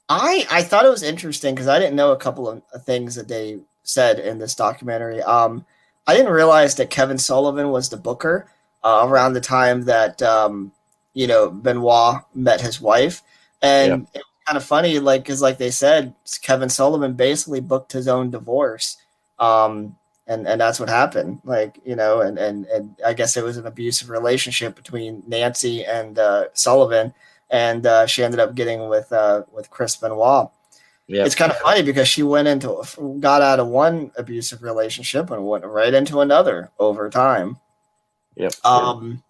I I thought it was interesting because I didn't know a couple of things that they said in this documentary. Um, I didn't realize that Kevin Sullivan was the booker uh, around the time that, um, you know, Benoit met his wife. And yeah. it was kind of funny, like, because like they said, Kevin Sullivan basically booked his own divorce. Um, And and that's what happened, like, you know, and, and, and I guess it was an abusive relationship between Nancy and uh, Sullivan, and uh, she ended up getting with uh, with Chris Benoit. Yeah. It's kind of funny because she went into got out of one abusive relationship and went right into another over time. Yep. Um,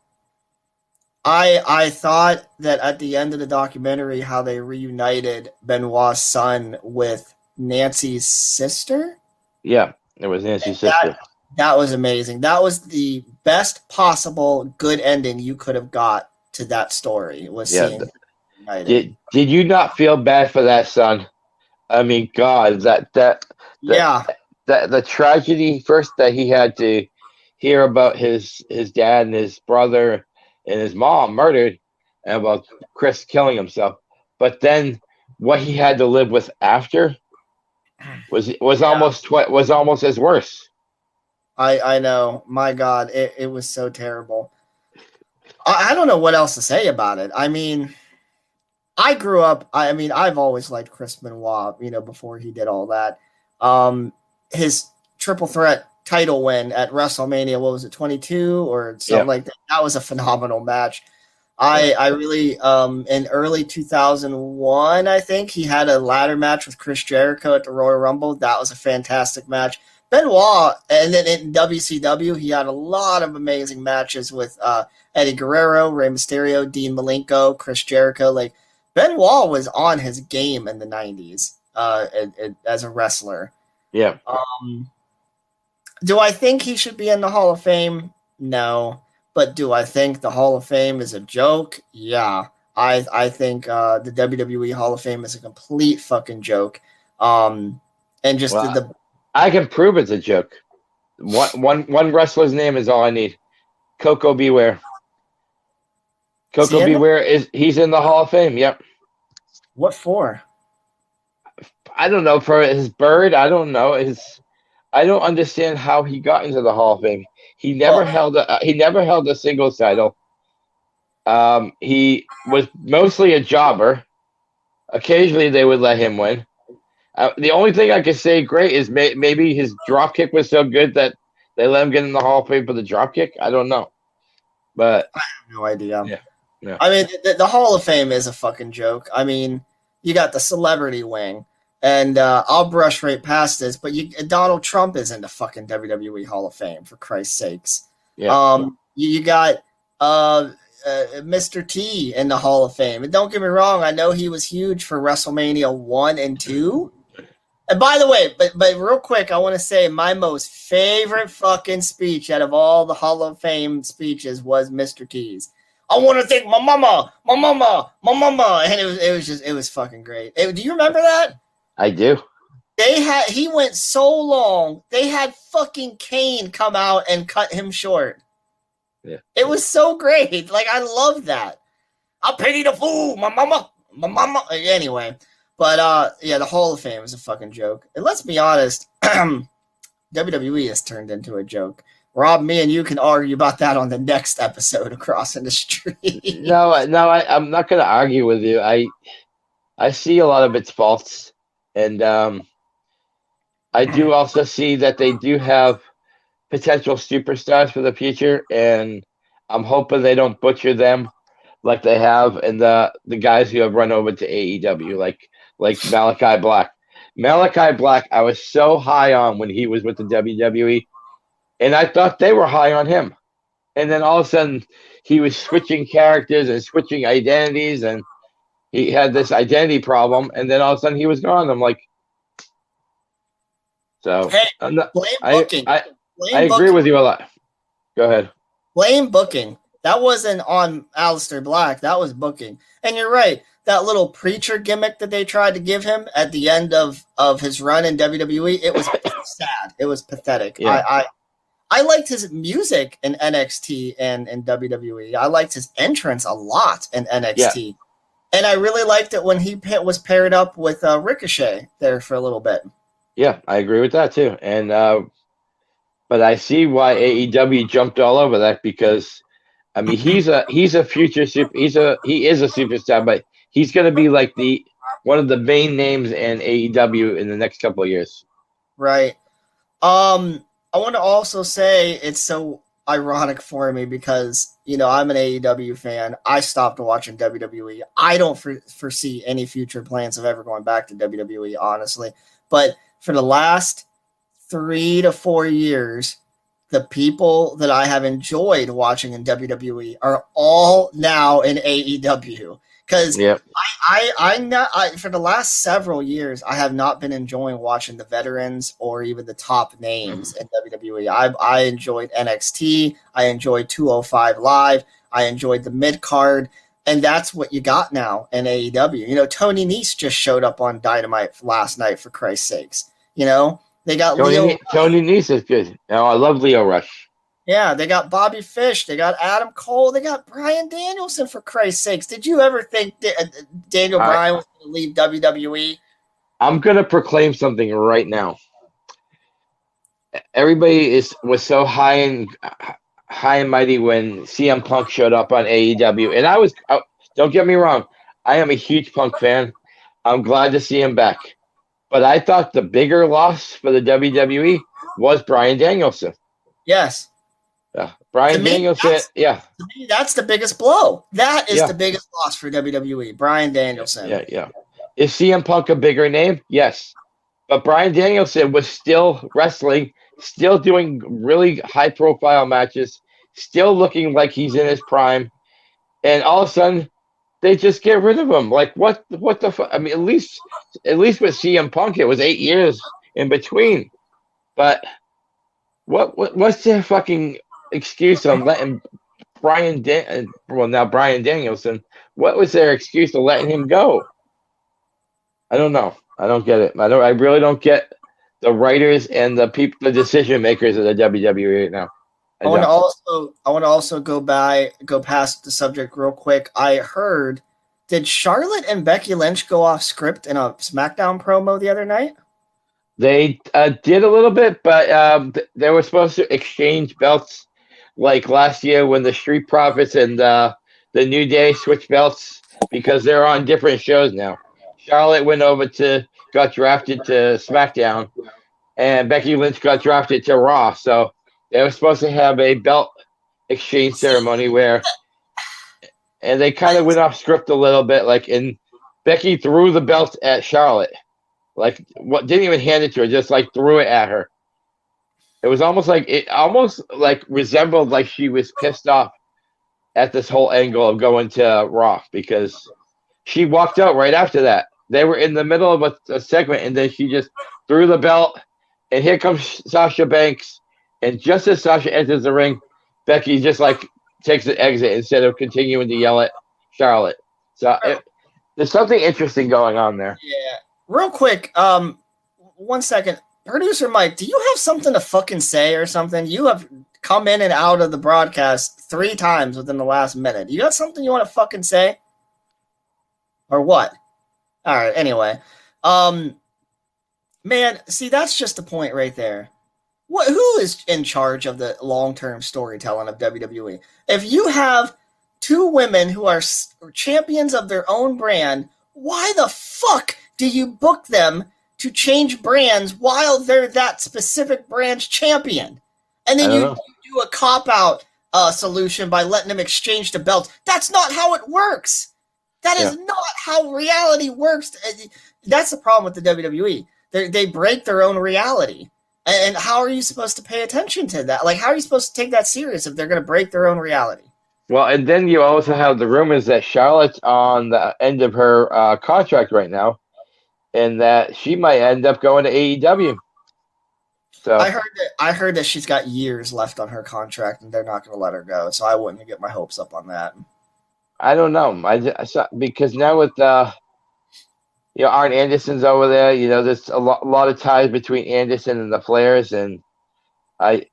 I I thought that at the end of the documentary, how they reunited Benoit's son with Nancy's sister. Yeah. It was Nancy's sister. That, that was amazing. That was the best possible good ending you could have got to that story. Was yeah, seeing the, did did you not feel bad for that son? I mean, God, that that, that yeah, that, that the tragedy first that he had to hear about his his dad and his brother and his mom murdered, and about Chris killing himself. But then what he had to live with after. Was was yeah. almost tw- was almost as worse. I I know, my God, it, it was so terrible. I, I don't know what else to say about it. I mean, I grew up. I mean, I've always liked Chris Benoit. You know, before he did all that, um, his triple threat title win at WrestleMania. What was it, twenty-two or something yeah. like that? That was a phenomenal match. I, I really, um, in early two thousand one, I think, he had a ladder match with Chris Jericho at the Royal Rumble. That was a fantastic match. Benoit, and then in W C W, he had a lot of amazing matches with uh, Eddie Guerrero, Rey Mysterio, Dean Malenko, Chris Jericho. Like, Benoit was on his game in the nineties uh, it, it, as a wrestler. Yeah. Um, do I think he should be in the Hall of Fame? No. But do I think the Hall of Fame is a joke? Yeah. I I think uh, the W W E Hall of Fame is a complete fucking joke. Um, and just well, the, the I can prove it's a joke. One, one, one wrestler's name is all I need. Coco Beware. Coco Beware is he's in the Hall of Fame. Yep. What for? I don't know. For his bird, I don't know. His I don't understand how he got into the Hall of Fame. He never oh. held a he never held a singles title. Um, he was mostly a jobber. Occasionally, they would let him win. Uh, the only thing I could say great is may, maybe his drop kick was so good that they let him get in the Hall of Fame for the drop kick. I don't know, but I have no idea. Yeah, yeah. I mean, the, the Hall of Fame is a fucking joke. I mean, you got the celebrity wing. And uh, I'll brush right past this, but you, Donald Trump is in the fucking W W E Hall of Fame, for Christ's sakes. Yeah. Um, you, you got uh, uh, Mister T in the Hall of Fame. And don't get me wrong, I know he was huge for WrestleMania one and two. And by the way, but, but real quick, I want to say my most favorite fucking speech out of all the Hall of Fame speeches was Mister T's. I want to thank my mama, my mama, my mama. And it was, it was just, it was fucking great. It, do you remember that? I do. They had he went so long. They had fucking Kane come out and cut him short. Yeah, it was so great. Like, I love that. I pity the fool, my mama, my mama. Anyway, but uh, yeah, the Hall of Fame is a fucking joke. And let's be honest, W W E has turned into a joke. Rob, me and you can argue about that on the next episode of Crossing the Street. no, no, I, I'm not going to argue with you. I, I see a lot of its faults. And um, I do also see that they do have potential superstars for the future, and I'm hoping they don't butcher them like they have in the, the guys who have run over to A E W, like like Malachi Black. Malachi Black, I was so high on when he was with the W W E, and I thought they were high on him. And then all of a sudden, he was switching characters and switching identities, and he had this identity problem, and then all of a sudden he was gone. I'm like, so hey, I'm not, blame I, booking. I, I, blame I agree booking. with you a lot. Go ahead. Blame booking. That wasn't on Aleister Black. That was booking. And you're right. That little preacher gimmick that they tried to give him at the end of, of his run in W W E, it was sad. It was pathetic. Yeah. I, I I liked his music in N X T and in W W E. I liked his entrance a lot in N X T. Yeah. And I really liked it when he was paired up with uh, Ricochet there for a little bit. Yeah, I agree with that too. And uh, but I see why A E W jumped all over that, because I mean he's a he's a future super, he's a he is a superstar, but he's going to be like the one of the main names in A E W in the next couple of years. Right. Um, I want to also say it's so ironic for me because, you know, I'm an A E W fan. I stopped watching W W E. I don't for- foresee any future plans of ever going back to W W E, honestly. But for the last three to four years, the people that I have enjoyed watching in W W E are all now in A E W. Because yep. I, I, I, not, I, for the last several years, I have not been enjoying watching the veterans or even the top names in W W E. I, I enjoyed N X T. I enjoyed two oh five Live. I enjoyed the mid-card. And that's what you got now in A E W. You know, Tony Nese just showed up on Dynamite last night, for Christ's sakes. You know, they got Tony, Leo. Tony Nese is good. Now, I love Leo Rush. Yeah, they got Bobby Fish, they got Adam Cole, they got Brian Danielson, for Christ's sakes. Did you ever think da- Daniel All Bryan right. was going to leave W W E? I'm going to proclaim something right now. Everybody is was so high and high and mighty when C M Punk showed up on A E W, and I was I, don't get me wrong, I am a huge Punk fan. I'm glad to see him back, but I thought the bigger loss for the W W E was Brian Danielson. Yes. Uh, Brian me, Danielson, yeah. To me, that's the biggest blow. That is yeah. the biggest loss for W W E, Brian Danielson. Yeah, yeah. Is C M Punk a bigger name? Yes. But Brian Danielson was still wrestling, still doing really high-profile matches, still looking like he's in his prime, and all of a sudden, they just get rid of him. Like, what What the fuck? I mean, at least, at least with C M Punk, it was eight years in between. But what, what what's their fucking excuse on letting Brian Dan- well now Brian Danielson, what was their excuse to letting him go? I don't know. I don't get it. I don't I really don't get the writers and the people, the decision makers of the W W E right now. I, I want to also I want to also go by go past the subject real quick. I heard, did Charlotte and Becky Lynch go off script in a SmackDown promo the other night? They uh, did a little bit, but um, th- they were supposed to exchange belts. Like last year when the Street Profits and uh, the New Day switched belts because they're on different shows now. Charlotte went over to, got drafted to SmackDown, and Becky Lynch got drafted to Raw. So they were supposed to have a belt exchange ceremony where, and they kind of went off script a little bit. Like, and Becky threw the belt at Charlotte. Like, what didn't even hand it to her, just like threw it at her. It was almost like it almost like resembled like she was pissed off at this whole angle of going to Raw, because she walked out right after that. They were in the middle of a, a segment, and then she just threw the belt, and here comes Sasha Banks. And just as Sasha enters the ring, Becky just like takes the exit instead of continuing to yell at Charlotte. So it, there's something interesting going on there. Yeah. Real quick, um, one second. Producer Mike, do you have something to fucking say or something? You have come in and out of the broadcast three times within the last minute. You got something you want to fucking say? Or what? All right, anyway. Um, man, see, that's just the point right there. What? Who is in charge of the long-term storytelling of W W E? If you have two women who are champions of their own brand, why the fuck do you book them to change brands while they're that specific brand's champion? And then you, you do a cop-out uh, solution by letting them exchange the belts. That's not how it works. That yeah. is not how reality works. That's the problem with the W W E. They they break their own reality. And how are you supposed to pay attention to that? Like, how are you supposed to take that serious if they're going to break their own reality? Well, and then you also have the rumors that Charlotte's on the end of her uh, contract right now, and that she might end up going to A E W. So I heard that I heard that she's got years left on her contract, and they're not going to let her go. So I wouldn't get my hopes up on that. I don't know. I, I saw, because now with uh, you know, Arn Anderson's over there. You know, there's a lot, a lot of ties between Anderson and the Flairs, and I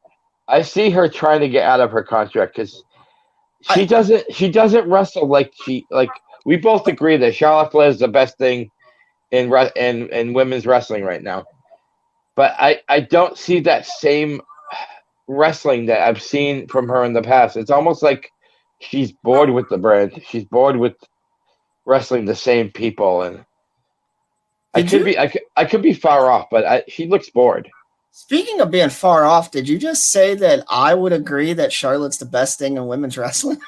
I see her trying to get out of her contract because she I, doesn't she doesn't wrestle like she like we both agree that Charlotte Flair is the best thing in in in women's wrestling right now. But I, I don't see that same wrestling that I've seen from her in the past. It's almost like she's bored with the brand. She's bored with wrestling the same people, and Did I could you? be I could, I could be far off, but I, she looks bored. Speaking of being far off, did you just say that I would agree that Charlotte's the best thing in women's wrestling?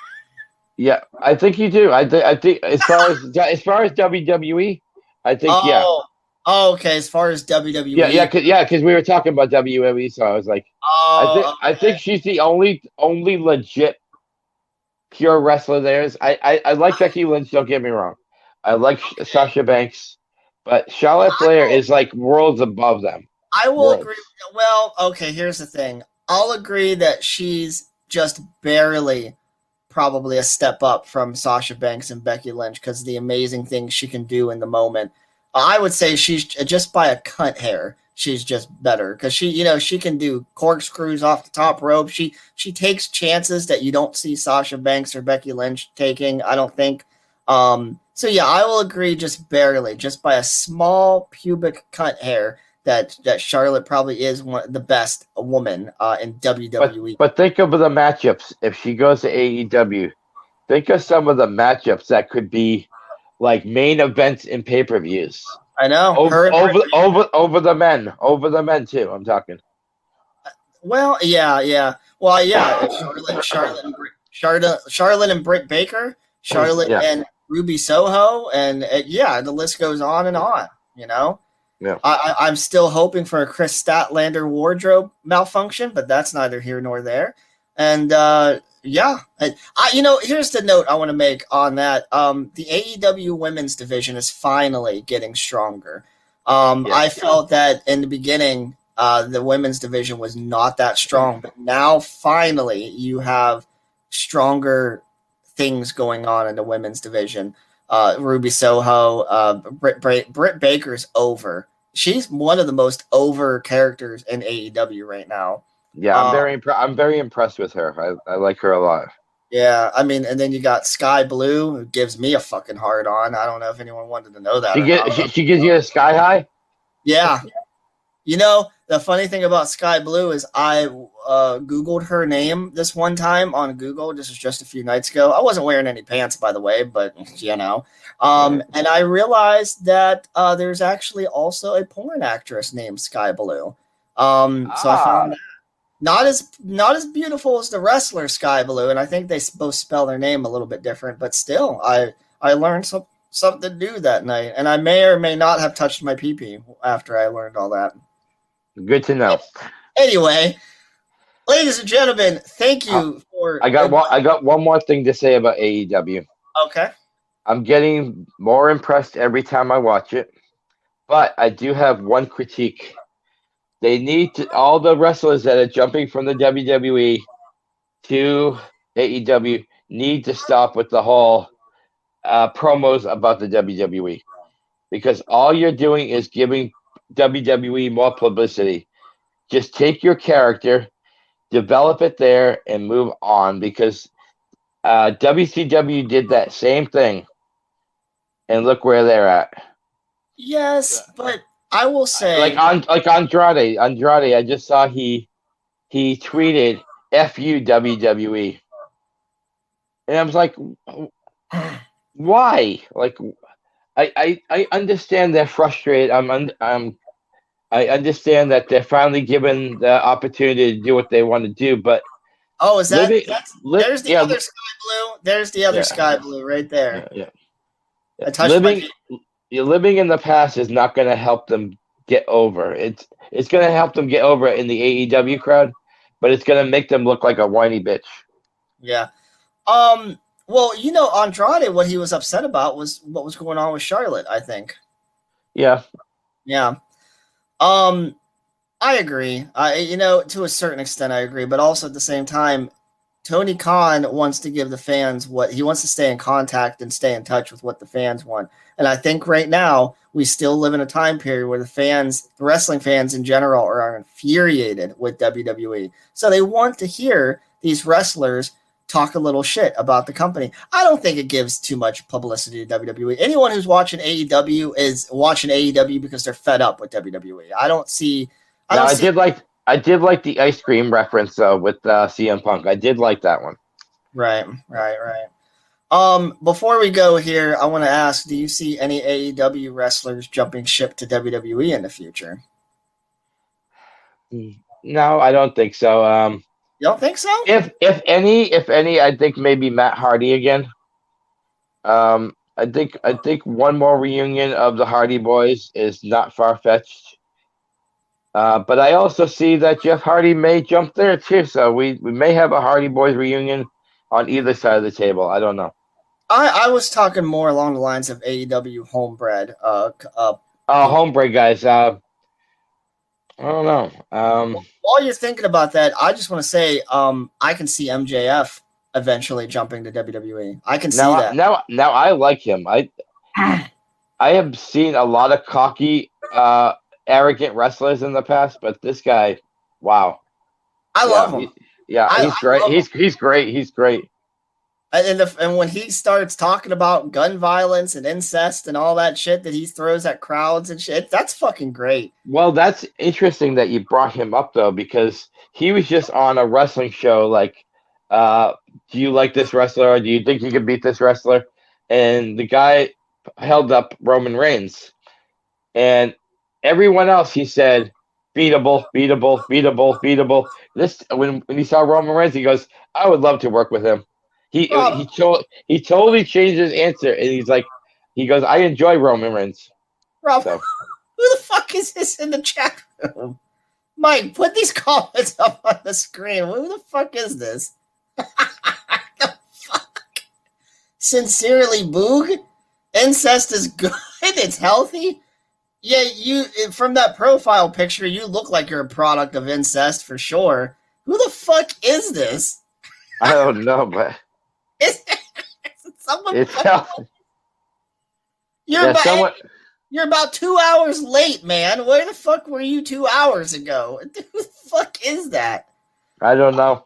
Yeah, I think you do. I, th- I think as far as as far as W W E, I think oh. yeah. Oh, okay. As far as W W E, yeah, yeah, cause, yeah, because we were talking about W W E, so I was like, oh, I think okay. I think she's the only only legit pure wrestler there is. I, I, I like Becky Lynch. Don't get me wrong. I like okay. Sasha Banks, but Charlotte Flair is like worlds above them. I will worlds. agree. Well, okay. Here's the thing. I'll agree that she's just barely, probably a step up from Sasha Banks and Becky Lynch because of the amazing things she can do in the moment. I would say she's just by a cunt hair. She's just better because she, you know, she can do corkscrews off the top rope. She she takes chances that you don't see Sasha Banks or Becky Lynch taking, I don't think. Um, so yeah, I will agree just barely, just by a small pubic cunt hair that that Charlotte probably is one, the best woman uh, in W W E. But, but think of the matchups if she goes to A E W. Think of some of the matchups that could be. Like main events in pay-per-views. I know. Over, over, over, over the men. Over the men, too, I'm talking. Well, yeah, yeah. Well, yeah. Charlotte, Charlotte, and Br- Charlotte, Charlotte and Britt Baker. Charlotte yeah. and Ruby Soho. And, uh, yeah, the list goes on and on, you know? Yeah. I, I, I'm still hoping for a Chris Statlander wardrobe malfunction, but that's neither here nor there. And, uh... yeah, I, I, you know, here's the note I want to make on that. Um, the A E W women's division is finally getting stronger. Um, yeah, I yeah. felt that in the beginning, uh, the women's division was not that strong, but now finally you have stronger things going on in the women's division. Uh, Ruby Soho, uh, Britt, Britt, Britt Baker's over. She's one of the most over characters in A E W right now. Yeah, I'm very impre- I'm very impressed with her. I, I like her a lot. Yeah, I mean, and then you got Sky Blue, who gives me a fucking hard on. I don't know if anyone wanted to know that. She, get, she, she gives you a sky high? Yeah. You know, the funny thing about Sky Blue is I uh, Googled her name this one time on Google. This was just a few nights ago. I wasn't wearing any pants, by the way, but, you know. Um, and I realized that uh, there's actually also a porn actress named Sky Blue. Um, so ah. I found that. Not as not as beautiful as the wrestler Sky Blue, and I think they both spell their name a little bit different, but still, I I learned some, something new that night, and I may or may not have touched my pee-pee after I learned all that. Good to know. Anyway, ladies and gentlemen, thank you uh, for... I got, one, I got one more thing to say about A E W. Okay. I'm getting more impressed every time I watch it, but I do have one critique. They need to, all the wrestlers that are jumping from the W W E to A E W need to stop with the whole uh, promos about the W W E, because all you're doing is giving W W E more publicity. Just take your character, develop it there, and move on, because uh, W C W did that same thing, and look where they're at. Yes, but... I will say, like on, like Andrade, Andrade. I just saw he he tweeted "F you W W E," and I was like, "Why?" Like, I, I, I understand they're frustrated. I'm un, I'm I understand that they're finally given the opportunity to do what they want to do. But oh, is that living, that's, li- there's the yeah, other Sky Blue? There's the other yeah, Sky Blue right there. Yeah, yeah. I touched living, my- You're living in the past is not going to help them get over. It's it's going to help them get over in the A E W crowd, but it's going to make them look like a whiny bitch. Yeah. Um. Well, you know, Andrade, what he was upset about was what was going on with Charlotte, I think. Yeah. Yeah. Um. I agree. I, you know, to a certain extent, I agree. But also at the same time, Tony Khan wants to give the fans what he wants to stay in contact and stay in touch with what the fans want. And I think right now we still live in a time period where the fans, the wrestling fans in general, are infuriated with W W E. So they want to hear these wrestlers talk a little shit about the company. I don't think it gives too much publicity to W W E. Anyone who's watching A E W is watching A E W because they're fed up with W W E. I don't see. I, don't no, see- I did like I did like the ice cream reference though with uh, C M Punk. I did like that one. Right, right, right. Um, before we go here, I want to ask: do you see any A E W wrestlers jumping ship to W W E in the future? No, I don't think so. Um, You don't think so? If if any, if any, I think maybe Matt Hardy again. Um, I think I think one more reunion of the Hardy Boys is not far fetched. Uh, but I also see that Jeff Hardy may jump there too, so we, we may have a Hardy Boys reunion on either side of the table. I don't know. I, I was talking more along the lines of A E W homebred. Uh, uh, uh homebred guys. Uh. I don't know. Um, While you're thinking about that, I just want to say um, I can see M J F eventually jumping to W W E. I can see now, that. Now, now I like him. I I have seen a lot of cocky, uh, arrogant wrestlers in the past, but this guy, wow. I yeah, love him. He, yeah, I, he's great. He's him. he's great. He's great. And the, and when he starts talking about gun violence and incest and all that shit that he throws at crowds and shit, that's fucking great. Well, that's interesting that you brought him up, though, because he was just on a wrestling show like, uh, do you like this wrestler? Or do you think you can beat this wrestler? And the guy held up Roman Reigns. And everyone else, he said, beatable, beatable, beatable, beatable. This when, when he saw Roman Reigns, he goes, I would love to work with him. He um, he told he totally changed his answer, and he's like, he goes, I enjoy Roman Reigns. Rob, so. Who the fuck is this in the chat room? Mike, put these comments up on the screen. Who the fuck is this? The fuck? Sincerely, Boog. Incest is good. It's healthy. Yeah, you from that profile picture, you look like you're a product of incest for sure. Who the fuck is this? I don't know, but. Is it, is it someone it's you're, yeah, about, someone, you're about two hours late, man. Where the fuck were you two hours ago? Who the fuck is that? I don't know.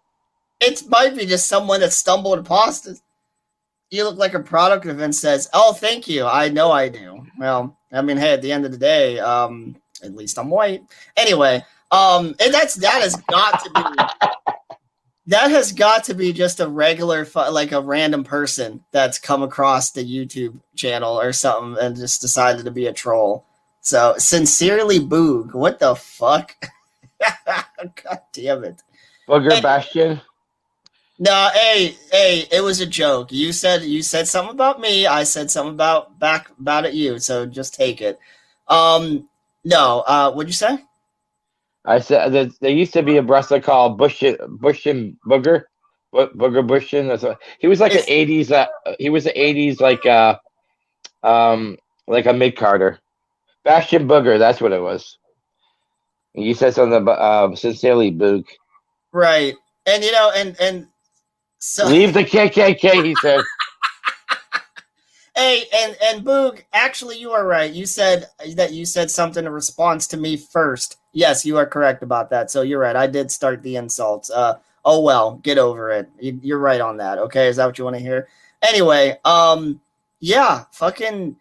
It might be just someone that stumbled upon this. You look like a product of and says, oh, thank you. I know I do. Well, I mean, hey, at the end of the day, um, at least I'm white. Anyway, um, and that's that has got to be... That has got to be just a regular, like a random person that's come across the YouTube channel or something and just decided to be a troll. So, sincerely, Boog. What the fuck? God damn it. Booger and, Bastion? No, hey, hey, it was a joke. You said you said something about me. I said something about back about at you. So just take it. Um, no, uh, what'd you say? I said there, there used to be a wrestler called Bushin Bushin Booger, Booger Bushin. He was like an eighties. Uh, he was an eighties like uh, um, like a mid Carter. Bastion Booger, that's what it was. You said something about uh, sincerely Boog. Right, and you know, and and so leave the K K K. He said. Hey, and and Boog, actually, you are right. You said that you said something in response to me first. Yes, you are correct about that. So you're right. I did start the insults. Uh, oh, well, get over it. You, you're right on that. Okay. Is that what you want to hear? Anyway, um, yeah, fucking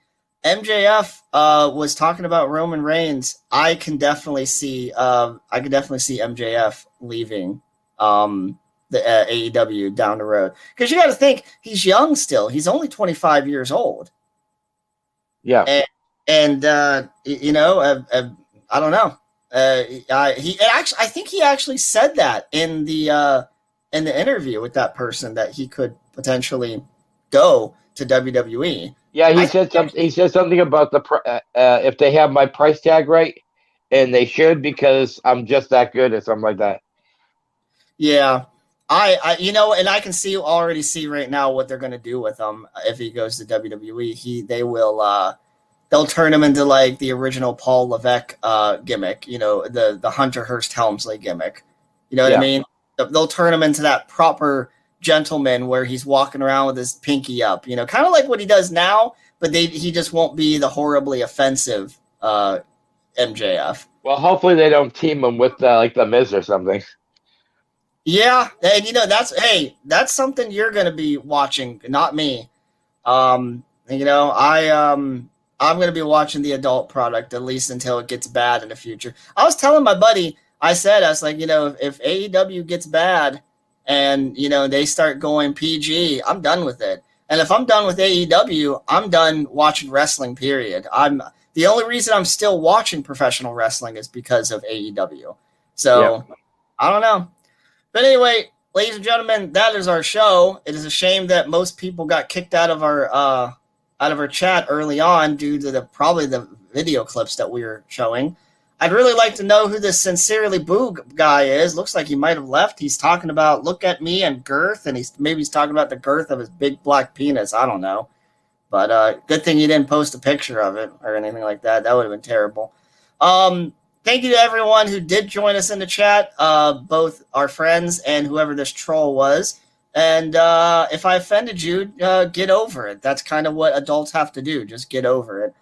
M J F uh, was talking about Roman Reigns. I can definitely see uh, I can definitely see M J F leaving um, the uh, A E W down the road. Because you got to think, he's young still. He's only twenty-five years old. Yeah. And, and uh, you know, uh, uh, I don't know. Uh, I, he actually, I think he actually said that in the uh, in the interview with that person that he could potentially go to W W E. Yeah, he I said something. He said something about the uh, uh, if they have my price tag right, and they should because I'm just that good or something like that. Yeah, I, I you know, and I can see already see right now what they're going to do with him if he goes to W W E. He they will. Uh, they'll turn him into like the original Paul Levesque uh, gimmick, you know, the the Hunter Hearst Helmsley gimmick. You know what yeah. I mean? They'll turn him into that proper gentleman where he's walking around with his pinky up, you know, kind of like what he does now, but they, he just won't be the horribly offensive uh, M J F. Well, hopefully they don't team him with uh, like the Miz or something. Yeah, and you know that's hey, that's something you're going to be watching, not me. Um, you know, I um, I'm going to be watching the adult product at least until it gets bad in the future. I was telling my buddy, I said, I was like, you know, if A E W gets bad and you know they start going P G, I'm done with it. And if I'm done with A E W, I'm done watching wrestling. Period. I'm the only reason I'm still watching professional wrestling is because of A E W. So yeah. I don't know. But anyway, ladies and gentlemen, that is our show. It is a shame that most people got kicked out of our uh, out of our chat early on due to the probably the video clips that we were showing. I'd really like to know who this Sincerely Boo guy is. Looks like he might have left. He's talking about look at me and girth, and he's maybe he's talking about the girth of his big black penis. I don't know. But uh, good thing you didn't post a picture of it or anything like that. That would have been terrible. Um Thank you to everyone who did join us in the chat, uh, both our friends and whoever this troll was. And uh, if I offended you, uh, get over it. That's kind of what adults have to do. Just get over it.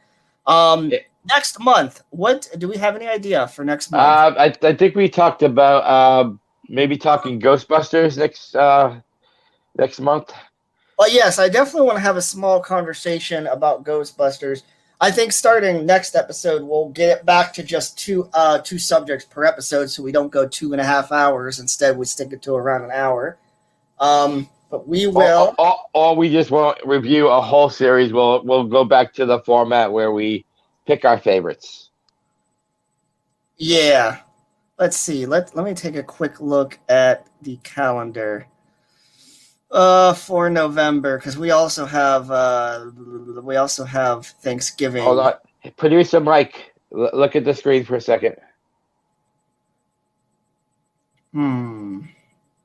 Um, yeah. Next month, what do we have any idea for next month? Uh, I, I think we talked about uh, maybe talking Ghostbusters next uh, next month. Well, yes, I definitely want to have a small conversation about Ghostbusters. I think starting next episode, we'll get it back to just two uh, two subjects per episode, so we don't go two and a half hours. Instead, we stick it to around an hour. Um, but we will. Or, or, or we just won't review a whole series. We'll we'll go back to the format where we pick our favorites. Yeah. Let's see. Let let me take a quick look at the calendar. Uh, for November, because we also have uh, we also have Thanksgiving. Hold on, producer Mike, l- look at the screen for a second. Hmm.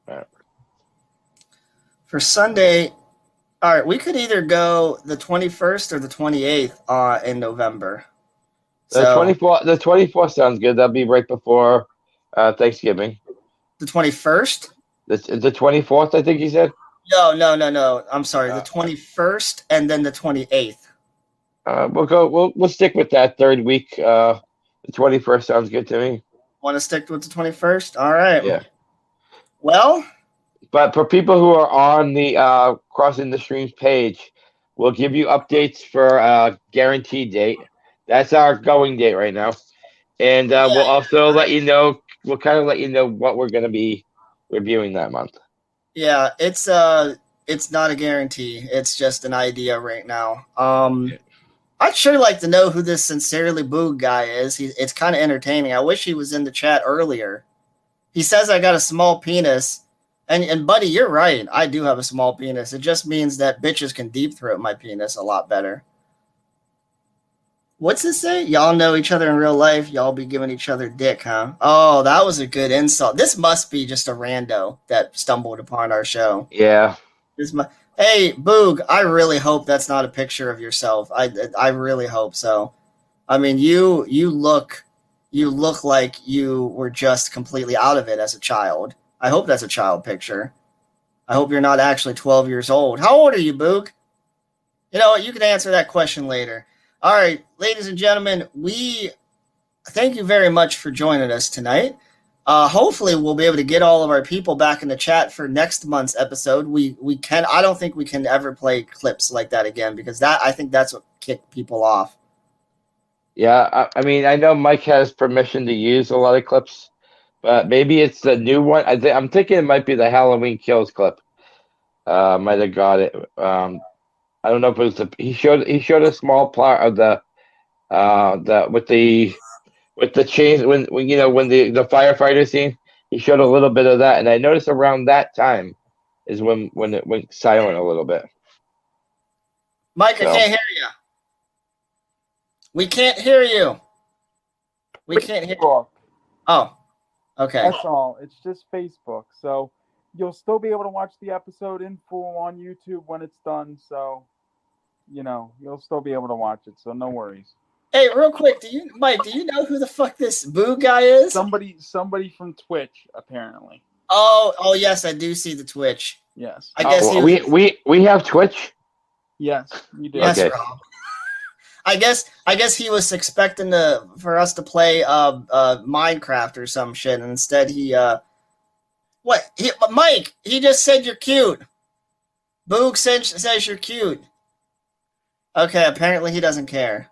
Right. For Sunday, all right, we could either go the twenty-first or the twenty-eighth uh, in November. The so, twenty-fourth, the twenty-fourth sounds good. That'll be right before uh, Thanksgiving. The twenty-first. The the twenty-fourth, I think he said. No, no, no, no. I'm sorry. The twenty-first and then the twenty-eighth. Uh, we'll go. We'll we'll stick with that third week. Uh, the twenty-first sounds good to me. Want to stick with the twenty-first? All right. Yeah. Well. But for people who are on the uh, Crossing the Streams page, we'll give you updates for uh, guaranteed date. That's our going date right now, and uh, yeah. we'll also let you know. We'll kind of let you know what we're going to be reviewing that month. Yeah, it's uh it's not a guarantee. It's just an idea right now. Um, yeah. I'd sure like to know who this Sincerely Boo guy is. He, it's kind of entertaining. I wish he was in the chat earlier. He says I got a small penis, and and buddy, you're right. I do have a small penis. It just means that bitches can deep throat my penis a lot better. What's this say? Y'all know each other in real life. Y'all be giving each other dick, huh? Oh, that was a good insult. This must be just a rando that stumbled upon our show. Yeah. This mu- hey, Boog, I really hope that's not a picture of yourself. I I really hope so. I mean, you you look you look like you were just completely out of it as a child. I hope that's a child picture. I hope you're not actually twelve years old. How old are you, Boog? You know what? You can answer that question later. All right, ladies and gentlemen, we thank you very much for joining us tonight. Uh, hopefully, we'll be able to get all of our people back in the chat for next month's episode. We we can. I don't think we can ever play clips like that again because that I think that's what kicked people off. Yeah, I, I mean, I know Mike has permission to use a lot of clips, but maybe it's the new one. I th- I'm thinking it might be the Halloween Kills clip. Uh, might have got it. Um, I don't know if it was the he showed he showed a small part of the uh the with the with the chains when, when you know when the, the firefighter scene, he showed a little bit of that, and I noticed around that time is when, when it went silent a little bit. Mike, so. I can't hear you. We can't hear you. We can't hear you. Oh. Okay. That's all. It's just Facebook, so you'll still be able to watch the episode in full on YouTube when it's done, so you know, you'll still be able to watch it, so no worries. Hey, real quick, do you, Mike, do you know who the fuck this Boo guy is? Somebody somebody from Twitch, apparently. Oh, oh yes, I do see the Twitch. Yes. I guess oh, was... we, we we have Twitch? Yes, you do. Yes, okay. Rob. I guess I guess he was expecting to, for us to play uh, uh, Minecraft or some shit, and instead he uh, what he, Mike, he just said you're cute. Boog says, says you're cute. Okay, apparently he doesn't care.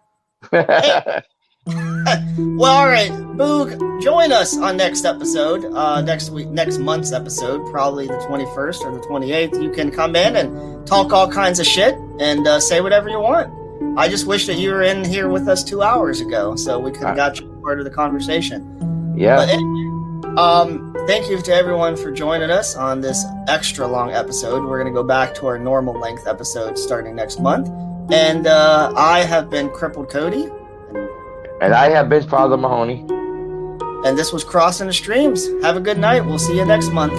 Hey. Well, all right, Boog, join us on next episode, uh, next week, next month's episode, probably the twenty-first or the twenty-eighth. You can come in and talk all kinds of shit and uh, say whatever you want. I just wish that you were in here with us two hours ago, so we could have got you part of the conversation. Yeah. But anyway, um, thank you to everyone for joining us on this extra long episode. We're going to go back to our normal length episode starting next month. And uh, I have been Crippled Cody. And, and I have been Father Mahoney. And this was Crossing the Streams. Have a good night. We'll see you next month.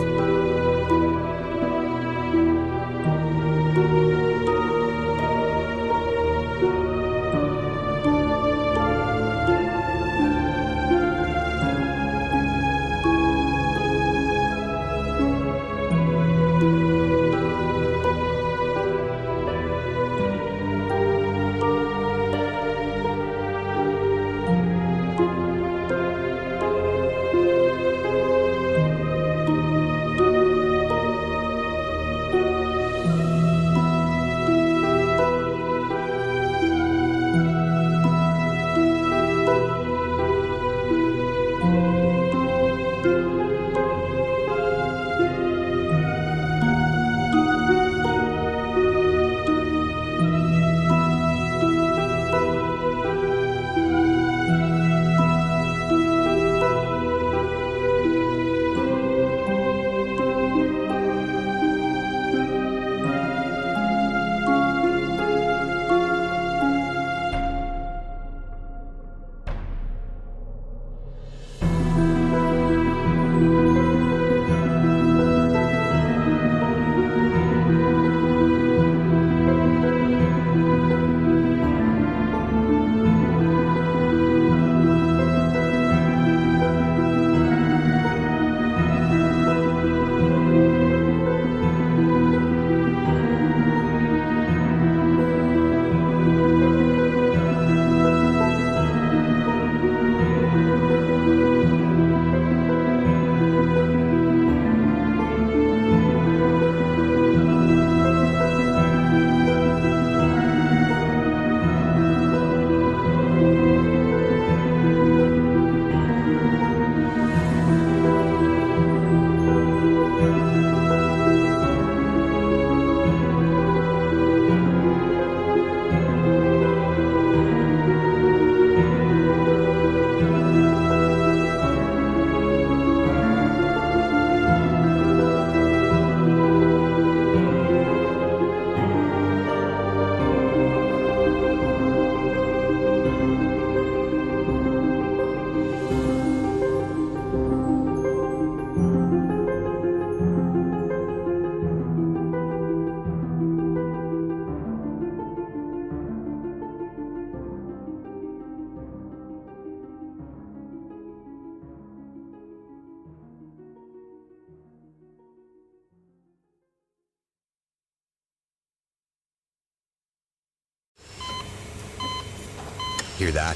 Hear that?